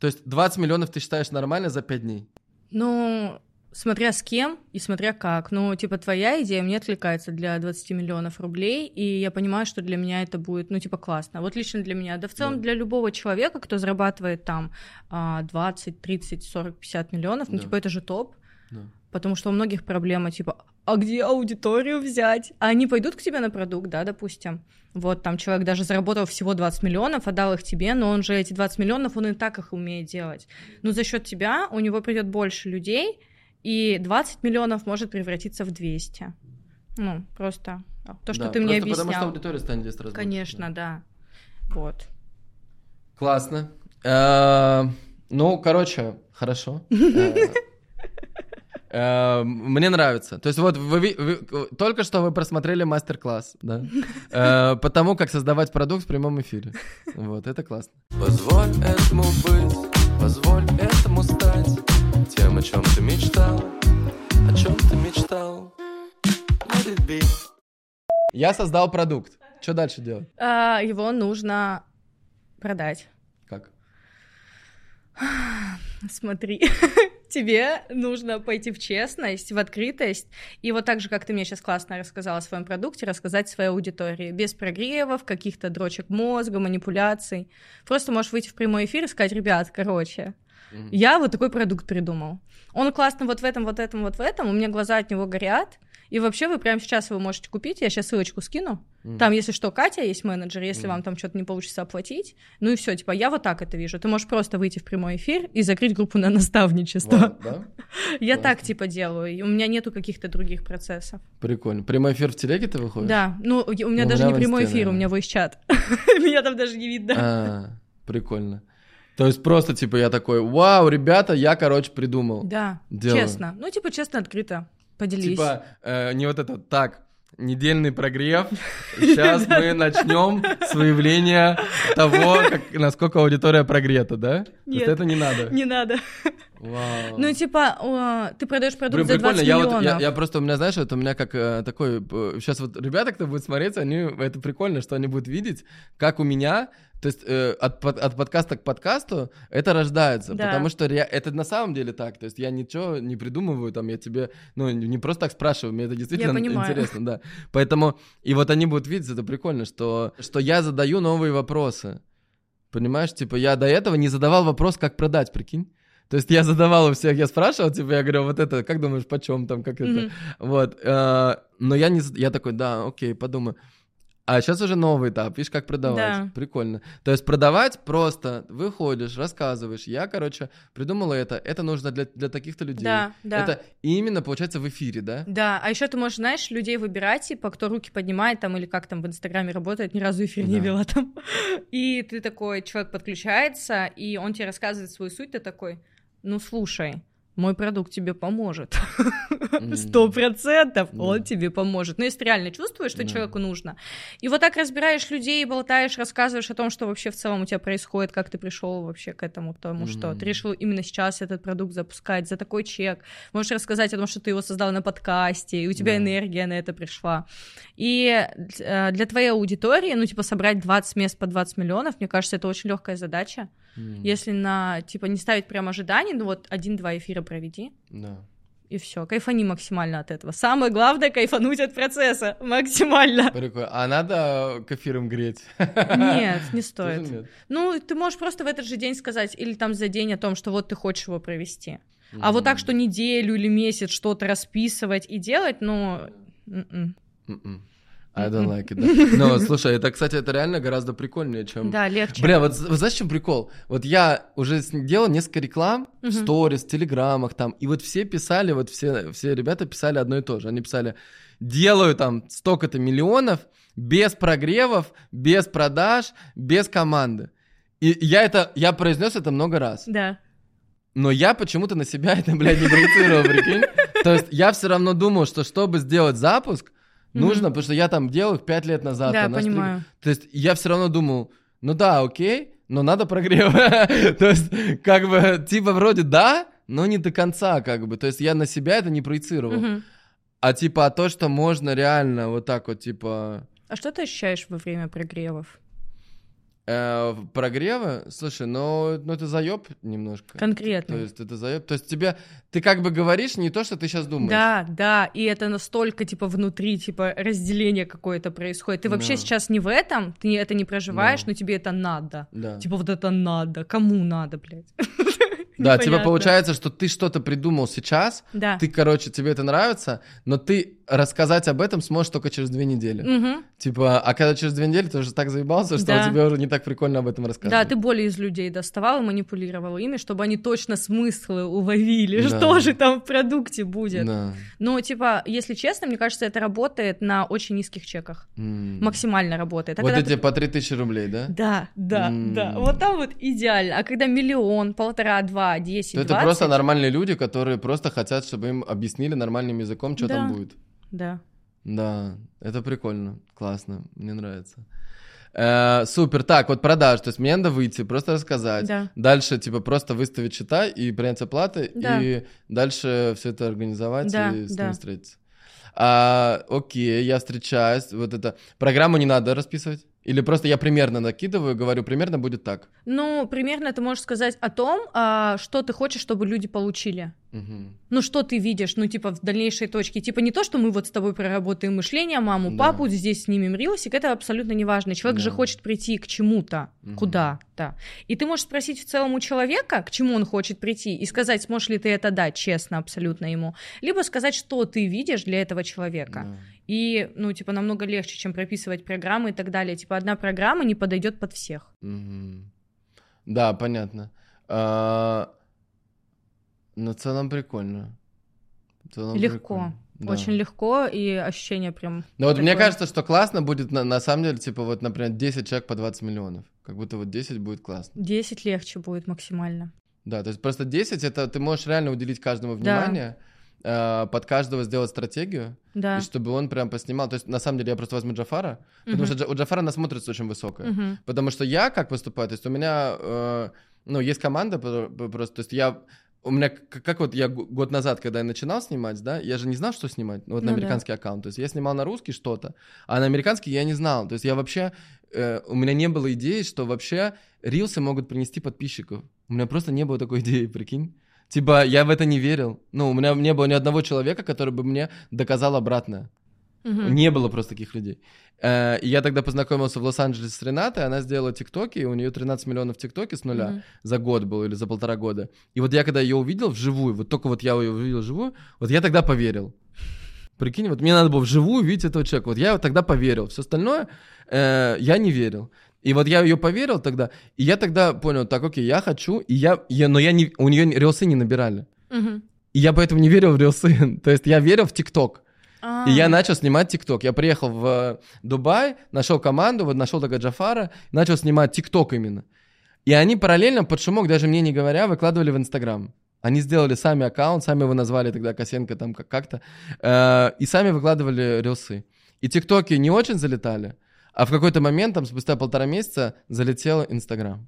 То есть двадцать миллионов ты считаешь нормально за пять дней? Ну, смотря с кем и смотря как. Ну, типа, твоя идея мне откликается для двадцать миллионов рублей, и я понимаю, что для меня это будет, ну, типа, классно. Вот лично для меня. Да в целом да. для любого человека, кто зарабатывает там двадцать, тридцать, сорок, пятьдесят миллионов, ну, да. типа, это же топ. Да. Потому что у многих проблема, типа, а где аудиторию взять? А они пойдут к тебе на продукт, да, допустим. Вот там человек даже заработал всего двадцать миллионов, отдал их тебе, но он же эти двадцать миллионов, он и так их умеет делать. Но за счет тебя у него придет больше людей, и двадцать миллионов может превратиться в двести. Ну, просто то, что да, ты мне объяснял. Потому что аудитория станет десять раз. Конечно, да. да. Вот. Классно. Ну, короче, хорошо. Мне нравится. То есть вот вы, вы, только что вы просмотрели мастер-класс, да? э, по тому, как создавать продукт в прямом эфире. Вот, это классно. Позволь этому быть, позволь этому стать тем, о чем ты мечтал, о чем ты мечтал. Let it be. Я создал продукт. Что дальше делать? А, его нужно продать. Как? Смотри... Тебе нужно пойти в честность, в открытость, и вот так же, как ты мне сейчас классно рассказала о своем продукте, рассказать своей аудитории, без прогревов, каких-то дрочек мозга, манипуляций. Просто можешь выйти в прямой эфир и сказать: ребят, короче, mm-hmm. я вот такой продукт придумал. Он классно вот в этом, вот этом, вот в этом, у меня глаза от него горят, и вообще вы прямо сейчас его можете купить, я сейчас ссылочку скину. Mm-hmm. Там, если что, Катя есть менеджер, если mm-hmm. вам там что-то не получится оплатить, ну и все, типа, я вот так это вижу. Ты можешь просто выйти в прямой эфир и закрыть группу на наставничество. Wow, да? Я Классно. Так, типа, делаю, и у меня нету каких-то других процессов. Прикольно. Прямой эфир в телеге-то выходит? Да, ну, у меня ну, даже не прямой эфир, наверное. У меня войс-чат. Меня там даже не видно. А, прикольно. То есть просто, типа, я такой: вау, ребята, я, короче, придумал. Да, делаю. Честно. Ну, типа, честно, открыто. Поделись. Типа, э, не вот это, так... Недельный прогрев. Сейчас мы начнем с выявления того, как, насколько аудитория прогрета, да? Нет. Вот это не надо. Не надо. Вау. Ну, типа, ты продаешь продукт Блин, за двадцать прикольно. миллионов. Я, вот, я, я просто, у меня, знаешь, это у меня как э, такой... Э, сейчас вот ребята, кто будет смотреть, они, это прикольно, что они будут видеть, как у меня... То есть э, от, от подкаста к подкасту это рождается, да. потому что ре... это на самом деле так, то есть я ничего не придумываю, там, я тебе, ну, не просто так спрашиваю, мне это действительно интересно, да, поэтому, и вот они будут видеть, это прикольно, что, что я задаю новые вопросы, понимаешь, типа, я до этого не задавал вопрос, как продать, прикинь. То есть я задавал у всех, я спрашивал, типа, я говорю, вот это, как думаешь, почем там, как mm-hmm. это, вот, э, но я не, я такой, да, окей, подумаю. А сейчас уже новый этап, видишь, как продавать, да. Прикольно. То есть продавать просто выходишь, рассказываешь, я, короче, придумала это, это нужно для, для таких-то людей. Да, да. Это именно, получается, в эфире, да? Да, а еще ты можешь, знаешь, людей выбирать, типа, кто руки поднимает там, или как там в Инстаграме работает, ни разу эфир да. не вела там. И ты такой, человек подключается, и он тебе рассказывает свою суть, ты такой, ну, слушай, Мой продукт тебе поможет. Сто процентов он тебе поможет. Ну, если реально чувствуешь, что человеку нужно. И вот так разбираешь людей, болтаешь, рассказываешь о том, что вообще в целом у тебя происходит, как ты пришел вообще к этому, потому что ты решил именно сейчас этот продукт запускать за такой чек. Можешь рассказать о том, что ты его создал на подкасте, и у тебя энергия на это пришла. И для твоей аудитории, ну, типа, собрать двадцать мест по двадцать миллионов, мне кажется, это очень легкая задача. Если на, типа, не ставить прям ожиданий, ну, вот один-два эфира проведи, да. И все, кайфани максимально от этого. Самое главное — кайфануть от процесса максимально. Прикольно. А надо кефиром греть? Нет, не стоит. Нет. Ну, ты можешь просто в этот же день сказать или там за день о том, что вот ты хочешь его провести. Mm-hmm. А вот так, что неделю или месяц что-то расписывать и делать, ну... Mm-mm. Mm-mm. I don't like it, да. Но, слушай, это, кстати, это реально гораздо прикольнее, чем... Да, легче. Бля, вот, вот знаешь, в чем прикол? Вот я уже делал несколько реклам в сторис, в телеграмах там, и вот все писали, вот все, все ребята писали одно и то же. Они писали: делаю там столько-то миллионов, без прогревов, без продаж, без команды. И я это, я произнес это много раз. Да. Но я почему-то на себя это, блядь, не проецировал, прикинь. То есть я все равно думал, что чтобы сделать запуск, нужно, mm-hmm. потому что я там делал их пять лет назад. Да, понимаю. Три... То есть я все равно думал, ну да, окей, но надо прогрев. То есть как бы типа вроде да, но не до конца как бы. То есть я на себя это не проецировал. Mm-hmm. А типа а то, что можно реально вот так вот типа... А что ты ощущаешь во время прогревов? Прогревы, слушай, ну, ну это заеб немножко. Конкретно. То есть это заеб. То есть тебе, ты как бы говоришь не то, что ты сейчас думаешь. Да, да, и это настолько, типа, внутри, типа, разделение какое-то происходит. Ты вообще да. сейчас не в этом, ты это не проживаешь, да. но тебе это надо. Да. Типа вот это надо, кому надо, блядь. Да, типа получается, что ты что-то придумал сейчас, да. ты, короче, тебе это нравится, но ты рассказать об этом сможешь только через две недели. Угу. Типа, а когда через две недели ты уже так заебался, что да. тебе уже не так прикольно об этом рассказывать. Да, ты боли из людей доставал и манипулировал ими, чтобы они точно смыслы уловили, да. что же там в продукте будет. Да. Но, типа, если честно, мне кажется, это работает на очень низких чеках. М-м. Максимально работает. А вот эти ты... по три тысячи рублей, да? Да, да, М-м. да. Вот там вот идеально. А когда миллион, полтора, два, десять, двадцать. Это просто нормальные люди, которые просто хотят, чтобы им объяснили нормальным языком, что да. там будет. Да. Да, это прикольно, классно, мне нравится. Э, супер, так, вот продаж, то есть мне надо выйти, просто рассказать. Да. Дальше, типа, просто выставить счета и принять оплаты, да. и дальше все это организовать да, и с да. ним встретиться. А, окей, я встречаюсь, вот это. Программу не надо расписывать? Или просто я примерно накидываю, говорю, примерно будет так? Ну, примерно ты можешь сказать о том, что ты хочешь, чтобы люди получили. Угу. Ну, что ты видишь, ну, типа, в дальнейшей точке. Типа не то, что мы вот с тобой проработаем мышление, маму, да. папу, здесь снимем рилсик, это абсолютно не важно. Человек да. же хочет прийти к чему-то, угу. куда-то. И ты можешь спросить в целом у человека, к чему он хочет прийти, и сказать, сможешь ли ты это дать честно абсолютно ему. Либо сказать, что ты видишь для этого человека. Да. И, ну, типа, намного легче, чем прописывать программы и так далее. Типа, одна программа не подойдет под всех. Mm-hmm. Да, понятно. А... Но в целом прикольно. В целом легко. Прикольно. Да. Очень легко, и ощущение прям... Ну, вот такое... мне кажется, что классно будет, на, на самом деле, типа, вот, например, десять человек по двадцать миллионов. Как будто вот десять будет классно. десять легче будет максимально. Да, то есть просто десять, это ты можешь реально уделить каждому внимание... Да. под каждого сделать стратегию, да. и чтобы он прям поснимал. То есть, на самом деле, я просто возьму Джафара, uh-huh. потому что у Джафара насмотренность очень высокая. Uh-huh. Потому что я как выступаю, то есть у меня, э, ну, есть команда просто, то есть я, у меня, как, как вот я год назад, когда я начинал снимать, да, я же не знал, что снимать, вот ну, на американский да. аккаунт, то есть я снимал на русский что-то, а на американский я не знал, то есть я вообще, э, у меня не было идеи, что вообще рилсы могут принести подписчиков. У меня просто не было такой идеи, прикинь. Типа, я в это не верил. Ну, у меня не было ни одного человека, который бы мне доказал обратное. Uh-huh. Не было просто таких людей. Э, и я тогда познакомился в Лос-Анджелесе с Ренатой, она сделала тиктоки, и у нее тринадцать миллионов в тиктоке с нуля uh-huh. за год было или за полтора года. И вот я когда ее увидел вживую, вот только вот я ее увидел вживую, вот я тогда поверил. Прикинь, вот мне надо было вживую увидеть этого человека. Вот я вот тогда поверил. Все остальное э, я не верил. И вот я ее поверил тогда, и я тогда понял, так, окей, я хочу, и я, я но я не, у нее рилсы не набирали. Uh-huh. И я поэтому не верил в рилсы, то есть я верил в ТикТок. Uh-huh. И я начал снимать ТикТок. Я приехал в Дубай, нашел команду, вот нашел такая Джафара, начал снимать ТикТок именно. И они параллельно под шумок, даже мне не говоря, выкладывали в Инстаграм. Они сделали сами аккаунт, сами его назвали тогда Косенко там как-то, э, и сами выкладывали рилсы. И тиктоки не очень залетали, а в какой-то момент, там, спустя полтора месяца, залетел Instagram.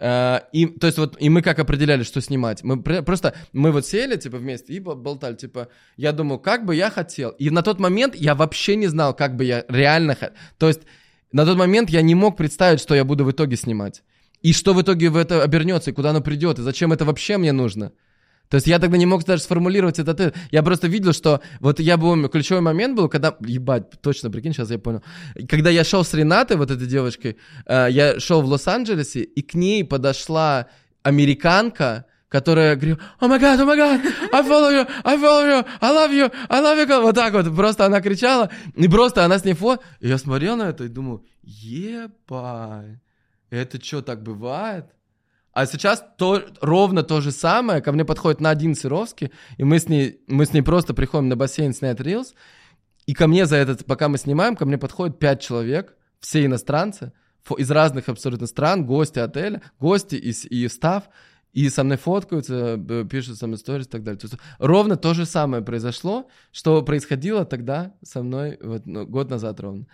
Э, и, то есть вот, и мы как определяли, что снимать? Мы просто, мы вот сели, типа, вместе и болтали, типа, я думаю, как бы я хотел. И на тот момент я вообще не знал, как бы я реально хотел. То есть на тот момент я не мог представить, что я буду в итоге снимать. И что в итоге в это обернется, и куда оно придет, и зачем это вообще мне нужно. То есть я тогда не мог даже сформулировать этот ответ. Я просто видел, что вот я бы... Ключевой момент был, когда... Ебать, точно, прикинь, сейчас я понял. Когда я шел с Ренатой, вот этой девочкой, я шел в Лос-Анджелесе, и к ней подошла американка, которая говорила: «Oh my God, oh my God, I follow you, I follow you, I love you, I love you». Вот так вот, просто она кричала, и просто она с ней фото. И я смотрел на это и думал: ебать, это что, так бывает? А сейчас то, ровно то же самое. Ко мне подходит Надин Сировский, и мы с ней, мы с ней просто приходим на бассейн снять рилс, и ко мне за этот, пока мы снимаем, ко мне подходит пять человек, все иностранцы, из разных абсолютно стран, гости отеля, гости и, и став, и со мной фоткаются, пишут со мной сторис и так далее. Ровно то же самое произошло, что происходило тогда со мной вот, ну, год назад ровно.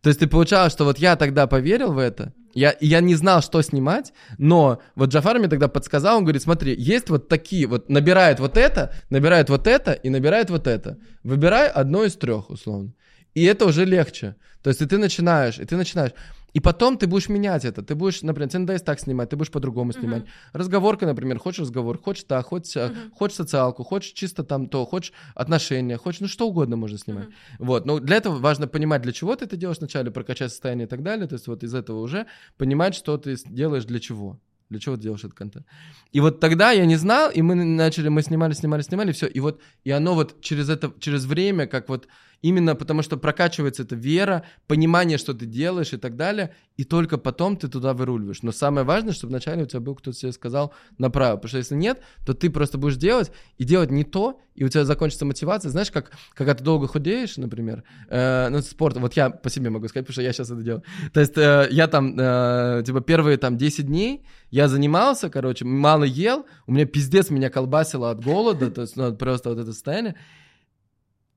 То есть ты получалось, что вот я тогда поверил в это, я, я не знал, что снимать, но вот Джафар мне тогда подсказал, он говорит: смотри, есть вот такие, вот набирают вот это, набирают вот это и набирают вот это. Выбирай одно из трех, условно. И это уже легче. То есть и ты начинаешь, и ты начинаешь... И потом ты будешь менять это. Ты будешь, например, тебе надоест так снимать, ты будешь по-другому uh-huh. снимать. Разговорка, например, хочешь разговор, хочешь так, хочешь, uh-huh. хочешь социалку, хочешь чисто там то, хочешь отношения, хочешь, ну что угодно можно снимать. Uh-huh. Вот. Но для этого важно понимать, для чего ты это делаешь вначале, прокачать состояние и так далее. То есть вот из этого уже понимать, что ты делаешь для чего. Для чего ты делаешь этот контент? И вот тогда я не знал, и мы начали, мы снимали, снимали, снимали, и все. И вот, и оно вот через это, через время, как вот именно потому, что прокачивается эта вера, понимание, что ты делаешь и так далее, и только потом ты туда выруливаешь. Но самое важное, чтобы вначале у тебя был кто-то, тебе сказал направо, потому что если нет, то ты просто будешь делать, и делать не то, и у тебя закончится мотивация. Знаешь, как, когда ты долго худеешь, например, э, ну, спорт, вот я по себе могу сказать, потому что я сейчас это делаю. То есть э, я там, э, типа, первые там десять дней я занимался, короче, мало ел, у меня пиздец, меня колбасило от голода, то есть ну, просто вот это состояние.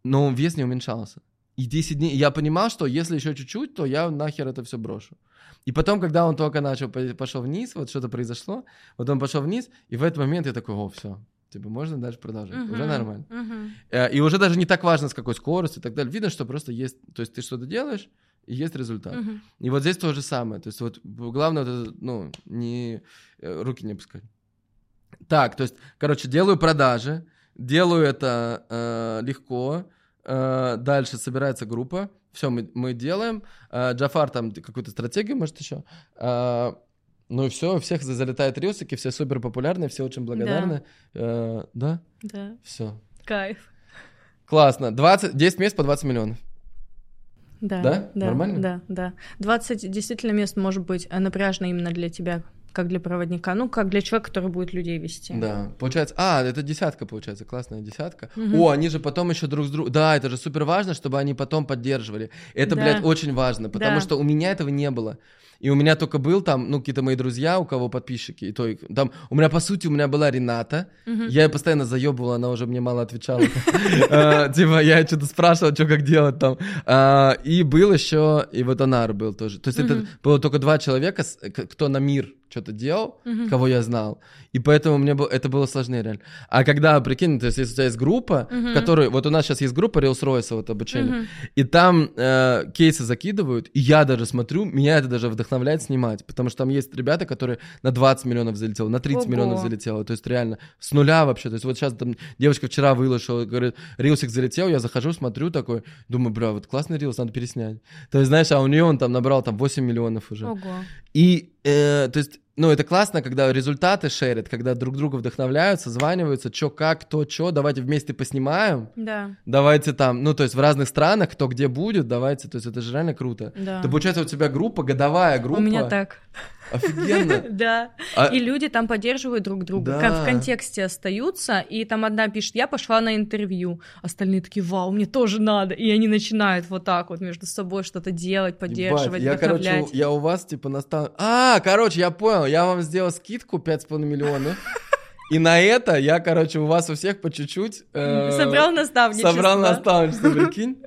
Но вес не уменьшался. И десять дней я понимал, что если еще чуть-чуть, то я нахер это все брошу. И потом, когда он только начал, пошел вниз, вот что-то произошло, вот он пошел вниз, и в этот момент я такой: о, все, типа, можно дальше продолжать, uh-huh, уже нормально. Uh-huh. И уже даже не так важно, с какой скоростью и так далее. Видно, что просто есть, то есть ты что-то делаешь, и есть результат. Uh-huh. И вот здесь то же самое. То есть вот главное, вот это, ну, не, руки не опускать. Так, то есть, короче, делаю продажи, делаю это э, легко, э, дальше собирается группа, все мы, мы делаем, э, Джафар там какую-то стратегию, может, еще, э, ну и все, у всех залетают рилсики, все супер популярные, все очень благодарны. Да? Э, да? Да. Все. Кайф. Классно. двадцать, десять мест по двадцать миллионов. Да, да, да, нормально? Да, да. двадцать действительно мест может быть напряжно именно для тебя, как для проводника, ну, как для человека, который будет людей вести. Да, получается, а, это десятка, получается, классная десятка. Угу. О, они же потом еще друг с другом, да, это же супер важно, чтобы они потом поддерживали. Это, да. блядь, очень важно, потому да. что у меня этого не было. И у меня только был там, ну, какие-то мои друзья, у кого подписчики, и то, и там, у меня, по сути, у меня была Рената, угу. я ее постоянно заебывала, она уже мне мало отвечала. Типа, я что-то спрашивал, что как делать там. И был еще, и вот Анар был тоже. То есть это было только два человека, кто на мир что-то делал, uh-huh. кого я знал, и поэтому мне было, это было сложнее реально. А когда, прикинь, то есть если у тебя есть группа, uh-huh. в которой, вот у нас сейчас есть группа Reels Royce, вот обучение, uh-huh. и там э, кейсы закидывают, и я даже смотрю, меня это даже вдохновляет снимать, потому что там есть ребята, которые на двадцать миллионов залетело, на тридцать Ого. Миллионов залетело, то есть реально с нуля вообще, то есть вот сейчас там девочка вчера выложила, говорит, рилсик залетел, я захожу, смотрю такой, думаю, бля, вот классный рилс, надо переснять. То есть, знаешь, а у нее он там набрал там восемь миллионов уже. Ого. И Э, то есть, ну, это классно, когда результаты шерят, когда друг друга вдохновляются, созваниваются, чё, как, кто, чё, давайте вместе поснимаем, да. давайте там, ну, то есть в разных странах, кто где будет, давайте, то есть это же реально круто. Да. То получается, у тебя группа, годовая группа. У меня так. Офигенно. Да, и люди там поддерживают друг друга, в контексте остаются, и там одна пишет: я пошла на интервью, остальные такие: вау, мне тоже надо, и они начинают вот так вот между собой что-то делать, поддерживать, вдохновлять. Я, короче, я у вас типа настал... А, короче, я понял, я вам сделал скидку пять с половиной миллионов. И на это я, короче, у вас у всех по чуть-чуть... Э, собрал наставничество. Собрал наставничество, прикинь.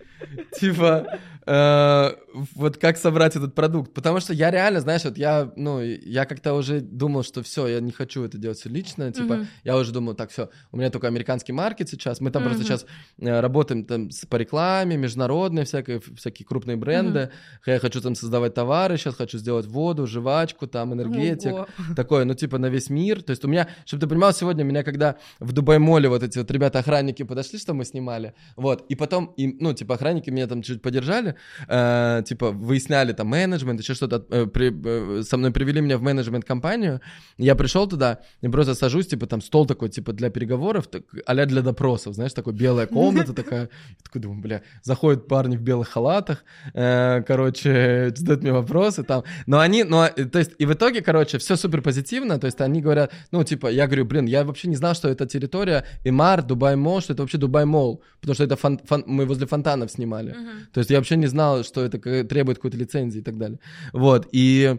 Типа, э, вот как собрать этот продукт. Потому что я реально, знаешь, вот я, ну, я как-то уже думал, что все, я не хочу это делать лично. Типа, uh-huh. я уже думал, так, все, у меня только американский маркет сейчас. Мы там uh-huh. просто сейчас э, работаем там с, по рекламе, международные всякие, всякие крупные бренды. Uh-huh. Я хочу там создавать товары, сейчас хочу сделать воду, жвачку, там, энергетик. Uh-huh. Такое, ну, типа, на весь мир. То есть у меня, чтобы ты понимал, сегодня у меня, когда в Дубай-моле вот эти вот ребята-охранники подошли, что мы снимали, вот, и потом, им, ну, типа, охранники меня там чуть подержали, э, типа, выясняли там менеджмент, еще что-то, э, при, э, со мной привели меня в менеджмент-компанию, я пришел туда и просто сажусь, типа, там стол такой, типа, для переговоров, так, а-ля для допросов, знаешь, такой белая комната такая, я такой думаю, бля, заходят парни в белых халатах, э, короче, задают мне вопросы там, но они, ну, то есть, и в итоге, короче, все супер позитивно, то есть, они говорят, ну, типа, я говорю, блин, я вообще не знал, что это территория Эмар, Дубай-Мол, что это вообще Дубай-Мол, потому что это фон, фон, мы возле фонтанов снимали. Uh-huh. То есть я вообще не знал, что это требует какой-то лицензии и так далее. Вот, и...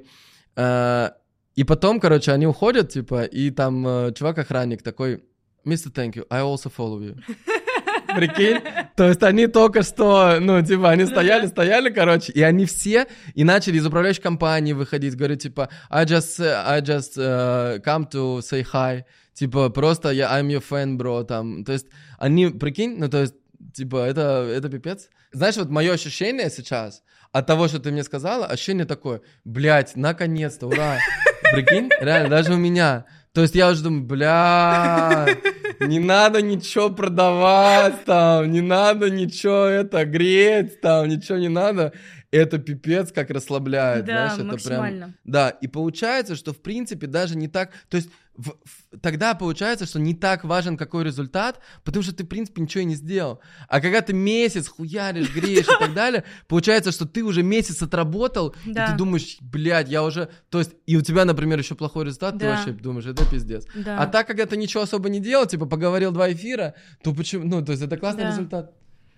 Э, и потом, короче, они уходят, типа, и там э, чувак-охранник такой, «Мистер, thank you, I also follow you». Прикинь? То есть они только что, ну, типа, они стояли, стояли, короче, и они все, и начали из управляющей компании выходить, говорить, типа, I just, I just uh, come to say hi, типа, просто я, I'm your fan, bro, там, то есть они, прикинь, ну, то есть, типа, это, это пипец. Знаешь, вот мое ощущение сейчас от того, что ты мне сказала, ощущение такое, блядь, наконец-то, ура, прикинь, реально, даже у меня. То есть я уже думаю, бля, не надо ничего продавать там, не надо ничего это греть там, ничего не надо. Это пипец как расслабляет, да, знаешь, максимально. Это прям... Да, и получается, что в принципе даже не так... То есть в, в, тогда получается, что не так важен какой результат, потому что ты в принципе ничего и не сделал. А когда ты месяц хуяришь, греешь и так далее, получается, что ты уже месяц отработал, и ты думаешь, блядь, я уже... То есть и у тебя, например, еще плохой результат, ты вообще думаешь, это пиздец. А так, когда ты ничего особо не делал, типа поговорил два эфира, то почему... Ну, то есть это классный результат.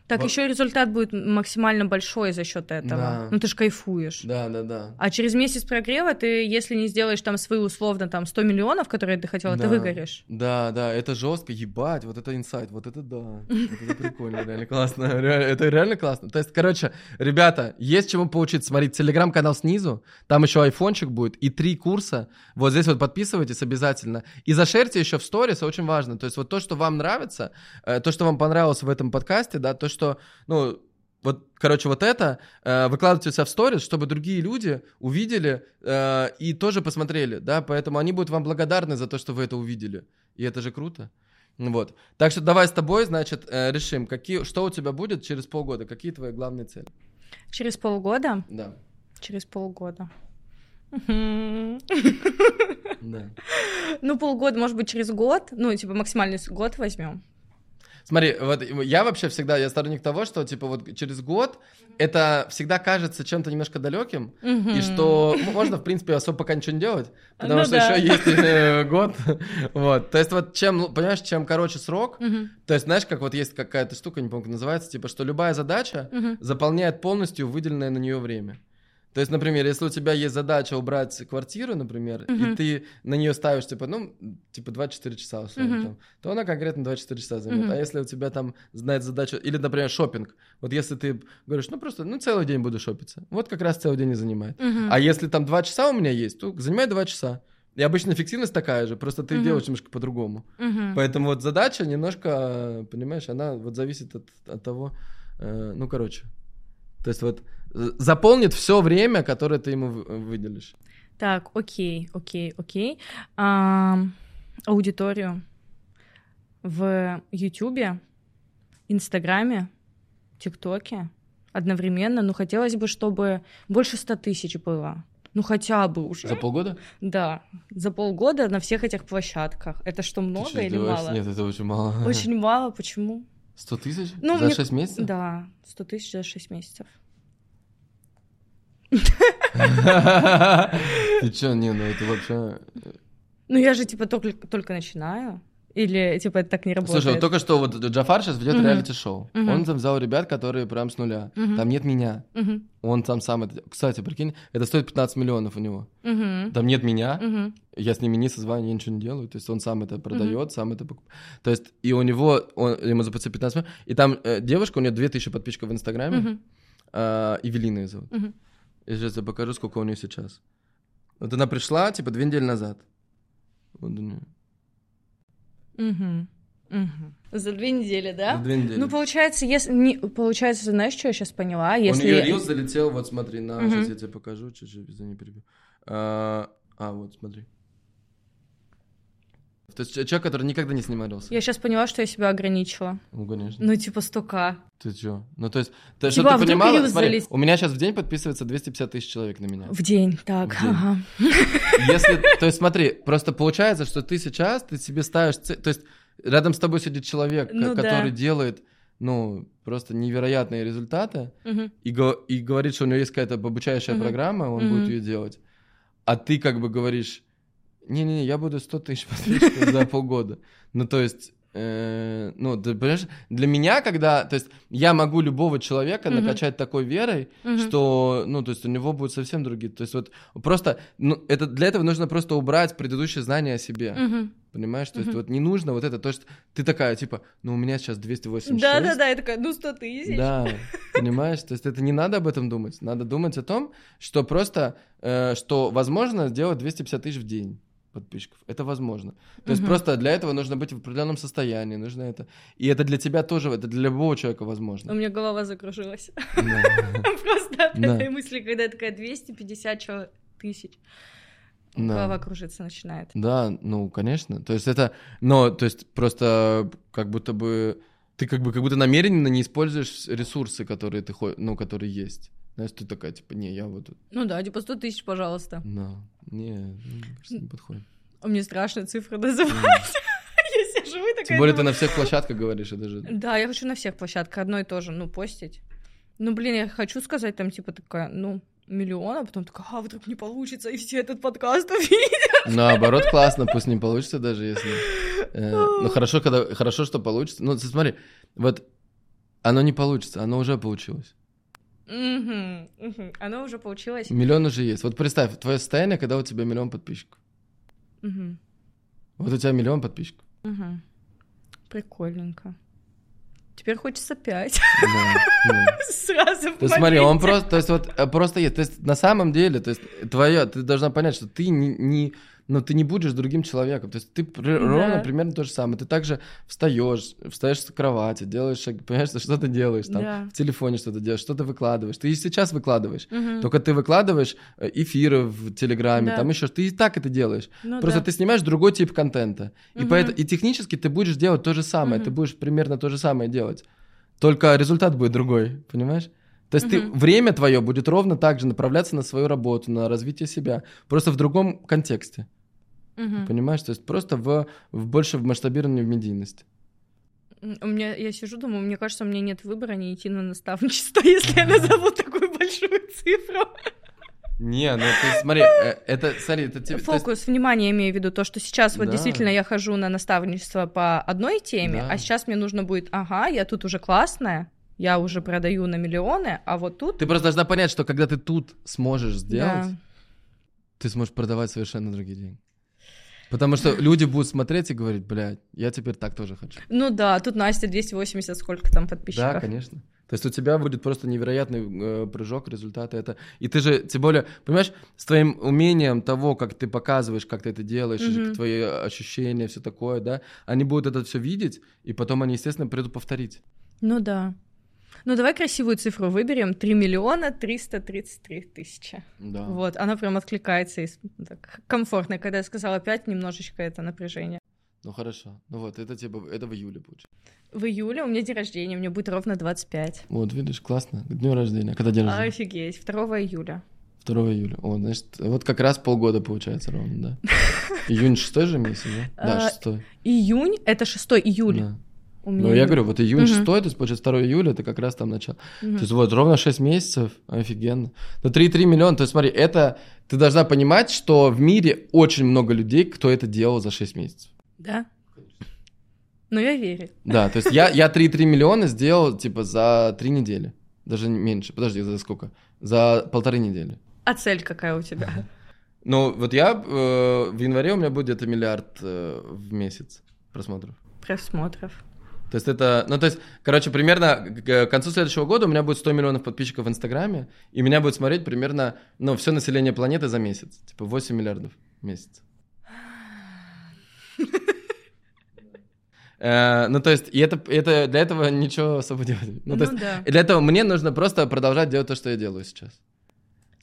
Так вот. Еще и результат будет максимально большой за счет этого. Да. Ну ты ж кайфуешь. Да, да, да. А через месяц прогрева ты, если не сделаешь там свои условно там сто миллионов, которые ты хотела, да. Ты выгоришь. Да, да, это жестко, ебать, вот это инсайт, вот это да. Вот это прикольно, реально классно. Это реально классно. То есть, короче, ребята, есть чему поучиться. Смотрите, телеграм-канал снизу, там еще айфончик будет и три курса. Вот здесь вот подписывайтесь обязательно. И зашерьте еще в сторис, очень важно. То есть вот то, что вам нравится, то, что вам понравилось в этом подкасте, да, то, что что, ну, вот, короче, вот это э, выкладывайте у себя в сторис, чтобы другие люди увидели э, и тоже посмотрели, да, поэтому они будут вам благодарны за то, что вы это увидели, и это же круто, вот. Так что давай с тобой, значит, э, решим, какие, что у тебя будет через полгода, какие твои главные цели? Через полгода? Да. Через полгода. Ну, полгода, может быть, через год, ну, типа, максимальный год возьмем. Смотри, вот я вообще всегда, я сторонник того, что, типа, вот через год это всегда кажется чем-то немножко далеким, mm-hmm. и что ну, можно, в принципе, особо пока ничего не делать, потому ну, что да. еще есть э, год, вот, то есть вот чем, понимаешь, чем короче срок, mm-hmm. то есть, знаешь, как вот есть какая-то штука, не помню, как называется, типа, что любая задача mm-hmm. заполняет полностью выделенное на нее время. То есть, например, если у тебя есть задача убрать квартиру, например, uh-huh. и ты на нее ставишь, типа, ну, типа, двадцать четыре часа, условно, uh-huh. там, то она конкретно двадцать четыре часа займет. Uh-huh. А если у тебя там знает задачу, или, например, шопинг, вот если ты говоришь, ну, просто, ну, целый день буду шопиться, вот как раз целый день и занимает. Uh-huh. А если там два часа у меня есть, то занимает два часа. И обычно эффективность такая же, просто ты uh-huh. делаешь немножко по-другому. Uh-huh. Поэтому вот задача немножко, понимаешь, она вот зависит от, от того, э, ну, короче... То есть вот заполнит все время, которое ты ему выделишь. Так, окей, окей, окей. А, аудиторию в Ютубе, Инстаграме, ТикТоке одновременно. Ну, хотелось бы, чтобы больше ста тысяч было. Ну, хотя бы уже. За полгода? Да, за полгода на всех этих площадках. Это что, много ты или делаешь? Мало? Нет, это очень мало. Очень мало, почему? Сто тысяч? Ну, за мне... шесть месяцев? Да, сто тысяч за шесть месяцев. Ты чё, не, ну это вообще... Ну я же типа только начинаю. Или, типа, это так не работает? Слушай, вот только что вот Джафар сейчас ведет uh-huh. реалити-шоу. Uh-huh. Он там взял ребят, которые прям с нуля. Uh-huh. Там нет меня. Uh-huh. Он там сам это... Кстати, прикинь, это стоит пятнадцать миллионов у него. Uh-huh. Там нет меня. Uh-huh. Я с ними не созваниваю, я ничего не делаю. То есть он сам это продает, uh-huh. сам это покупает. То есть и у него... Он, ему заплатили пятнадцать миллионов. И там э, девушка, у нее две тысячи подписчиков в Инстаграме. Uh-huh. Э, Велина ее зовут. Uh-huh. Я сейчас тебе покажу, сколько у нее сейчас. Вот она пришла, типа, две недели назад. Вот у нее... Угу, угу. За две недели, да? За две недели. Ну, получается, если... Не... Получается, знаешь, что я сейчас поняла? Если... У нее Reels залетел, вот смотри, на... Угу. Сейчас я тебе покажу, чуть-чуть, извини, перебью. А, а, вот, смотри. То есть человек, который никогда не снимал Reels. Я сейчас поняла, что я себя ограничила. Ну, конечно. Ну, типа, столько. Ты чё? Ну, то есть, ты, типа, что ты понимала? Смотри, у меня сейчас в день подписывается двести пятьдесят тысяч человек на меня. В день, так, в день. Ага. Если, то есть, смотри, просто получается, что ты сейчас, ты себе ставишь цель, то есть, рядом с тобой сидит человек, ну, который да. делает, ну, просто невероятные результаты, угу. и, го- и говорит, что у него есть какая-то обучающая угу. программа, он угу. будет ее делать, а ты как бы говоришь... Не-не-не, я буду сто тысяч подписчиков за полгода. Ну, то есть, э, ну, ты понимаешь, для меня, когда... То есть, я могу любого человека uh-huh. накачать такой верой, uh-huh. что, ну, то есть, у него будут совсем другие... То есть, вот просто... Ну, это, для этого нужно просто убрать предыдущие знания о себе. Uh-huh. Понимаешь? То есть, uh-huh. вот не нужно вот это... То есть, ты такая, типа, ну, у меня сейчас двести восемьдесят шесть. Да-да-да, я такая, ну, сто тысяч. Да, понимаешь? То есть, это не надо об этом думать. Надо думать о том, что просто... Э, что возможно сделать двести пятьдесят тысяч в день. Подписчиков. Это возможно. То uh-huh. есть просто для этого нужно быть в определенном состоянии, нужно это. И это для тебя тоже, это для любого человека возможно. У меня голова закружилась. Просто от этой мысли, когда я такая двести пятьдесят тысяч, голова кружиться начинает. Да, ну, конечно. То есть это, но, то есть просто как будто бы ты как бы как будто намеренно не используешь ресурсы, которые ты, ну, которые есть. Знаешь, ты такая, типа, не, я вот... Ну да, типа, сто тысяч, пожалуйста. Да, не, кажется, не подходит. Мне страшно цифры называть. Я сижу и такая... Тем более ты на всех площадках говоришь, это же... Да, я хочу на всех площадках, одно и то же, ну, постить. Ну, блин, я хочу сказать там, типа, такая, ну, миллион, а потом такая, а, вдруг не получится, и все этот подкаст увидят. Наоборот, классно, пусть не получится даже, если... Ну, хорошо, когда... Хорошо, что получится. Ну, смотри, вот оно не получится, оно уже получилось. Угу, угу. Оно уже получилось. Миллион уже есть. Вот представь, твое состояние, когда у тебя миллион подписчиков. Угу. Вот у тебя миллион подписчиков. Угу. Прикольненько. Теперь хочется пять. Сразу в моменте. Смотри, он просто, то есть вот просто есть, то есть на самом деле, то есть твое, ты должна понять, что ты не, ну ты не будешь другим человеком, то есть ты ровно примерно то же самое. Ты также встаешь, встаешь с кровати, делаешь, понимаешь, что ты делаешь там, в телефоне что-то делаешь, что ты выкладываешь. Ты и сейчас выкладываешь, только ты выкладываешь эфиры в Телеграме, там еще, ты и так это делаешь. Просто ты снимаешь другой тип контента, и поэтому и технически ты будешь делать то же самое, ты будешь примерно то же самое делать. Только результат будет другой, понимаешь? То есть uh-huh. ты, время твое будет ровно так же направляться на свою работу, на развитие себя, просто в другом контексте, uh-huh. понимаешь? То есть просто в, в больше в масштабировании, в медийности. У меня, я сижу, думаю, мне кажется, у меня нет выбора не идти на наставничество, если я назову такую большую цифру. Не, ну ты смотри, это, смотри, это тебе... Фокус, есть... внимание, имею в виду, то, что сейчас вот да. действительно я хожу на наставничество по одной теме, да. а сейчас мне нужно будет, ага, я тут уже классная, я уже продаю на миллионы, а вот тут... Ты просто должна понять, что когда ты тут сможешь сделать, да. ты сможешь продавать совершенно другие деньги. Потому что люди будут смотреть и говорить, блядь, я теперь так тоже хочу. Ну да, тут Настя двести восемьдесят, сколько там подписчиков. Да, конечно. То есть у тебя будет просто невероятный э, прыжок, результаты это. И ты же, тем более, понимаешь, с твоим умением того, как ты показываешь, как ты это делаешь, mm-hmm. твои ощущения, все такое, да, они будут это все видеть, и потом они, естественно, придут повторить. Ну да. Ну давай красивую цифру выберем. три миллиона триста тридцать три тысячи. Да. Вот, она прям откликается и так комфортно. Когда я сказала пять, немножечко это напряжение. Ну хорошо, ну вот, это типа, это в июле будет. В июле у меня день рождения, у меня будет ровно двадцать пять. Вот, видишь, классно, к дню рождения, когда день рождения? Офигеть, второго июля. второго июля, о, значит, вот как раз полгода получается ровно, да. Июнь шестой же месяц, да? Да, шестой. Июнь, это шестое июля. Ну я говорю, вот июнь шестое, то есть получается второго июля, это как раз там начало. То есть вот, ровно шесть месяцев, офигенно. Ну три целых три десятых миллиона, то есть смотри, это, ты должна понимать, что в мире очень много людей, кто это делал за шесть месяцев. Да? Но я верю. Да, то есть я, я три и три миллиона сделал, типа, за три недели. Даже меньше. Подожди, за сколько? За полторы недели. А цель какая у тебя? Ну, вот я э, в январе у меня будет где-то миллиард э, в месяц просмотров. Просмотров. То есть это, ну, то есть, короче, примерно к концу следующего года у меня будет сто миллионов подписчиков в Инстаграме, и меня будет смотреть примерно, ну, все население планеты за месяц. Типа восемь миллиардов в месяц. Э, ну, то есть, и это, это, для этого ничего особо делать. Ну, ну, то есть, да. Для этого мне нужно просто продолжать делать то, что я делаю сейчас.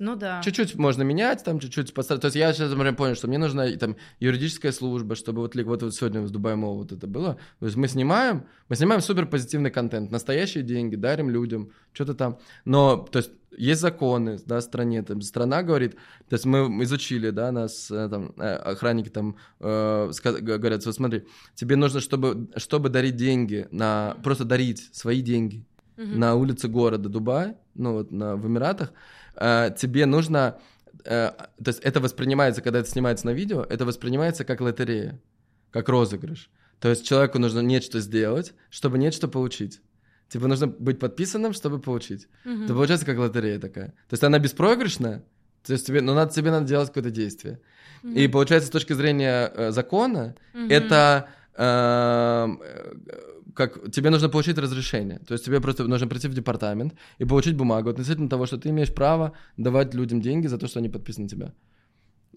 Ну, да. Чуть-чуть можно менять, там, чуть-чуть подстраивать. То есть, я сейчас, например, понял, что мне нужна, там, юридическая служба, чтобы вот, вот, вот сегодня с Dubai Mall вот это было. То есть, мы снимаем, мы снимаем суперпозитивный контент, настоящие деньги, дарим людям, что-то там. Но, то есть, есть законы, да, в стране, там, страна говорит, то есть мы изучили, да, нас, там, охранники там э, сказ- говорят, вот смотри, тебе нужно, чтобы, чтобы дарить деньги, на, просто дарить свои деньги mm-hmm. на улице города Дубай, ну вот на, в Эмиратах, э, тебе нужно, э, то есть это воспринимается, когда это снимается на видео, это воспринимается как лотерея, как розыгрыш, то есть человеку нужно нечто сделать, чтобы нечто получить. Типа нужно быть подписанным, чтобы получить. Uh-huh. Это получается как лотерея такая. То есть она беспроигрышная, то есть тебе, но надо, тебе надо делать какое-то действие. Uh-huh. И получается, с точки зрения э, закона, uh-huh. это э, как тебе нужно получить разрешение. То есть тебе просто нужно прийти в департамент и получить бумагу относительно того, что ты имеешь право давать людям деньги за то, что они подписаны на тебя.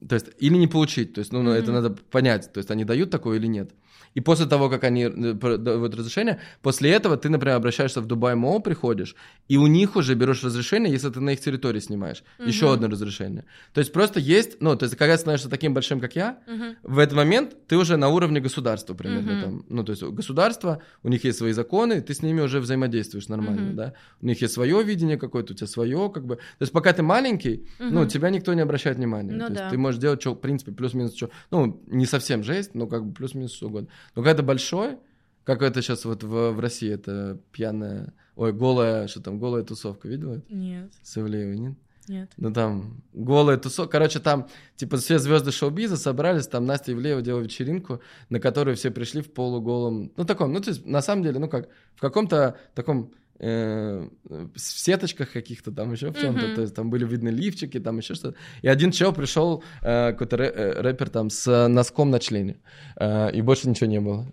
То есть, или не получить, то есть, ну, mm-hmm. это надо понять, то есть, они дают такое или нет. И после того, как они дают разрешение, после этого ты, например, обращаешься в Dubai Mall, приходишь, и у них уже берешь разрешение, если ты на их территории снимаешь, mm-hmm. еще одно разрешение. То есть, просто есть, ну, то есть, когда ты становишься таким большим, как я, mm-hmm. в этот момент ты уже на уровне государства примерно mm-hmm. там, ну, то есть, государство, у них есть свои законы, ты с ними уже взаимодействуешь нормально, mm-hmm. да, у них есть свое видение какое-то, у тебя свое, как бы, то есть, пока ты маленький, mm-hmm. ну, тебя никто не обращает внимания, no, то есть, да. ты можешь делать, что, в принципе, плюс-минус, что, ну, не совсем жесть, но как бы плюс-минус что угодно. Но когда ты большой, как это сейчас вот в, в России, это пьяная, ой, голая, что там, голая тусовка, видела это? Нет. С Ивлеевой, нет? Нет. Ну, там, голая тусовка, короче, там, типа, все звезды шоу-биза собрались, там, Настя Ивлеева делала вечеринку, на которую все пришли в полуголом, ну, таком, ну, то есть, на самом деле, ну, как, в каком-то таком... в сеточках каких-то, там еще в чем-то, mm-hmm. то есть там были видны лифчики, там еще что-то. И один чел пришел, э, какой-то рэ- рэпер там с носком на члене, э, и больше ничего не было.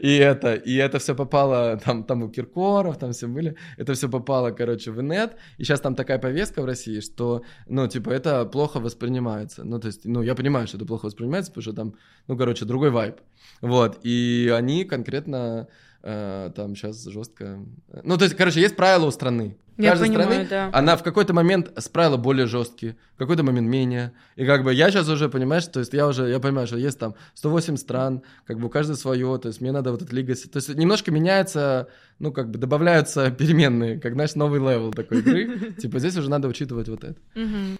и, это, и это все попало, там, там у Киркоров, там все были, это все попало, короче, в инет, и сейчас там такая повестка в России, что, ну, типа, это плохо воспринимается. Ну, то есть, ну, я понимаю, что это плохо воспринимается, потому что там, ну, короче, другой вайб. Вот, и они конкретно там сейчас жестко... Ну, то есть, короче, есть правила у страны. Я Каждой понимаю, страны, да. Она в какой-то момент с правила более жесткие, в какой-то момент менее. И как бы я сейчас уже, понимаешь, то есть я уже, я понимаю, что есть там сто восемь стран, как бы у каждого свое, то есть мне надо вот этот лигаси. То есть немножко меняется, ну, как бы добавляются переменные, как, знаешь, новый левел такой игры. Типа здесь уже надо учитывать вот это.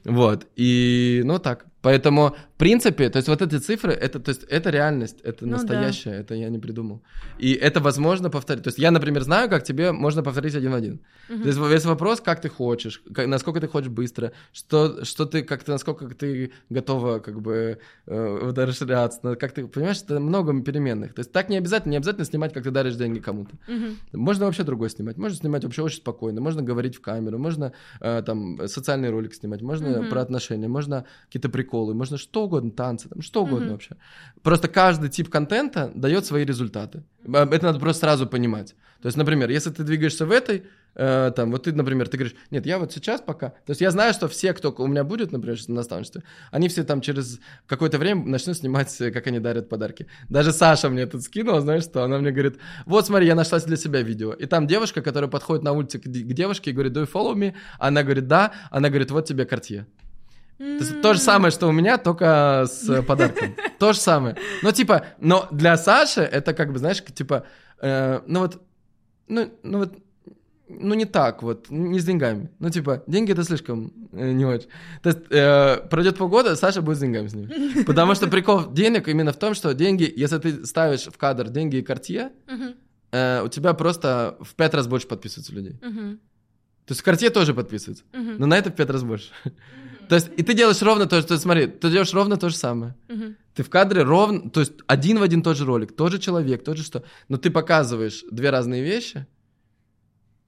Вот. И, ну, так. Поэтому, в принципе, то есть вот эти цифры, это, то есть это реальность, это настоящее, это я не придумал. И это возможно повторить. То есть я, например, знаю, как тебе можно повторить один в один. То есть весь вопрос, как ты хочешь, как, насколько ты хочешь быстро, что, что ты, как ты, насколько ты готова, как бы, э, расширяться, как ты, понимаешь, это много переменных. То есть так не обязательно, не обязательно снимать, как ты даришь деньги кому-то. Mm-hmm. Можно вообще другое снимать, можно снимать вообще очень спокойно, можно говорить в камеру, можно э, там социальный ролик снимать, можно mm-hmm. про отношения, можно какие-то приколы, можно что угодно, танцы, там, что угодно mm-hmm. вообще. Просто каждый тип контента дает свои результаты. Это надо просто сразу понимать. То есть, например, если ты двигаешься в этой, э, там, вот ты, например, ты говоришь, нет, я вот сейчас пока... То есть я знаю, что все, кто у меня будет, например, на наставничестве, они все там через какое-то время начнут снимать, как они дарят подарки. Даже Саша мне тут скинула, знаешь что, она мне говорит, вот смотри, я нашла для себя видео. И там девушка, которая подходит на улице к девушке и говорит, do you follow me? Она говорит, да. Она говорит, вот тебе Cartier. То есть то же самое, что у меня, только с подарком. То же самое. Но типа, но для Саши это как бы, знаешь, типа, э, ну вот, ну, ну вот, ну не так вот, не с деньгами. Ну типа, деньги это слишком э, не очень. То есть э, пройдет полгода, Саша будет с деньгами с ними. Потому что прикол денег именно в том, что деньги, если ты ставишь в кадр деньги и Cartier, uh-huh. э, у тебя просто в пять раз больше подписываются людей. Uh-huh. То есть в Cartier тоже подписываются, uh-huh. но на это в пять раз больше. То есть, и ты делаешь ровно то же, то есть, смотри, ты делаешь ровно то же самое. Uh-huh. Ты в кадре ровно, то есть один в один тот же ролик, тот же человек, тот же что. Но ты показываешь две разные вещи,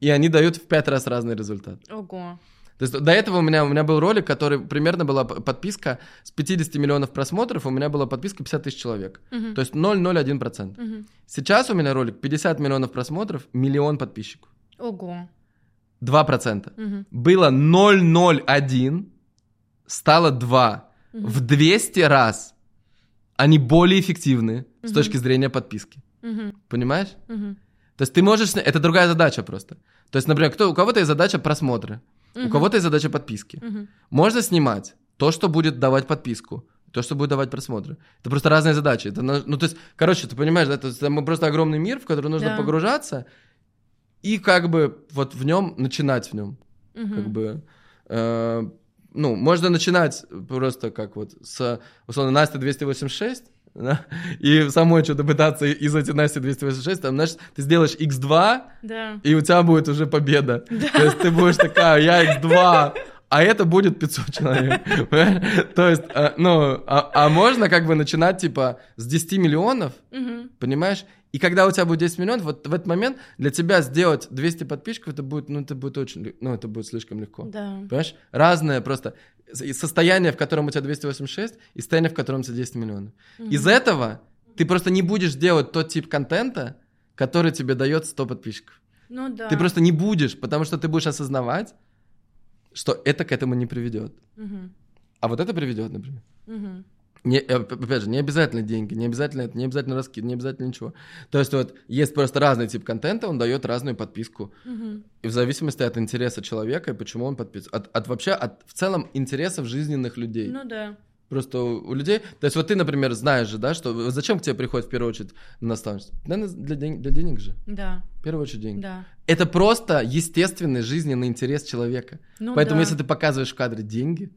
и они дают в пять раз разный результат. Ого. То есть, до этого у меня, у меня был ролик, который примерно была подписка с пятьдесят миллионов просмотров, у меня была подписка пятьдесят тысяч человек. Uh-huh. То есть ноль целых ноль один процент. Uh-huh. Сейчас у меня ролик пятьдесят миллионов просмотров, миллион подписчиков. Ого. два процента. Угу. Было ноль целых ноль один, стало два. Угу. В двести раз они более эффективны, угу, с точки зрения подписки. Угу. Понимаешь? Угу. То есть ты можешь... Это другая задача просто. То есть, например, кто, у кого-то есть задача просмотра, угу, у кого-то есть задача подписки. Угу. Можно снимать то, что будет давать подписку, то, что будет давать просмотры. Это просто разные задачи. Это, ну, то есть, короче, ты понимаешь, да, то есть, это просто огромный мир, в который нужно, да, погружаться, и как бы вот в нем, начинать в нем. Uh-huh. Как бы, э, ну, можно начинать просто как вот с, условно, Насти двести восемьдесят шесть, да, и самой что-то пытаться из этой Насти двести восемьдесят шесть, там, знаешь, ты сделаешь икс два, да, и у тебя будет уже победа. Да. То есть ты будешь такая, я икс два, а это будет пятьсот человек. То есть, ну, а можно как бы начинать типа с десяти миллионов, понимаешь? И когда у тебя будет десять миллионов, вот в этот момент для тебя сделать двести подписчиков, это будет, ну, это будет очень, ну, это будет слишком легко. Да. Понимаешь? Разное просто состояние, в котором у тебя двести восемьдесят шесть, и состояние, в котором у тебя десять миллионов. Mm-hmm. Из этого ты просто не будешь делать тот тип контента, который тебе дает сто подписчиков. Ну да. Ты просто не будешь, потому что ты будешь осознавать, что это к этому не приведет. Mm-hmm. А вот это приведет, например. Mm-hmm. Не, опять же, не обязательно деньги, не обязательно это, не обязательно раскид, не обязательно ничего. То есть вот есть просто разный тип контента, он дает разную подписку. Угу. И в зависимости от интереса человека и почему он подписывается. От, от вообще, от в целом интересов жизненных людей. Ну да. Просто у, у людей... То есть вот ты, например, знаешь же, да, что... Зачем к тебе приходит в первую очередь наставничество? Наверное, для, день, для денег же. Да. В первую очередь деньги. Да. Это просто естественный жизненный интерес человека. Ну, поэтому да, если ты показываешь в кадре деньги...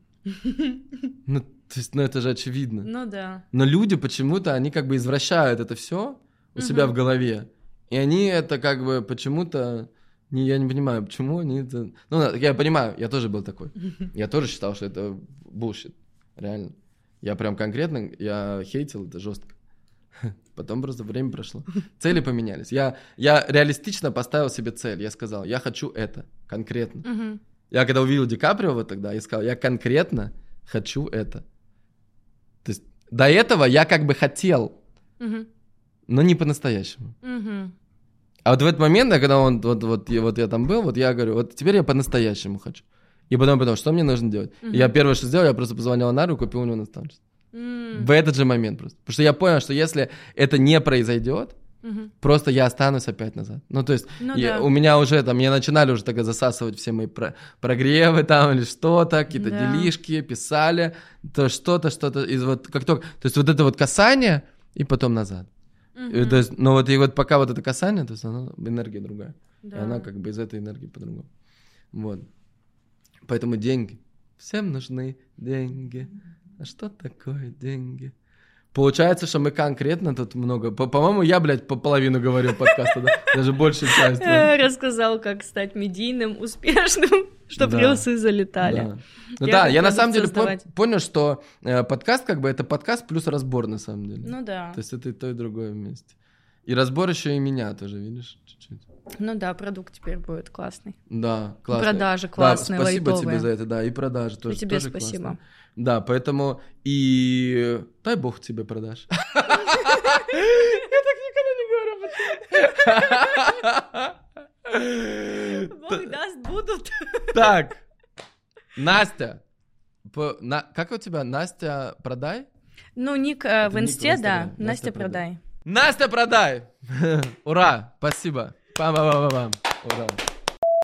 Ну, то есть, ну, это же очевидно. Ну да. Но люди почему-то, они как бы извращают это все у угу. себя в голове. И они это как бы почему-то... Не, я не понимаю, почему они это... Ну, я понимаю, я тоже был такой. Я тоже считал, что это bullshit. Реально. Я прям конкретно, я хейтил это жестко. Потом просто время прошло. Цели поменялись. Я, я реалистично поставил себе цель. Я сказал, я хочу это конкретно. Угу. Я когда увидел Ди Каприо вот тогда, я сказал, я конкретно хочу это. То есть до этого я как бы хотел, uh-huh. но не по-настоящему. Uh-huh. А вот в этот момент, когда он, вот, вот, я, вот я там был, вот я говорю, вот теперь я по-настоящему хочу. И потом, потом, что мне нужно делать? Uh-huh. И я первое, что сделал, я просто позвонил Анару и купил у него наставничество. Uh-huh. В этот же момент просто. Потому что я понял, что если это не произойдет, угу. просто я останусь опять назад. Ну, то есть, ну, я, да. у меня уже там, меня начинали уже тогда засасывать все мои про- прогревы там или что-то, какие-то да. делишки, писали, то что-то, что-то. Из вот, как только, то есть вот это вот касание и потом назад. Угу. И, то есть, но вот, и вот пока вот это касание, то есть она, энергия другая. Да. И она как бы из этой энергии по-другому. Вот. Поэтому деньги. Всем нужны деньги. А что такое деньги? Получается, что мы конкретно тут много... По- по-моему, я, блядь, по половину говорил подкаста, да? Даже большую часть. Рассказал, как стать медийным, успешным, чтобы рилсы залетали. Ну да, я на самом деле понял, что подкаст, как бы, это подкаст плюс разбор, на самом деле. Ну да. То есть это и то, и другое вместе. И разбор еще и меня тоже, видишь, чуть-чуть. Ну да, продукт теперь будет классный. Да, классный. Продажи классные, да, спасибо лайтовые. Тебе за это, да, и продажи тоже, и тебе тоже спасибо. Классные. Да, поэтому и дай бог тебе продаж. Я так никогда не говорю. Бог даст, будут. Так, Настя, как у тебя? Настя, продай? Ну, ник в инсте, да, Настя, продай. Настя, продай! Ура! Спасибо! Пам-пам-пам-пам! Ура!